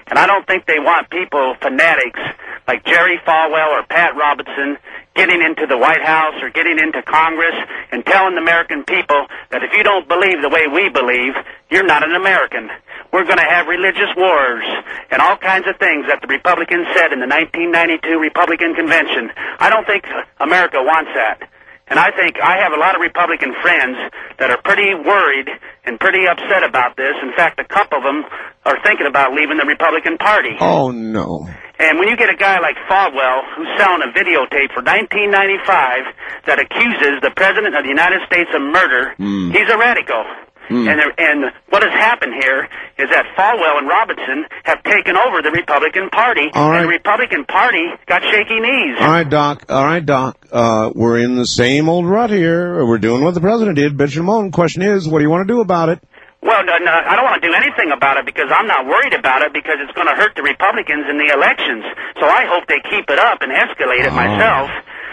and I don't think they want people, fanatics like Jerry Falwell or Pat Robertson, getting into the White House or getting into Congress and telling the American people that if you don't believe the way we believe, you're not an American. We're going to have religious wars and all kinds of things that the Republicans said in the nineteen ninety-two Republican Convention. I don't think America wants that. And I think I have a lot of Republican friends that are pretty worried and pretty upset about this. In fact, a couple of them are thinking about leaving the Republican Party. Oh, no. And when you get a guy like Falwell, who's selling a videotape for nineteen ninety-five that accuses the President of the United States of murder, mm. he's a radical. Mm. And, there, and what has happened here is that Falwell and Robertson have taken over the Republican Party, all right, and the Republican Party got shaky knees. All right, Doc. All right, Doc. Uh, we're in the same old rut here. We're doing what the president did, bitch and moan. Question is, what do you want to do about it? Well, no, no, I don't want to do anything about it, because I'm not worried about it, because it's going to hurt the Republicans in the elections. So I hope they keep it up and escalate it oh. myself.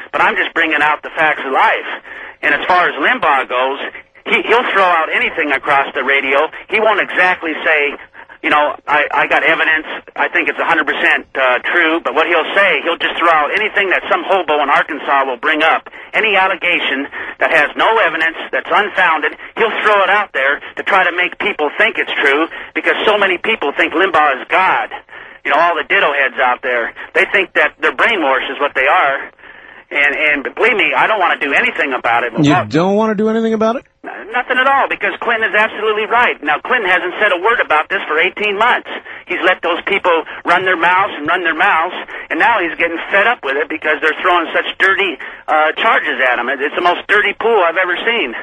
But I'm just bringing out the facts of life. And as far as Limbaugh goes... He, he'll throw out anything across the radio. He won't exactly say, you know, I, I got evidence. I think it's one hundred percent uh, true. But what he'll say, he'll just throw out anything that some hobo in Arkansas will bring up. Any allegation that has no evidence, that's unfounded, he'll throw it out there to try to make people think it's true, because so many people think Limbaugh is God. You know, all the ditto heads out there, they think that their brainwash is what they are. And, and believe me, I don't want to do anything about it. You don't want to do anything about it? Nothing at all, because Clinton is absolutely right. Now, Clinton hasn't said a word about this for eighteen months. He's let those people run their mouths and run their mouths, and now he's getting fed up with it because they're throwing such dirty uh, charges at him. It's the most dirty pool I've ever seen.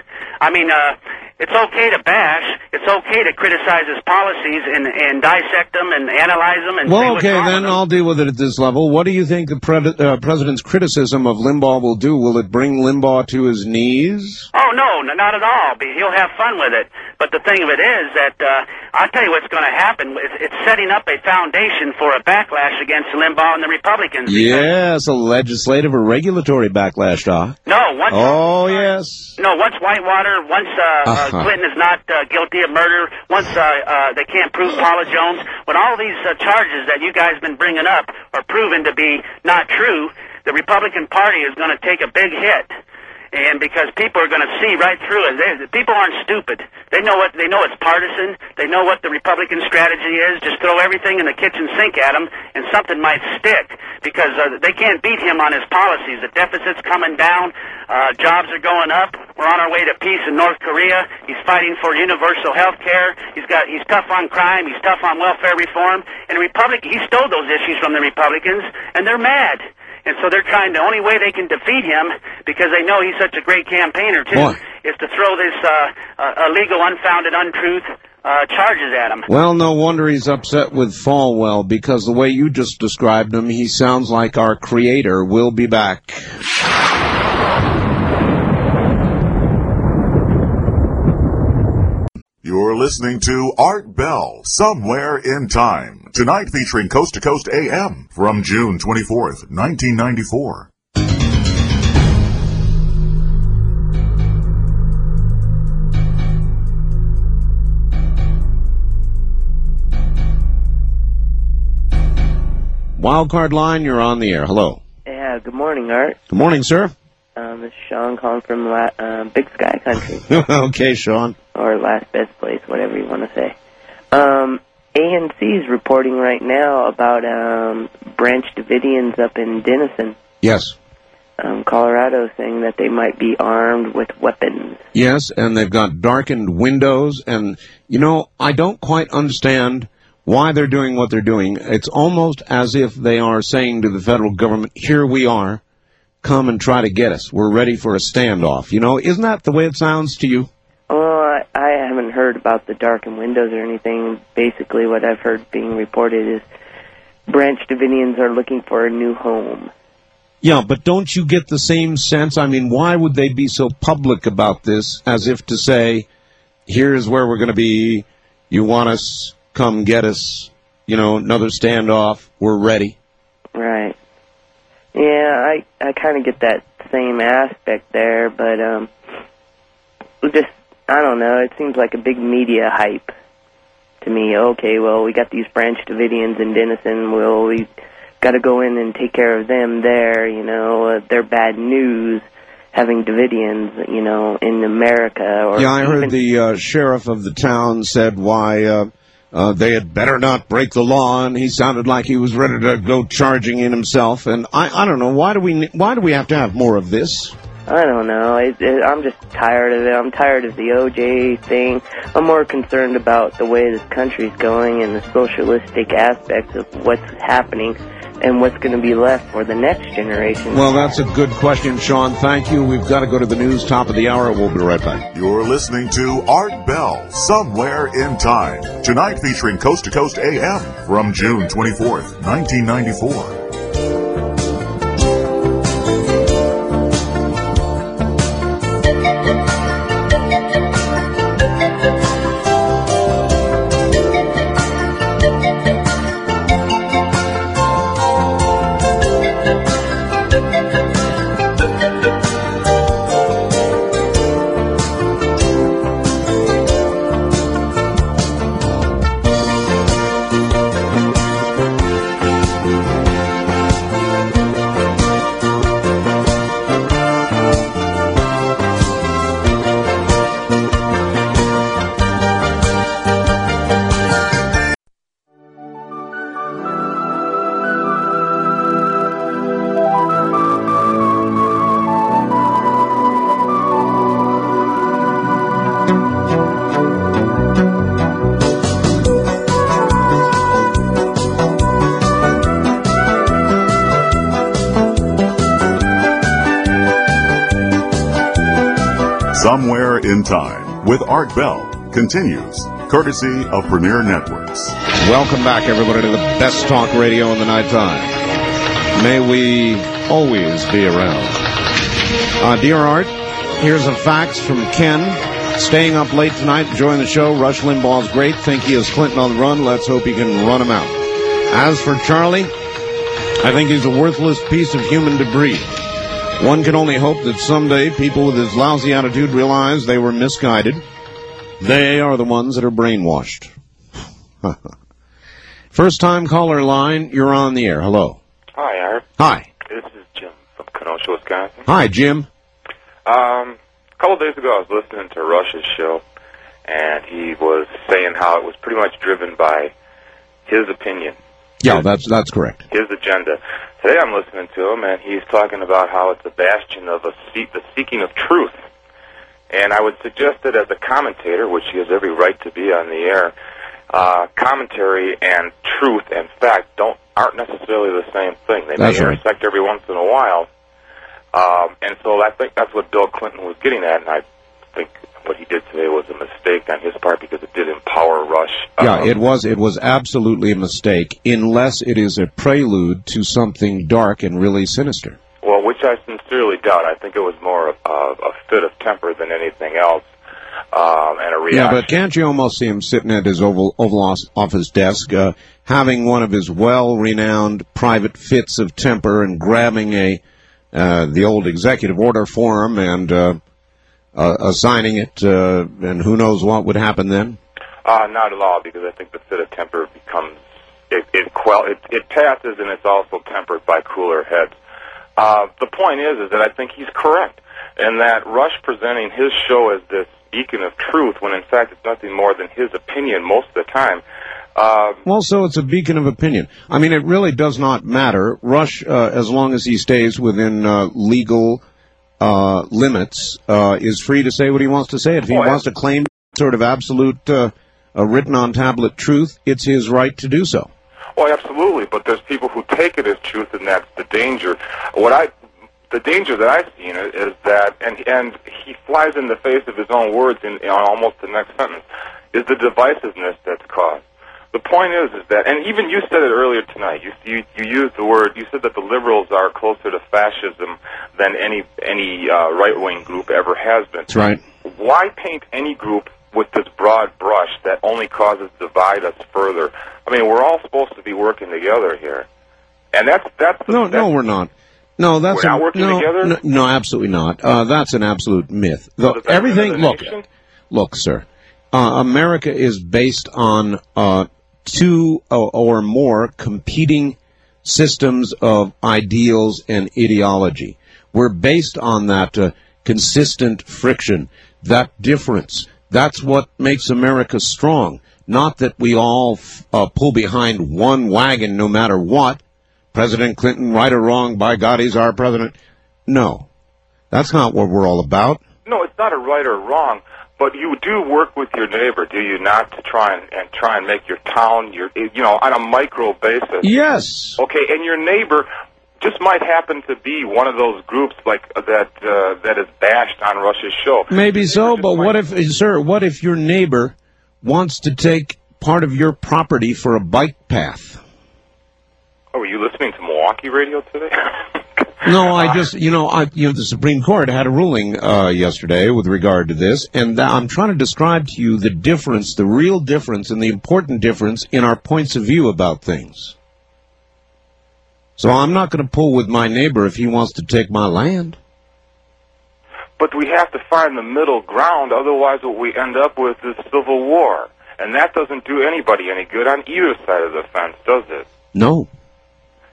I mean, uh, it's okay to bash. It's okay to criticize his policies and, and dissect them and analyze them. And well, okay, then I'll deal with it at this level. What do you think the pre uh, president's criticism of Limbaugh will do? Will it bring Limbaugh to his knees? Oh, no, not at all. He'll have fun with it. But the thing of it is that uh, I'll tell you what's going to happen. It's setting up a foundation for a backlash against Limbaugh and the Republicans. Yes, a legislative or regulatory backlash, Doc. No, once... Oh, uh, yes. No, once Whitewater, once uh, uh-huh. uh, Clinton is not uh, guilty of murder, once uh, uh, they can't prove Paula Jones, when all these uh, charges that you guys have been bringing up are proven to be not true, the Republican Party is going to take a big hit. And because people are going to see right through it. They, people aren't stupid. They know what they know. It's partisan. They know what the Republican strategy is. Just throw everything in the kitchen sink at them, and something might stick, because uh, they can't beat him on his policies. The deficit's coming down. Uh, jobs are going up. We're on our way to peace in North Korea. He's fighting for universal health care. He's got. He's tough on crime. He's tough on welfare reform. And the Republic. He stole those issues from the Republicans, and they're mad. And so they're trying, the only way they can defeat him, because they know he's such a great campaigner, too, Boy. is to throw this uh, uh, illegal, unfounded, untruth uh, charges at him. Well, no wonder he's upset with Falwell, because the way you just described him, he sounds like our creator. We'll be back. You're listening to Art Bell, Somewhere in Time, tonight featuring Coast to Coast A M from June twenty-fourth, nineteen ninety-four. Wildcard Line, you're on the air. Hello. Yeah, good morning, Art. Good morning, sir. Um, it's Sean calling from La- uh, Big Sky Country. Okay, Sean. Or Last Best Place, whatever you want to say. Um, A N C is reporting right now about um, Branch Davidians up in Denison. Yes. Um, Colorado, saying that they might be armed with weapons. Yes, and they've got darkened windows. And, you know, I don't quite understand why they're doing what they're doing. It's almost as if they are saying to the federal government, here we are. Come and try to get us. We're ready for a standoff. You know, isn't that the way it sounds to you? Well, I, I haven't heard about the darkened windows or anything. Basically, what I've heard being reported is Branch Davidians are looking for a new home. Yeah, but don't you get the same sense? I mean, why would they be so public about this, as if to say, here's where we're going to be. You want us, come get us. You know, another standoff. We're ready. Right. Yeah, I, I kind of get that same aspect there, but um, just, I don't know, it seems like a big media hype to me. Okay, well, we got these Branch Davidians in Denison, well, we got to go in and take care of them there, you know, uh, they're bad news, having Davidians, you know, in America. Or yeah, I even heard the uh, sheriff of the town said why... Uh... Uh, they had better not break the law, and he sounded like he was ready to go charging in himself. And I, I don't know, why do we why do we have to have more of this? I don't know. It, it, I'm just tired of it. I'm tired of the O J thing. I'm more concerned about the way this country's going and the socialistic aspects of what's happening and what's going to be left for the next generation. Well, that's a good question, Sean. Thank you. We've got to go to the news, top of the hour. We'll be right back. You're listening to Art Bell, Somewhere in Time, tonight featuring Coast to Coast A M from June twenty-fourth, nineteen ninety-four. Somewhere in Time with Art Bell continues, courtesy of Premier Networks. Welcome back, everybody, to the best talk radio in the nighttime. May we always be around. Uh, dear Art, here's a fax from Ken. Staying up late tonight, enjoying the show. Rush Limbaugh's great. Think he is Clinton on the run. Let's hope he can run him out. As for Charlie, I think he's a worthless piece of human debris. One can only hope that someday people with his lousy attitude realize they were misguided. They are the ones that are brainwashed. First time caller line, you're on the air. Hello. Hi, Art. Hi. This is Jim from Kenosha, Wisconsin. Hi, Jim. Uh, Um, a couple of days ago, I was listening to Rush's show, and he was saying how it was pretty much driven by his opinion. Yeah, that's that's correct. His agenda. Today I'm listening to him, and he's talking about how it's a bastion of a seek, the seeking of truth. And I would suggest that as a commentator, which he has every right to be on the air, uh, commentary and truth and fact don't aren't necessarily the same thing. They that's may right. intersect every once in a while. Um, and so I think that's what Bill Clinton was getting at, and I think what he did today was a mistake on his part because it did empower Rush. Um, yeah, it was it was absolutely a mistake, unless it is a prelude to something dark and really sinister. Well, which I sincerely doubt. I think it was more a, a fit of temper than anything else, um, and a reaction. Yeah, but can't you almost see him sitting at his Oval, Oval Office desk, uh, having one of his well-renowned private fits of temper and grabbing a uh, the old executive order form and... Uh, Uh, assigning it, uh, and who knows what would happen then? Uh, not at all, because I think the fit of temper becomes, it it, quell, it it passes, and it's also tempered by cooler heads. Uh, the point is, is that I think he's correct, and that Rush presenting his show as this beacon of truth, when in fact it's nothing more than his opinion most of the time. Uh, well, so it's a beacon of opinion. I mean, it really does not matter. Rush, uh, as long as he stays within uh, legal... Uh, limits, uh, is free to say what he wants to say. If he well, wants to claim sort of absolute uh, uh, written-on-tablet truth, it's his right to do so. Well, absolutely, but there's people who take it as truth, and that's the danger. What I, the danger that I've seen is that, and and he flies in the face of his own words in, in almost the next sentence, is the divisiveness that's caused. The point is, is that, and even you said it earlier tonight. You, you you used the word. You said that the liberals are closer to fascism than any any uh, right wing group ever has been. That's right. Why paint any group with this broad brush that only causes divide us further? I mean, we're all supposed to be working together here, and that's that's the, no, that's, no, we're not. No, that's we're a, not working no, together. No, no, absolutely not. Uh, that's an absolute myth. The, so everything. Look, nation? look, sir. Uh, America is based on. Uh, two or more competing systems of ideals and ideology. We're based on that uh, consistent friction, that difference. That's what makes America strong. Not that we all uh, pull behind one wagon no matter what. President Clinton, right or wrong, by God, he's our president. No, that's not what we're all about. No, it's not a right or wrong. But you do work with your neighbor, do you not, to try and, and try and make your town, your you know, on a micro basis? Yes. Okay, and your neighbor just might happen to be one of those groups like that uh, that is bashed on Russia's show. Maybe so, but might... what if, sir, what if your neighbor wants to take part of your property for a bike path? Oh, were you listening to Milwaukee radio today? No, I just, you know, I, you know, the Supreme Court had a ruling uh, yesterday with regard to this, and th- I'm trying to describe to you the difference, the real difference, and the important difference in our points of view about things. So I'm not going to pull with my neighbor if he wants to take my land. But we have to find the middle ground, otherwise what we end up with is civil war, and that doesn't do anybody any good on either side of the fence, does it? No.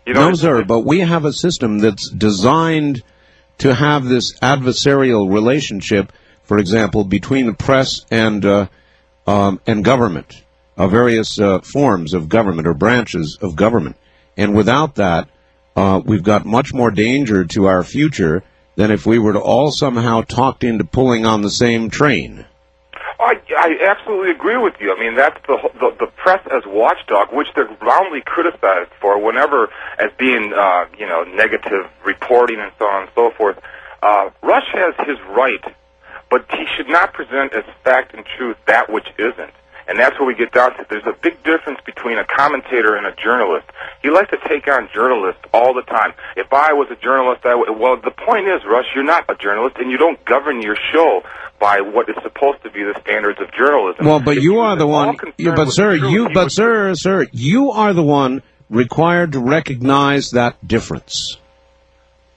You know, no, sir, but we have a system that's designed to have this adversarial relationship, for example, between the press and uh, um, and government, uh, various uh, forms of government or branches of government. And without that, uh, we've got much more danger to our future than if we were to all somehow talked into pulling on the same train. I, I absolutely agree with you. I mean, that's the, the the press as watchdog, which they're roundly criticized for whenever as being, uh, you know, negative reporting and so on and so forth. Uh, Rush has his right, but he should not present as fact and truth that which isn't. And that's where we get down to. There's a big difference between a commentator and a journalist. You like to take on journalists all the time. If I was a journalist, I would... Well, the point is, Rush, you're not a journalist, and you don't govern your show by what is supposed to be the standards of journalism. Well, but if you are the one... You, but, sir, you, but sir, sir, you are the one required to recognize that difference.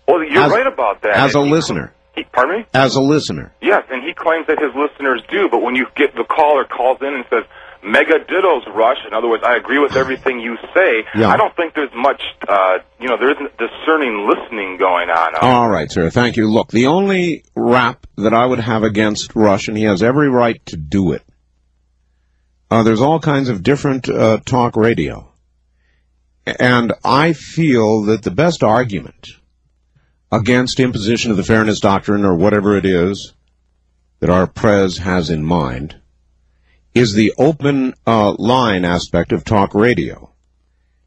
Well, you're as, right about that. As a he, listener. He, pardon me? As a listener. Yes, and he claims that his listeners do, but when you get the caller calls in and says, mega diddles, Rush. In other words, I agree with everything you say. Yeah. I don't think there's much, uh, you know, there isn't discerning listening going on. All right, sir. Thank you. Look, the only rap that I would have against Rush, and he has every right to do it, uh, there's all kinds of different uh, talk radio. And I feel that the best argument against imposition of the Fairness Doctrine or whatever it is that our prez has in mind is the open uh, line aspect of talk radio.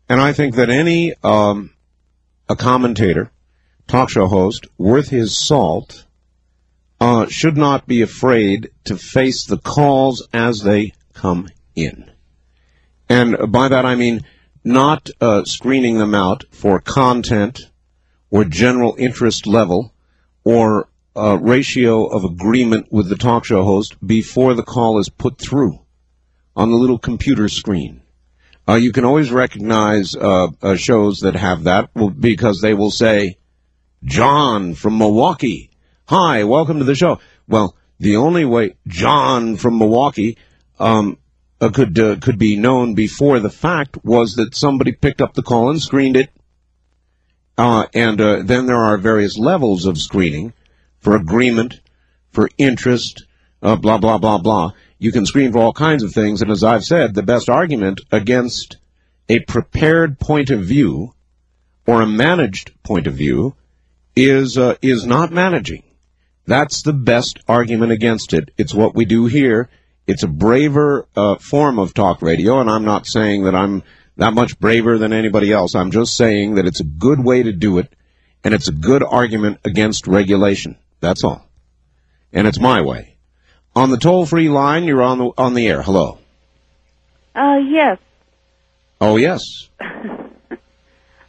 And I think that any um, a commentator, talk show host, worth his salt, uh, should not be afraid to face the calls as they come in. And by that I mean not uh, screening them out for content or general interest level or uh, ratio of agreement with the talk show host before the call is put through on the little computer screen. Uh, you can always recognize uh, uh, shows that have that because they will say, John from Milwaukee, hi, welcome to the show. Well, the only way John from Milwaukee um, uh, could, uh, could be known before the fact was that somebody picked up the call and screened it. Uh, and uh, then there are various levels of screening for agreement, for interest, uh, blah, blah, blah, blah. You can screen for all kinds of things. And as I've said, the best argument against a prepared point of view or a managed point of view is uh, is not managing. That's the best argument against it. It's what we do here. It's a braver uh, form of talk radio, and I'm not saying that I'm not much braver than anybody else. I'm just saying that it's a good way to do it, and it's a good argument against regulation. That's all. And it's my way. On the toll-free line, you're on the on the air. Hello. Uh, yes. Oh, yes.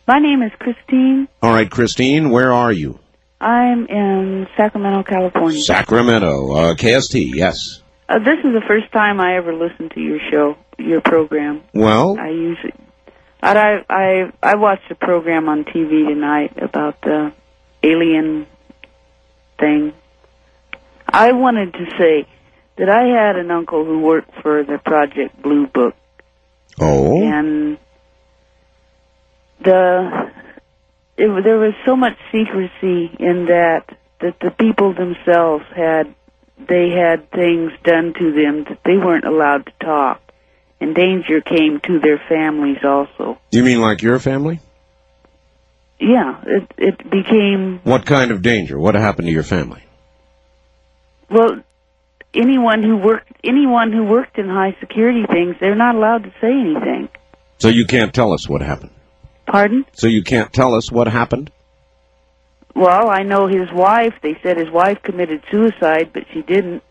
My name is Christine. All right, Christine, where are you? I'm in Sacramento, California. Sacramento, uh, K S T, yes. Uh, this is the first time I ever listened to your show, your program. Well, I usually, I I I watched a program on T V tonight about the alien thing. I wanted to say that I had an uncle who worked for the Project Blue Book. Oh, and the it, there was so much secrecy in that that the people themselves had. They had things done to them that they weren't allowed to talk, and danger came to their families also. You mean like your family? Yeah, it it became... What kind of danger? What happened to your family? Well, anyone who worked anyone who worked in high security things, they're not allowed to say anything. So you can't tell us what happened? Pardon? So you can't tell us what happened? Well, I know his wife, they said his wife committed suicide, but she didn't,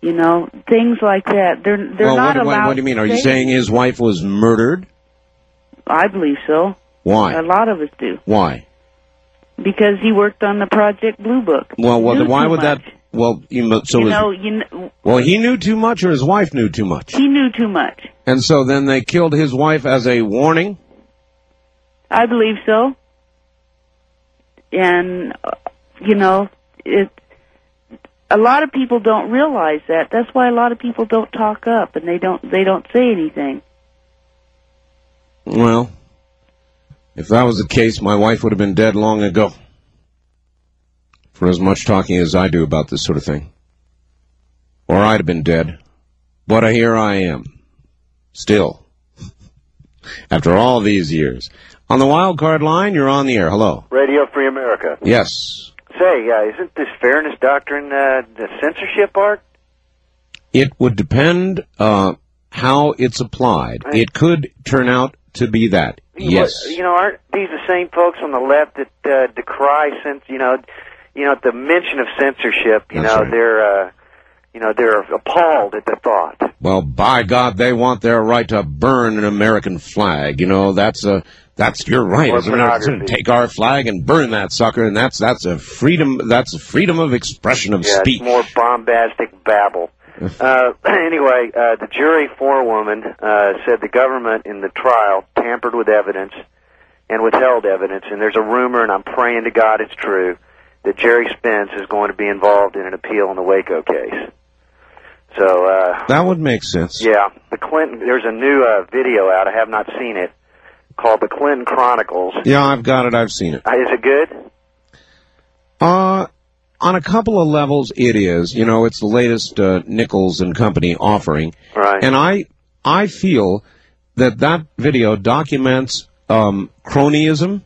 you know, things like that. They're, they're well, not what, allowed what do you mean? Are you saying his wife was murdered? I believe so. Why? A lot of us do. Why? Because he worked on the Project Blue Book. Well, well why would much. that... Well, you know, so you know, his, you know, well, he knew too much or his wife knew too much? He knew too much. And so then they killed his wife as a warning? I believe so. And, uh, you know, it. A lot of people don't realize that. That's why a lot of people don't talk up and they don't they don't say anything. Well, if that was the case, my wife would have been dead long ago for as much talking as I do about this sort of thing. Or I'd have been dead. But here I am, still, after all these years. On the wild card line, you're on the air. Hello. Radio Free America. Yes. Say, uh, isn't this fairness doctrine uh, the censorship art? It would depend uh, how it's applied. I, it could turn out to be that. Yes. You know, aren't these the same folks on the left that uh, decry, since you know, you know, at the mention of censorship, you That's know, right. they're, uh, you know, they're appalled at the thought. Well, by God, they want their right to burn an American flag. You know, that's a that's your right. As Americans, to take our flag and burn that sucker, and that's that's a freedom. That's a freedom of expression of yeah, speech. It's more bombastic babble. uh, anyway, uh, the jury forewoman uh, said the government in the trial tampered with evidence and withheld evidence. And there's a rumor, and I'm praying to God it's true, that Jerry Spence is going to be involved in an appeal in the Waco case. So uh, that would make sense. Yeah, the Clinton. There's a new uh, video out. I have not seen it. Called the Clinton Chronicles. Yeah, I've got it. I've seen it. Uh, is it good? Uh, on a couple of levels, it is. You know, it's the latest uh, Nichols and Company offering. Right. And I, I feel that that video documents um, cronyism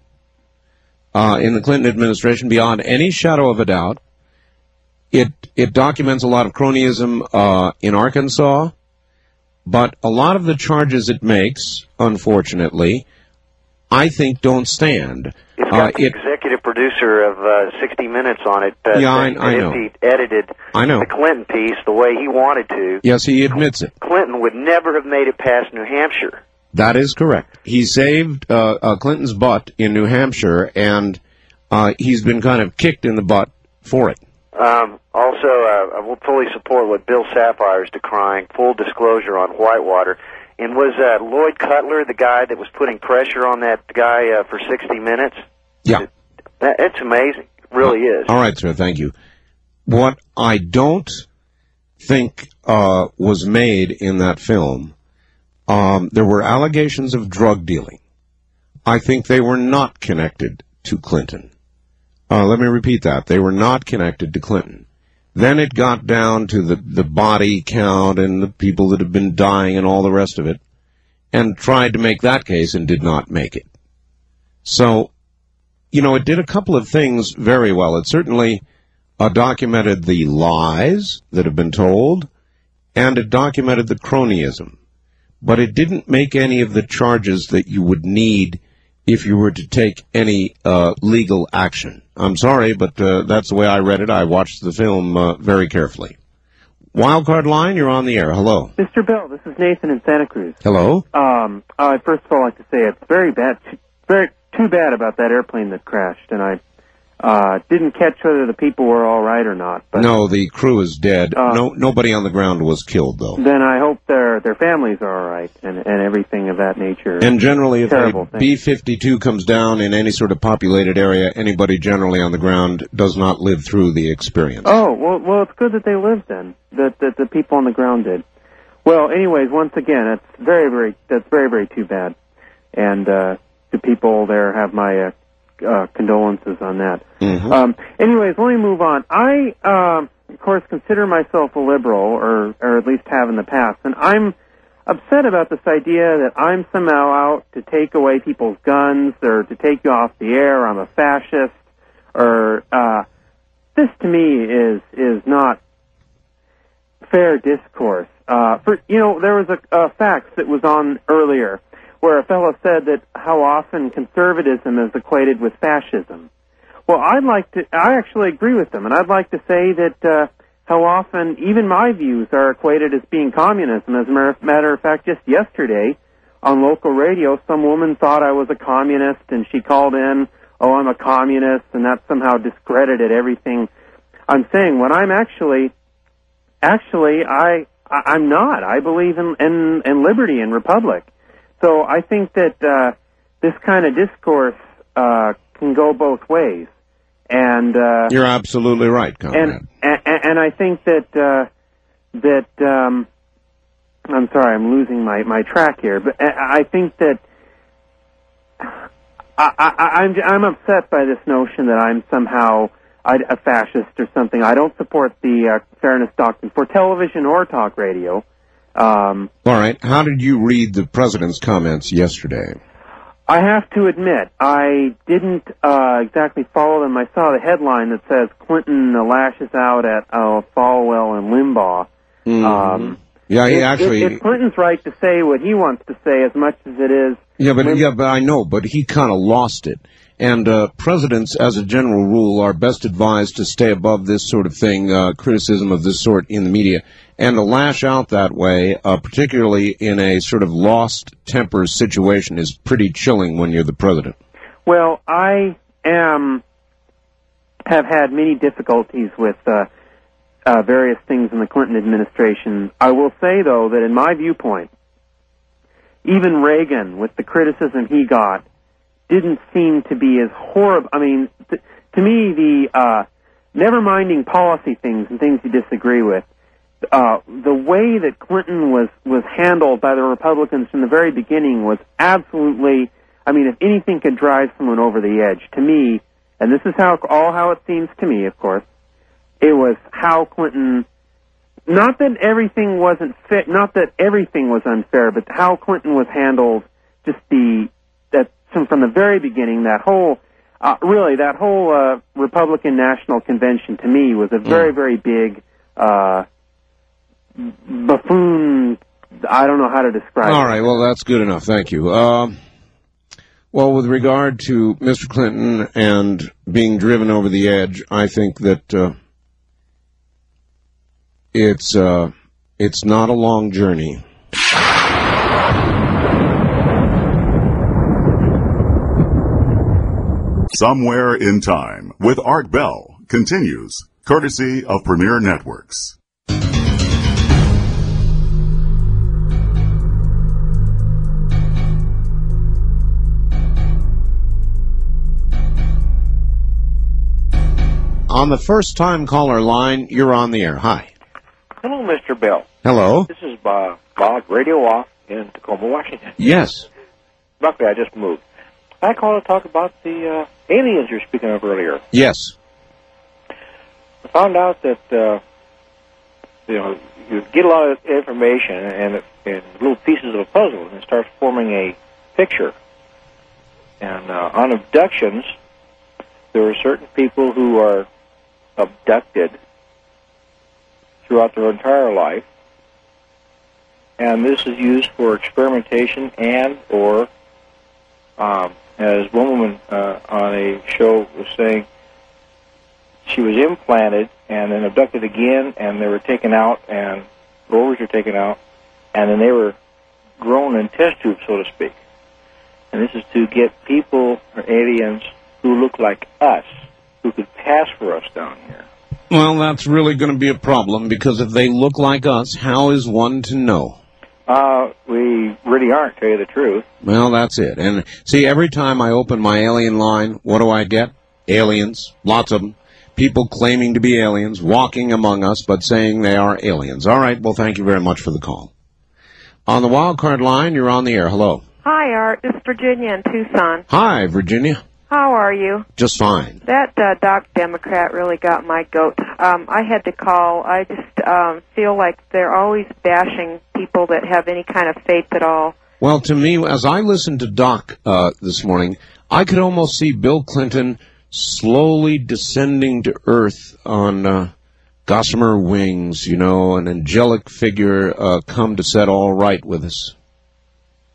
uh, in the Clinton administration beyond any shadow of a doubt. It it documents a lot of cronyism uh, in Arkansas, but a lot of the charges it makes, unfortunately, I think don't stand. It's got uh, the it, executive producer of uh, sixty minutes on it. Uh, yeah, I, I if know. If he edited I know. the Clinton piece the way he wanted to. Yes, he admits it. Clinton would never have made it past New Hampshire. That is correct. He saved uh, uh, Clinton's butt in New Hampshire, and uh, he's been kind of kicked in the butt for it. Um, also, uh, I will fully support what Bill Sapphire is decrying, full disclosure on Whitewater. And was uh, Lloyd Cutler the guy that was putting pressure on that guy uh, for sixty minutes? Yeah. That, it's amazing. It really uh, is. All right, sir. Thank you. What I don't think uh, was made in that film, um, there were allegations of drug dealing. I think they were not connected to Clinton. Uh, let me repeat that. They were not connected to Clinton. Then it got down to the, the body count and the people that have been dying and all the rest of it, and tried to make that case and did not make it. So, you know, it did a couple of things very well. It certainly uh, documented the lies that have been told, and it documented the cronyism. But it didn't make any of the charges that you would need if you were to take any uh, legal action. I'm sorry, but uh, that's the way I read it. I watched the film uh, very carefully. Wildcard line, you're on the air. Hello. Mister Bell, this is Nathan in Santa Cruz. Hello. Um, I first of all like to say it's very bad, very too bad about that airplane that crashed, and I uh, didn't catch whether the people were all right or not. But, no, the crew is dead. Uh, no, nobody on the ground was killed, though. Then I hope their their families are all right and, and everything of that nature. And generally, if a B fifty-two comes down in any sort of populated area, anybody generally on the ground does not live through the experience. Oh, well, well, it's good that they lived then, that, that the people on the ground did. Well, anyways, once again, it's very, very, that's very, very too bad. And uh, the people there have my... Uh, Uh, condolences on that. Mm-hmm. Um, anyways, let me move on. I, uh, of course, consider myself a liberal, or, or at least have in the past, and I'm upset about this idea that I'm somehow out to take away people's guns or to take you off the air. I'm a fascist, or uh, this to me is is not fair discourse. Uh, for you know, there was a, a fact that was on earlier, where a fellow said that how often conservatism is equated with fascism. Well, I'd like to, I actually agree with them, and I'd like to say that uh, how often even my views are equated as being communism. As a matter of fact, just yesterday on local radio, some woman thought I was a communist, and she called in, oh, I'm a communist, and that somehow discredited everything I'm saying, when I'm actually, actually, I, I'm not. I believe in, in, in liberty and republic. So I think that uh, this kind of discourse uh, can go both ways, and uh, you're absolutely right, Conrad. And, and and I think that uh, that um, I'm sorry, I'm losing my, my track here, but I think that I, I, I'm I'm upset by this notion that I'm somehow a fascist or something. I don't support the uh, fairness doctrine for television or talk radio. Um, All right. How did you read the president's comments yesterday? I have to admit, I didn't uh, exactly follow them. I saw the headline that says Clinton lashes out at uh, Falwell and Limbaugh. Mm-hmm. Um, yeah, he it, actually. It, it's Clinton's right to say what he wants to say as much as it is. Yeah, but Lim- yeah, but I know. But he kind of lost it. And uh, presidents, as a general rule, are best advised to stay above this sort of thing, uh, criticism of this sort in the media, and to lash out that way, uh, particularly in a sort of lost temper situation, is pretty chilling when you're the president. Well, I am have had many difficulties with uh, uh, various things in the Clinton administration. I will say, though, that in my viewpoint, even Reagan, with the criticism he got, didn't seem to be as horrible. I mean, th- to me, the uh, never-minding policy things and things you disagree with, uh, the way that Clinton was, was handled by the Republicans from the very beginning was absolutely, I mean, if anything could drive someone over the edge, to me, and this is how all how it seems to me, of course, it was how Clinton, not that everything wasn't fit, not that everything was unfair, but how Clinton was handled, just the, that from the very beginning, that whole, uh, really, that whole uh, Republican National Convention, to me, was a very, very big uh, buffoon, I don't know how to describe it. All right, well, that's good enough, thank you. Um... Well, with regard to Mister Clinton and being driven over the edge, I think that uh, it's uh, it's not a long journey. Somewhere in Time with Art Bell continues, courtesy of Premier Networks. On the first-time caller line, you're on the air. Hi. Hello, Mister Bell. Hello. This is Bob, Bob Radio Off in Tacoma, Washington. Yes. Luckily, I just moved. I called to talk about the uh, aliens you were speaking of earlier. Yes. I found out that, uh, you know, you get a lot of information and, and little pieces of a puzzle, and it starts forming a picture. And uh, on abductions, there are certain people who are abducted throughout their entire life, and this is used for experimentation and or, um, as one woman uh, on a show was saying, she was implanted and then abducted again, and they were taken out, and rovers were taken out, and then they were grown in test tubes, so to speak. And this is to get people or aliens who look like us, who could pass for us down here. Well, that's really going to be a problem, because if they look like us, how is one to know? Uh, we really aren't, to tell you the truth. Well, that's it. And see, every time I open my alien line, what do I get? Aliens. Lots of them. People claiming to be aliens, walking among us, but saying they are aliens. All right, well, thank you very much for the call. On the wild card line, you're on the air. Hello. Hi, Art. This is Virginia in Tucson. Hi, Virginia. How are you? Just fine. That uh, Doc Democrat really got my goat. Um, I had to call. I just um, feel like they're always bashing people that have any kind of faith at all. Well, to me, as I listened to Doc uh, this morning, I could almost see Bill Clinton slowly descending to earth on uh, gossamer wings, you know, an angelic figure uh, come to set all right with us.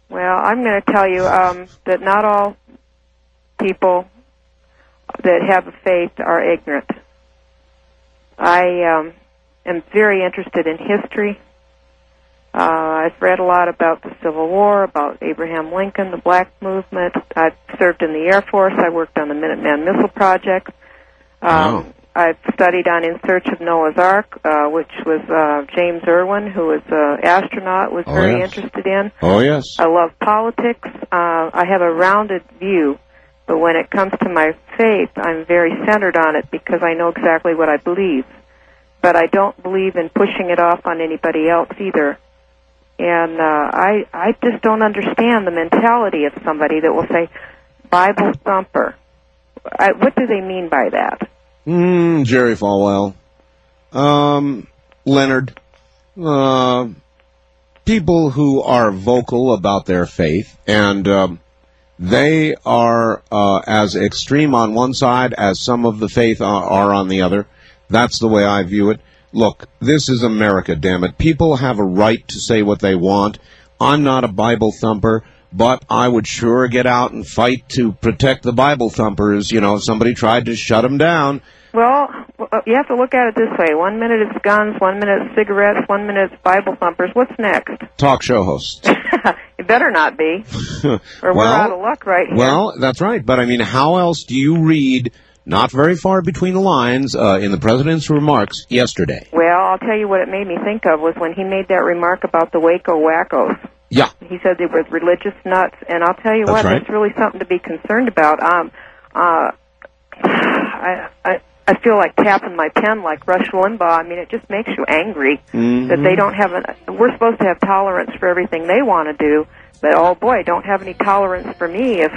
Well, I'm going to tell you um, that not all people that have a faith are ignorant. I um, am very interested in history. Uh, I've read a lot about the Civil War, about Abraham Lincoln, the Black Movement. I've served in the Air Force. I worked on the Minuteman Missile Project. Um, wow. I've studied on In Search of Noah's Ark, uh, which was uh, James Irwin, who was an astronaut, was oh, very yes. interested in. Oh, yes. I love politics. Uh, I have a rounded view. But when it comes to my faith, I'm very centered on it because I know exactly what I believe. But I don't believe in pushing it off on anybody else either. And uh, I I just don't understand the mentality of somebody that will say, Bible thumper. I, what do they mean by that? Mm, Jerry Falwell. Um, Leonard. Uh, people who are vocal about their faith and... Um, They are uh, as extreme on one side as some of the faith are, are on the other. That's the way I view it. Look, this is America, damn it. People have a right to say what they want. I'm not a Bible thumper, but I would sure get out and fight to protect the Bible thumpers, you know, if somebody tried to shut them down. Well, you have to look at it this way. One minute it's guns, one minute it's cigarettes, one minute it's Bible thumpers. What's next? Talk show hosts. It better not be, or well, we're out of luck right here. Well, that's right. But, I mean, how else do you read, not very far between the lines, uh, in the president's remarks yesterday? Well, I'll tell you what it made me think of was when he made that remark about the Waco wackos. Yeah. He said they were religious nuts. And I'll tell you that's what, right. That's really something to be concerned about. Um, uh, I... I I feel like tapping my pen like Rush Limbaugh. I mean, it just makes you angry mm-hmm. that they don't have an, we're supposed to have tolerance for everything they want to do, but oh boy, don't have any tolerance for me if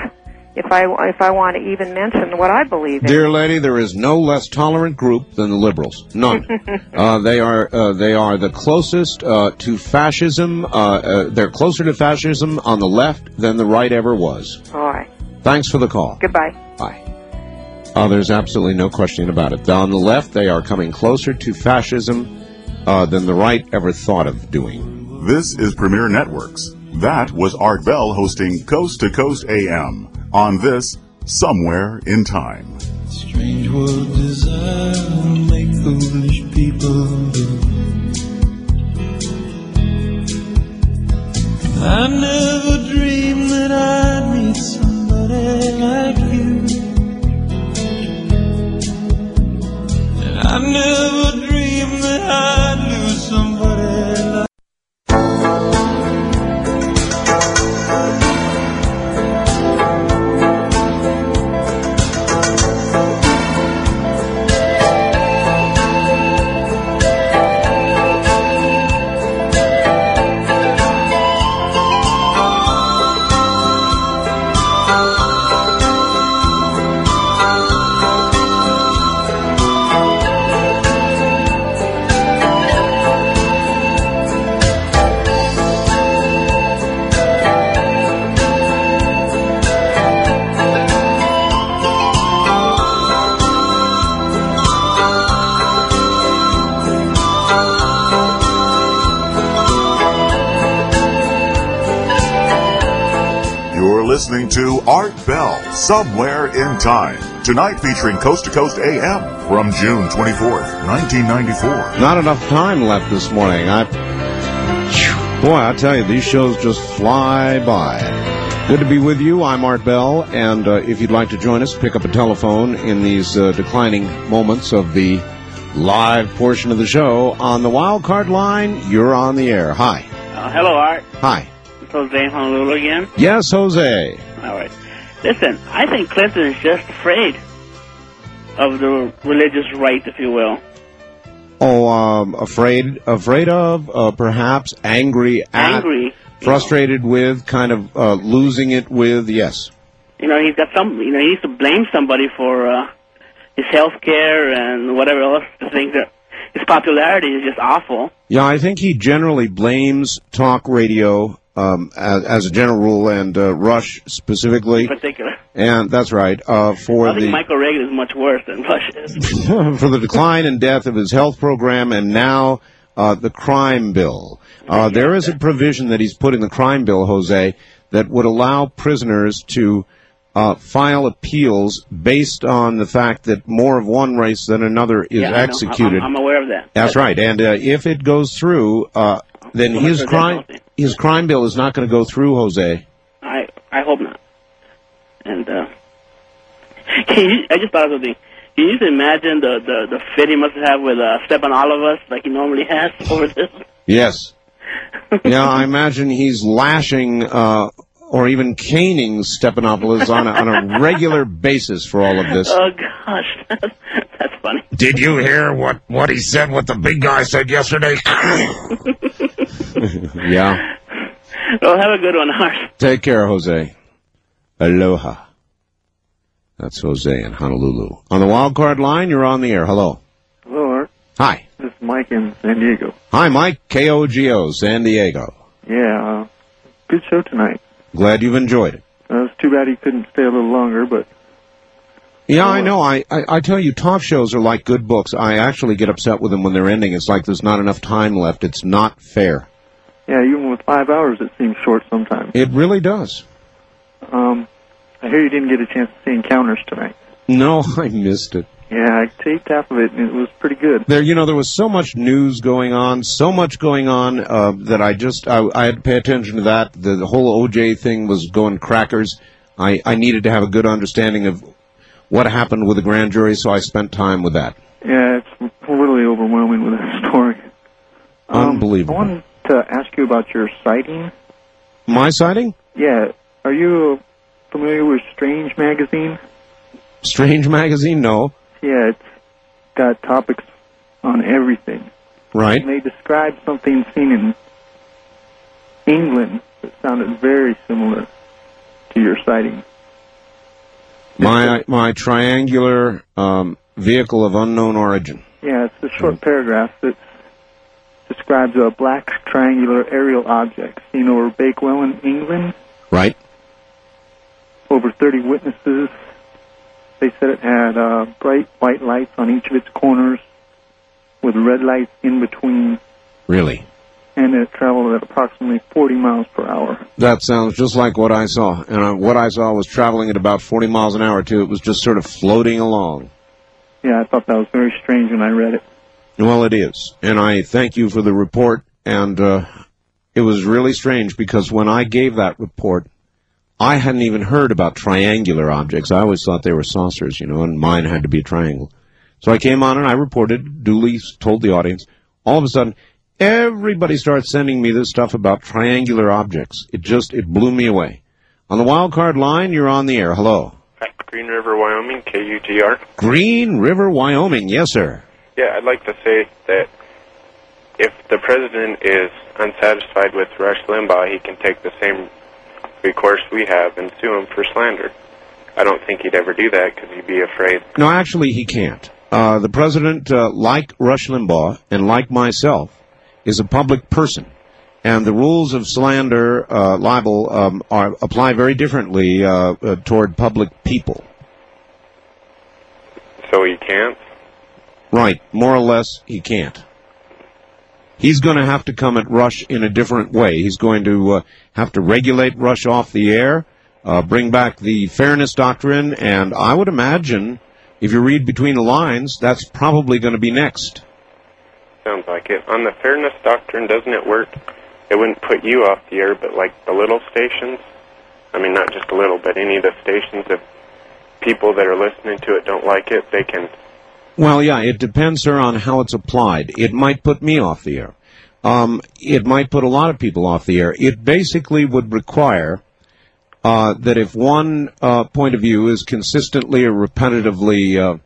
if I if I want to even mention what I believe in. Dear lady, there is no less tolerant group than the liberals. None. uh, they are uh, they are the closest uh, to fascism. Uh, uh, they're closer to fascism on the left than the right ever was. All right. Thanks for the call. Goodbye. Bye. Uh, there's absolutely no question about it. On the left, they are coming closer to fascism uh, than the right ever thought of doing. This is Premier Networks. That was Art Bell hosting Coast to Coast A M on this Somewhere in Time. Strange world desire will make foolish people do. I never dreamed that I'd meet somebody like you. I never dreamed that I'd lose somebody like. Listening to Art Bell, Somewhere in Time. Tonight featuring Coast to Coast A M from June twenty-fourth, nineteen ninety-four. Not enough time left this morning. I, boy, I tell you, these shows just fly by. Good to be with you. I'm Art Bell, and uh, if you'd like to join us, pick up a telephone in these uh, declining moments of the live portion of the show. On the wild card line, you're on the air. Hi. Uh, hello, Art. Hi. Jose in Honolulu again? Yes, Jose. All right. Listen, I think Clinton is just afraid of the religious right, if you will. Oh, um, afraid, afraid of, uh, perhaps, angry at, angry, frustrated know. with, kind of uh, losing it with, yes. You know, he's got some. You know, he used to blame somebody for uh, his health care and whatever else. To think that his popularity is just awful. Yeah, I think he generally blames talk radio. Um, as, as a general rule, and uh, Rush specifically. In particular. And that's right. Uh, for I think the, Michael Reagan is much worse than Rush is. For the decline and death of his health program, and now uh, the crime bill. Uh, there is a provision that he's put in the crime bill, Jose, that would allow prisoners to uh, file appeals based on the fact that more of one race than another is yeah, executed. I'm, I'm aware of that. That's, that's right. And uh, if it goes through, uh, then his crime... His crime bill is not going to go through, Jose. I I hope not. And uh, you, I just thought of something. Can you just imagine the, the, the fit he must have with uh, Stephen Olivas like he normally has over this? Yes. Yeah, I imagine he's lashing uh, or even caning Stephanopoulos on a, on a regular basis for all of this. Oh, gosh. That's, that's funny. Did you hear what, what he said, what the big guy said yesterday? Yeah. Well, have a good one, Art. Take care, Jose. Aloha. That's Jose in Honolulu. On the wild card line, you're on the air. Hello. Hello, Art. Hi. This is Mike in San Diego. Hi, Mike. K O G O, San Diego. Yeah. Uh, good show tonight. Glad you've enjoyed it. Uh, it's too bad he couldn't stay a little longer, but... Yeah, I know. I, I, I tell you, talk shows are like good books. I actually get upset with them when they're ending. It's like there's not enough time left. It's not fair. Yeah, even with five hours, it seems short sometimes. It really does. Um, I hear you didn't get a chance to see Encounters tonight. No, I missed it. Yeah, I taped half of it, and it was pretty good. There, you know, there was so much news going on, so much going on uh, that I just I, I had to pay attention to that. The, the whole O J thing was going crackers. I, I needed to have a good understanding of what happened with the grand jury, so I spent time with that. Yeah, it's really overwhelming with that story. Um, Unbelievable. I wanted to ask you about your sighting. My sighting? Yeah. Are you familiar with Strange Magazine? Strange Magazine? No. Yeah, it's got topics on everything. Right. And they described something seen in England that sounded very similar to your sighting. My my triangular um, vehicle of unknown origin. Yeah, it's a short paragraph that describes a black triangular aerial object seen over Bakewell in England. Right. Over thirty witnesses. They said it had uh, bright white lights on each of its corners with red lights in between. Really? And it traveled at approximately forty miles per hour. That sounds just like what I saw. And uh, what I saw was traveling at about forty miles an hour, too. It was just sort of floating along. Yeah, I thought that was very strange when I read it. Well, it is. And I thank you for the report. And uh, it was really strange because when I gave that report, I hadn't even heard about triangular objects. I always thought they were saucers, you know, and mine had to be a triangle. So I came on and I reported, duly told the audience. All of a sudden, everybody starts sending me this stuff about triangular objects. It just, it blew me away. On the wild card line, you're on the air. Hello. Green River, Wyoming, K U G R. Green River, Wyoming, yes, sir. Yeah, I'd like to say that if the president is unsatisfied with Rush Limbaugh, he can take the same recourse we have and sue him for slander. I don't think he'd ever do that because he'd be afraid. No, actually, he can't. Uh, the president, uh, like Rush Limbaugh and like myself, is a public person, and the rules of slander, uh, libel, um, are, apply very differently uh, uh, toward public people. So he can't? Right. More or less, he can't. He's going to have to come at Rush in a different way. He's going to uh, have to regulate Rush off the air, uh, bring back the fairness doctrine, and I would imagine, if you read between the lines, that's probably going to be next. Sounds like it. On the fairness doctrine, doesn't it work? It wouldn't put you off the air, but like the little stations, I mean, not just a little, but any of the stations, if people that are listening to it don't like it, they can... Well, yeah, it depends, sir, on how it's applied. It might put me off the air. Um, it might put a lot of people off the air. It basically would require uh, that if one uh, point of view is consistently or repetitively uh,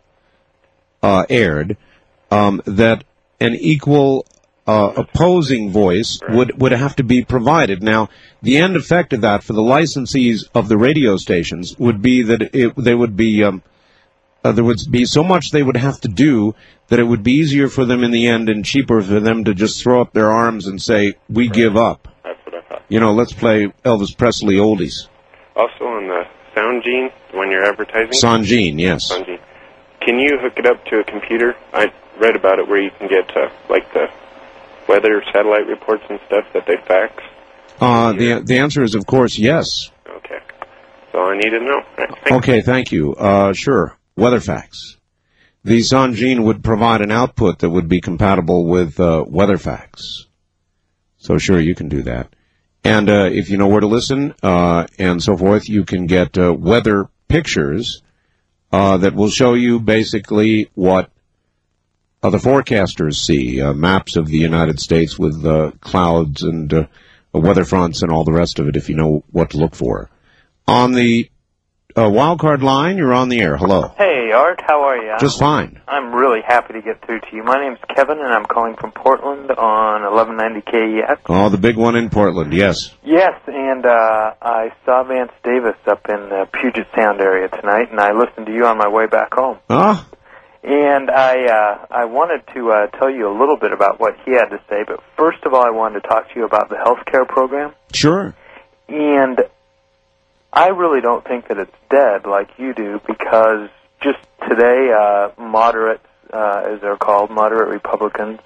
uh, aired, um, that... an equal uh, opposing voice would, would have to be provided. Now, the end effect of that for the licensees of the radio stations would be that it, they would be um, uh, there would be so much they would have to do that it would be easier for them in the end and cheaper for them to just throw up their arms and say, we give up. That's what I thought. You know, let's play Elvis Presley oldies. Also on the Soundgene, when you're advertising? Soundgene, yes. Soundgene. Can you hook it up to a computer? I... read about it where you can get uh, like the weather satellite reports and stuff that they fax? Uh, the the answer is, of course, yes. Okay. That's all I need to know. Right, okay, thank you. Uh, sure. Weather fax. The Soundgene would provide an output that would be compatible with uh, weather fax. So, sure, you can do that. And uh, if you know where to listen uh, and so forth, you can get uh, weather pictures uh, that will show you basically what Uh, the forecasters see uh, maps of the United States with uh, clouds and uh, weather fronts and all the rest of it, if you know what to look for. On the uh, wild card line, you're on the air. Hello. Hey, Art. How are you? Just fine. I'm really happy to get through to you. My name's Kevin, and I'm calling from Portland on eleven ninety K E F. Oh, the big one in Portland, yes. Yes, and uh, I saw Vance Davis up in the Puget Sound area tonight, and I listened to you on my way back home. Ah. And I uh, I wanted to uh, tell you a little bit about what he had to say, but first of all, I wanted to talk to you about the health care program. Sure. And I really don't think that it's dead like you do, because just today, uh, moderates, uh, as they're called, moderate Republicans,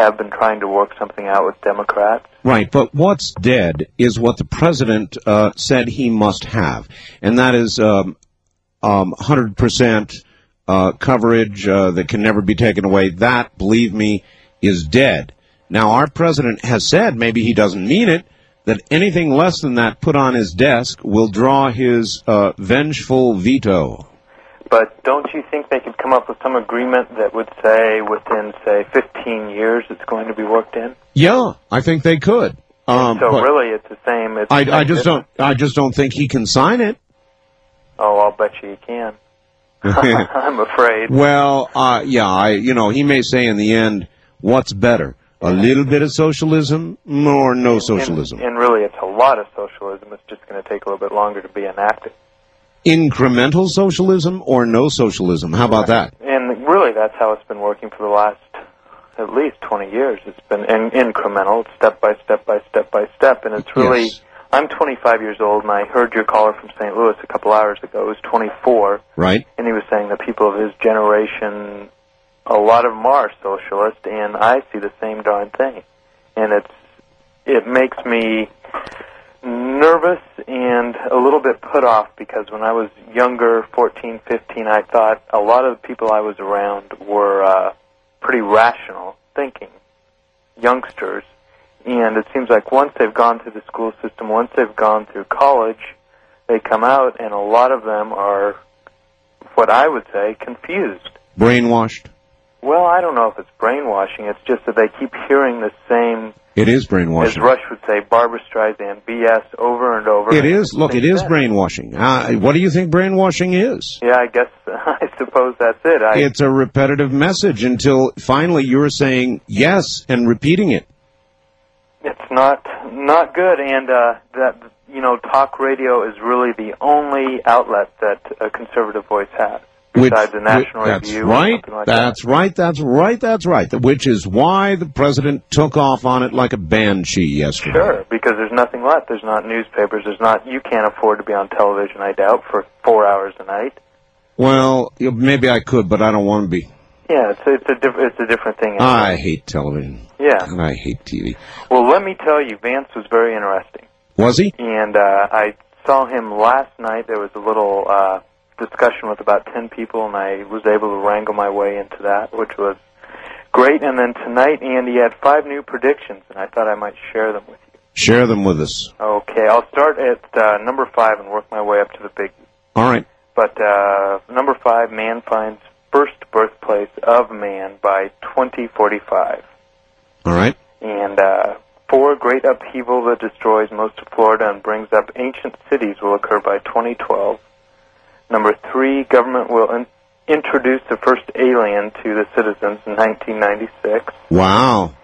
have been trying to work something out with Democrats. Right, but what's dead is what the president uh, said he must have, and that is um, um, one hundred percent... Uh, coverage uh, that can never be taken away. That, believe me, is dead. Now, our president has said, maybe he doesn't mean it, that anything less than that put on his desk will draw his uh, vengeful veto. But don't you think they could come up with some agreement that would say within, say, fifteen years it's going to be worked in? Yeah, I think they could. Um, so really it's the same. It's I, I, just don't, I just don't think he can sign it. Oh, I'll bet you he can. I'm afraid. Well, uh, yeah, I, you know, he may say in the end, what's better, a little bit of socialism or no socialism? And, and really, it's a lot of socialism. It's just going to take a little bit longer to be enacted. Incremental socialism or no socialism? How about that? And really, that's how it's been working for the last at least twenty years. It's been in- incremental, step by step by step by step, and it's really... Yes. I'm twenty-five years old, and I heard your caller from Saint Louis a couple hours ago. He was twenty-four, right? And he was saying the people of his generation, a lot of them are socialist, and I see the same darn thing. And it's it makes me nervous and a little bit put off, because when I was younger, fourteen, fifteen, I thought a lot of the people I was around were uh, pretty rational thinking, youngsters. And it seems like once they've gone through the school system, once they've gone through college, they come out, and a lot of them are, what I would say, confused. Brainwashed? Well, I don't know if it's brainwashing. It's just that they keep hearing the same... It is brainwashing. As Rush would say, Barbra Streisand, B S, over and over. It is. Look, it is brainwashing. Uh, what do you think brainwashing is? Yeah, I guess, I suppose that's it. I... It's a repetitive message until finally you're saying yes and repeating it. It's not not good, and uh, that you know, talk radio is really the only outlet that a conservative voice has, besides the National Review. Right, like that's that. right, that's right, that's right. Which is why the president took off on it like a banshee yesterday. Sure, because there's nothing left. There's not newspapers. There's not. You can't afford to be on television, I doubt, for four hours a night. Well, maybe I could, but I don't want to be. Yeah, it's a, it's a, diff- it's a different thing. I hate television. Yeah. And I hate T V. Well, let me tell you, Vance was very interesting. Was he? And uh, I saw him last night. There was a little uh, discussion with about ten people, and I was able to wrangle my way into that, which was great. And then tonight, Andy had five new predictions, and I thought I might share them with you. Share them with us. Okay, I'll start at uh, number five and work my way up to the big. All right. But uh, number five, man finds... first birthplace of man by twenty forty-five. All right. And uh, four, great upheaval that destroys most of Florida and brings up ancient cities will occur by twenty twelve. Number three, government will in- introduce the first alien to the citizens in nineteen ninety-six. Wow.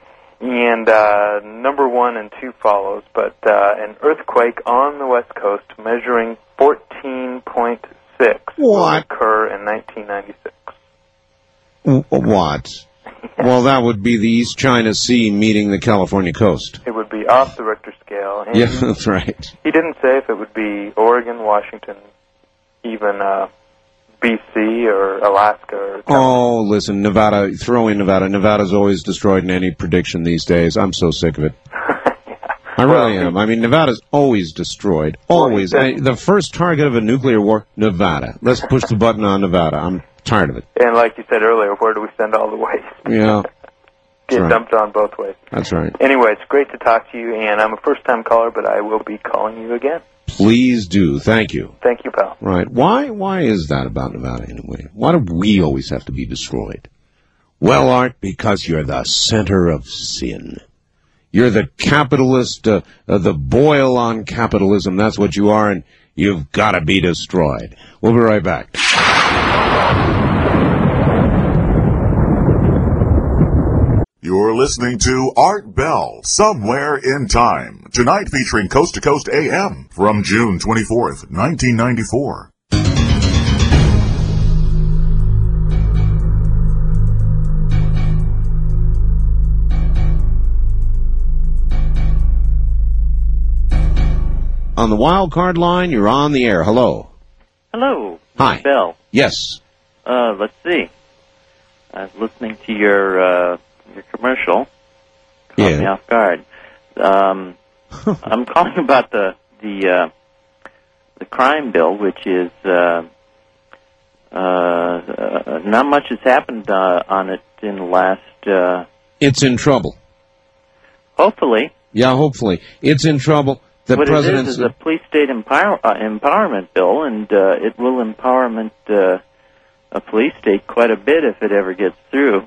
And uh, number one and two follows, but uh, an earthquake on the West Coast measuring fourteen point six will occur in nineteen ninety-six. What? Well, that would be the East China Sea meeting the California coast. It would be off the Richter scale. And yeah, that's right. He didn't say if it would be Oregon, Washington, even uh, B C or Alaska. Or oh, listen, Nevada, throw in Nevada. Nevada's always destroyed in any prediction these days. I'm so sick of it. Yeah. I really well, am. I mean, Nevada's always destroyed. Always. I, the first target of a nuclear war, Nevada. Let's push the button on Nevada. I'm tired of it. And like you said earlier, where do we send all the waste? Yeah. Get right. dumped on both ways. That's right. Anyway, it's great to talk to you, and I'm a first-time caller, but I will be calling you again. Please do. Thank you. Thank you, pal. Right. Why Why is that about Nevada, anyway? Why do we always have to be destroyed? Well, Art, because you're the center of sin. You're the capitalist, uh, uh, the boil on capitalism. That's what you are, and you've got to be destroyed. We'll be right back. You're listening to Art Bell, Somewhere in Time, tonight featuring Coast to Coast A M from June twenty-fourth, nineteen ninety-four. On the wild card line, you're on the air. Hello. Hello. Hi. Bell. Yes. Uh, let's see. I was listening to your uh, your commercial. Caught yeah. me off guard. Um, I'm calling about the the uh, the crime bill, which is uh, uh, uh, not much has happened uh, on it in the last. Uh, it's in trouble. Hopefully. Yeah, hopefully it's in trouble. The what it is is a police state empower, uh, empowerment bill, and uh, it will empowerment uh, a police state quite a bit if it ever gets through.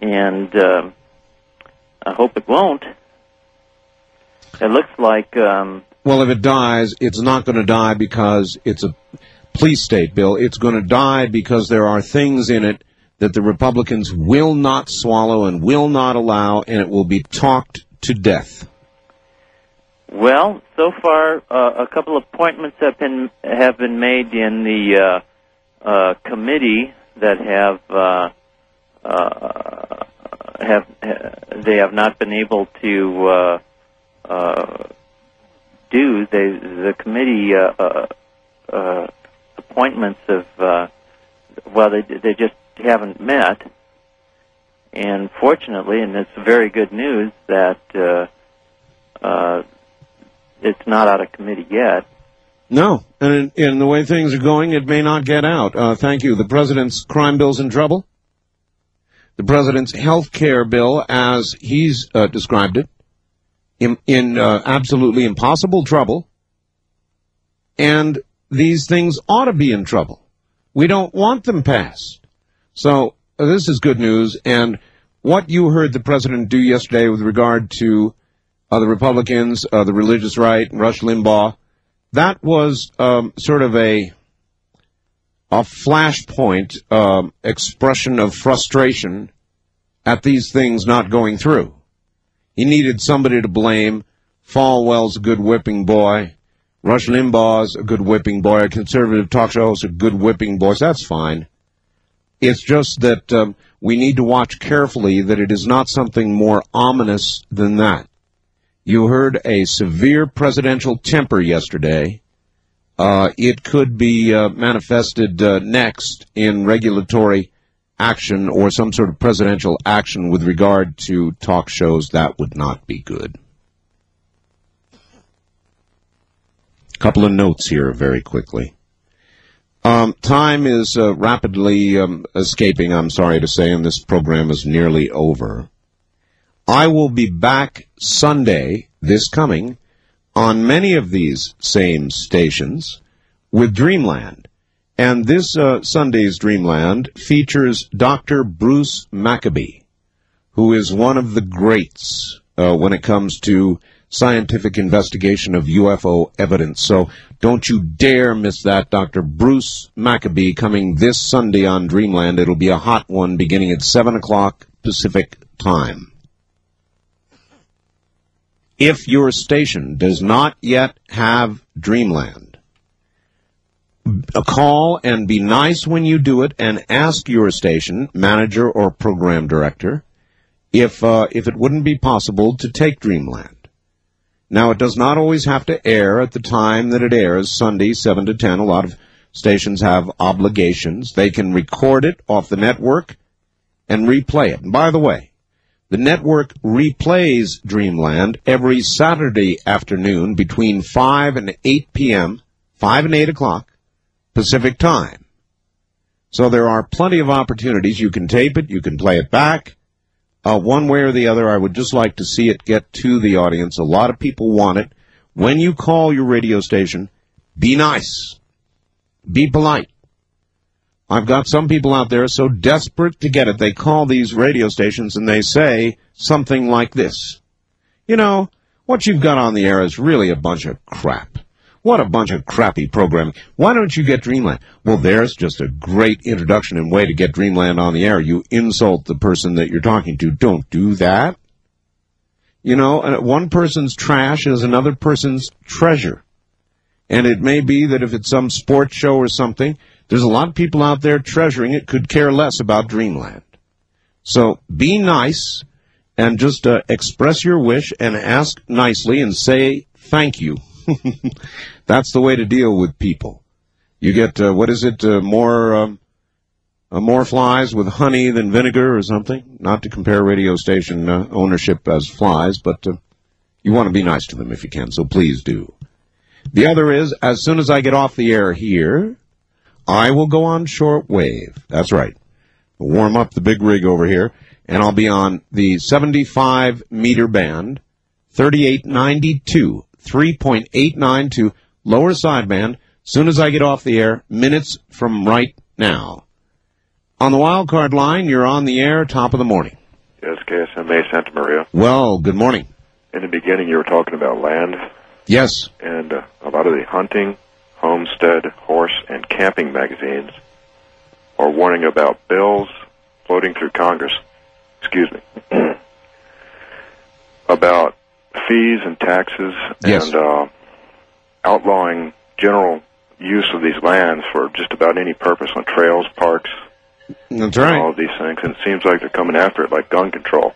And uh, I hope it won't. It looks like... Um, well, if it dies, it's not going to die because it's a police state, Bill. It's going to die because there are things in it that the Republicans will not swallow and will not allow, and it will be talked to death. Well, so far, uh, a couple of appointments have been have been made in the uh, uh, committee that have uh, uh, have ha- they have not been able to uh, uh, do. They, the committee uh, uh, uh, appointments of uh, well, they they just haven't met, and fortunately, and it's very good news that uh, uh, it's not out of committee yet. No, and in, in the way things are going, it may not get out. Uh, thank you. The president's crime bill's in trouble. The president's health care bill, as he's uh, described it, in, in uh, absolutely impossible trouble. And these things ought to be in trouble. We don't want them passed. So uh, this is good news. And what you heard the president do yesterday with regard to Uh, the Republicans, uh, the religious right, Rush Limbaugh, that was um, sort of a a flashpoint um, expression of frustration at these things not going through. He needed somebody to blame. Falwell's a good whipping boy. Rush Limbaugh's a good whipping boy. A conservative talk show host, a good whipping boy. So that's fine. It's just that um, we need to watch carefully that it is not something more ominous than that. You heard a severe presidential temper yesterday. Uh, it could be uh, manifested uh, next in regulatory action or some sort of presidential action with regard to talk shows. That would not be good. A couple of notes here very quickly. Um, time is uh, rapidly um, escaping, I'm sorry to say, and this program is nearly over. I will be back Sunday, this coming, on many of these same stations with Dreamland. And this uh, Sunday's Dreamland features Doctor Bruce Maccabee, who is one of the greats uh, when it comes to scientific investigation of U F O evidence. So don't you dare miss that. Doctor Bruce Maccabee coming this Sunday on Dreamland. It'll be a hot one beginning at seven o'clock Pacific time. If your station does not yet have Dreamland, call and be nice when you do it and ask your station, manager or program director, if uh, if it wouldn't be possible to take Dreamland. Now, it does not always have to air at the time that it airs, Sunday, seven to ten. A lot of stations have obligations. They can record it off the network and replay it. And by the way, the network replays Dreamland every Saturday afternoon between five and eight p.m., five and eight o'clock Pacific time. So there are plenty of opportunities. You can tape it. You can play it back. Uh, one way or the other, I would just like to see it get to the audience. A lot of people want it. When you call your radio station, be nice. Be polite. I've got some people out there so desperate to get it, they call these radio stations and they say something like this. You know, what you've got on the air is really a bunch of crap. What a bunch of crappy programming. Why don't you get Dreamland? Well, there's just a great introduction and way to get Dreamland on the air. You insult the person that you're talking to. Don't do that. You know, one person's trash is another person's treasure. And it may be that if it's some sports show or something, there's a lot of people out there treasuring it, could care less about Dreamland. So be nice and just uh, express your wish and ask nicely and say thank you. That's the way to deal with people. You get, uh, what is it, uh, more um, uh, more flies with honey than vinegar or something? Not to compare radio station uh, ownership as flies, but uh, you want to be nice to them if you can, so please do. The other is, as soon as I get off the air here, I will go on shortwave. That's right. I'll warm up the big rig over here, and I'll be on the seventy-five meter band, thirty-eight ninety-two, three point eight nine two, lower sideband. Soon as I get off the air, minutes from right now. On the wild card line, you're on the air, top of the morning. Yes, K S M A, Santa Maria. Well, good morning. In the beginning, you were talking about land. Yes. And uh, a lot of the hunting, homestead, horse, and camping magazines, or warning about bills floating through Congress, excuse me, about fees and taxes, yes, and uh, outlawing general use of these lands for just about any purpose on trails, parks, that's right, all of these things. And it seems like they're coming after it like gun control.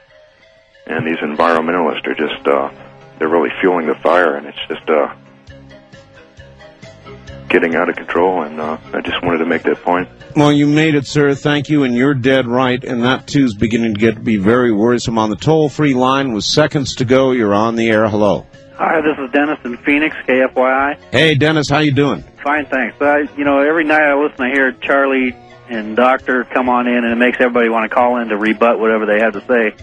And these environmentalists are just, uh, they're really fueling the fire, and it's just uh, getting out of control, and uh, I just wanted to make that point. Well, you made it, sir. Thank you, and you're dead right, and that, too, is beginning to get to be very worrisome. On the toll-free line with seconds to go, you're on the air. Hello. Hi, this is Dennis in Phoenix, K F Y I. Hey, Dennis, how you doing? Fine, thanks. I, you know, every night I listen, I hear Charlie and Doctor come on in, and it makes everybody want to call in to rebut whatever they have to say.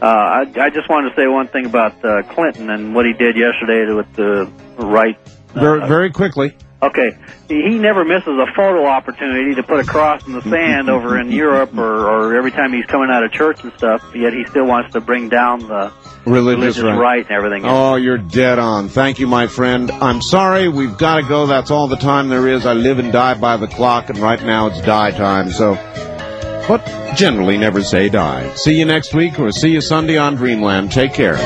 Uh, I, I just wanted to say one thing about uh, Clinton and what he did yesterday with the right. Uh, very, very quickly. Okay. He never misses a photo opportunity to put a cross in the sand over in Europe, or, or every time he's coming out of church and stuff, yet he still wants to bring down the religious, religious right. right and everything else. Oh, you're dead on. Thank you, my friend. I'm sorry. We've got to go. That's all the time there is. I live and die by the clock, and right now it's die time, so... But generally never say die. See you next week, or see you Sunday on Dreamland. Take care.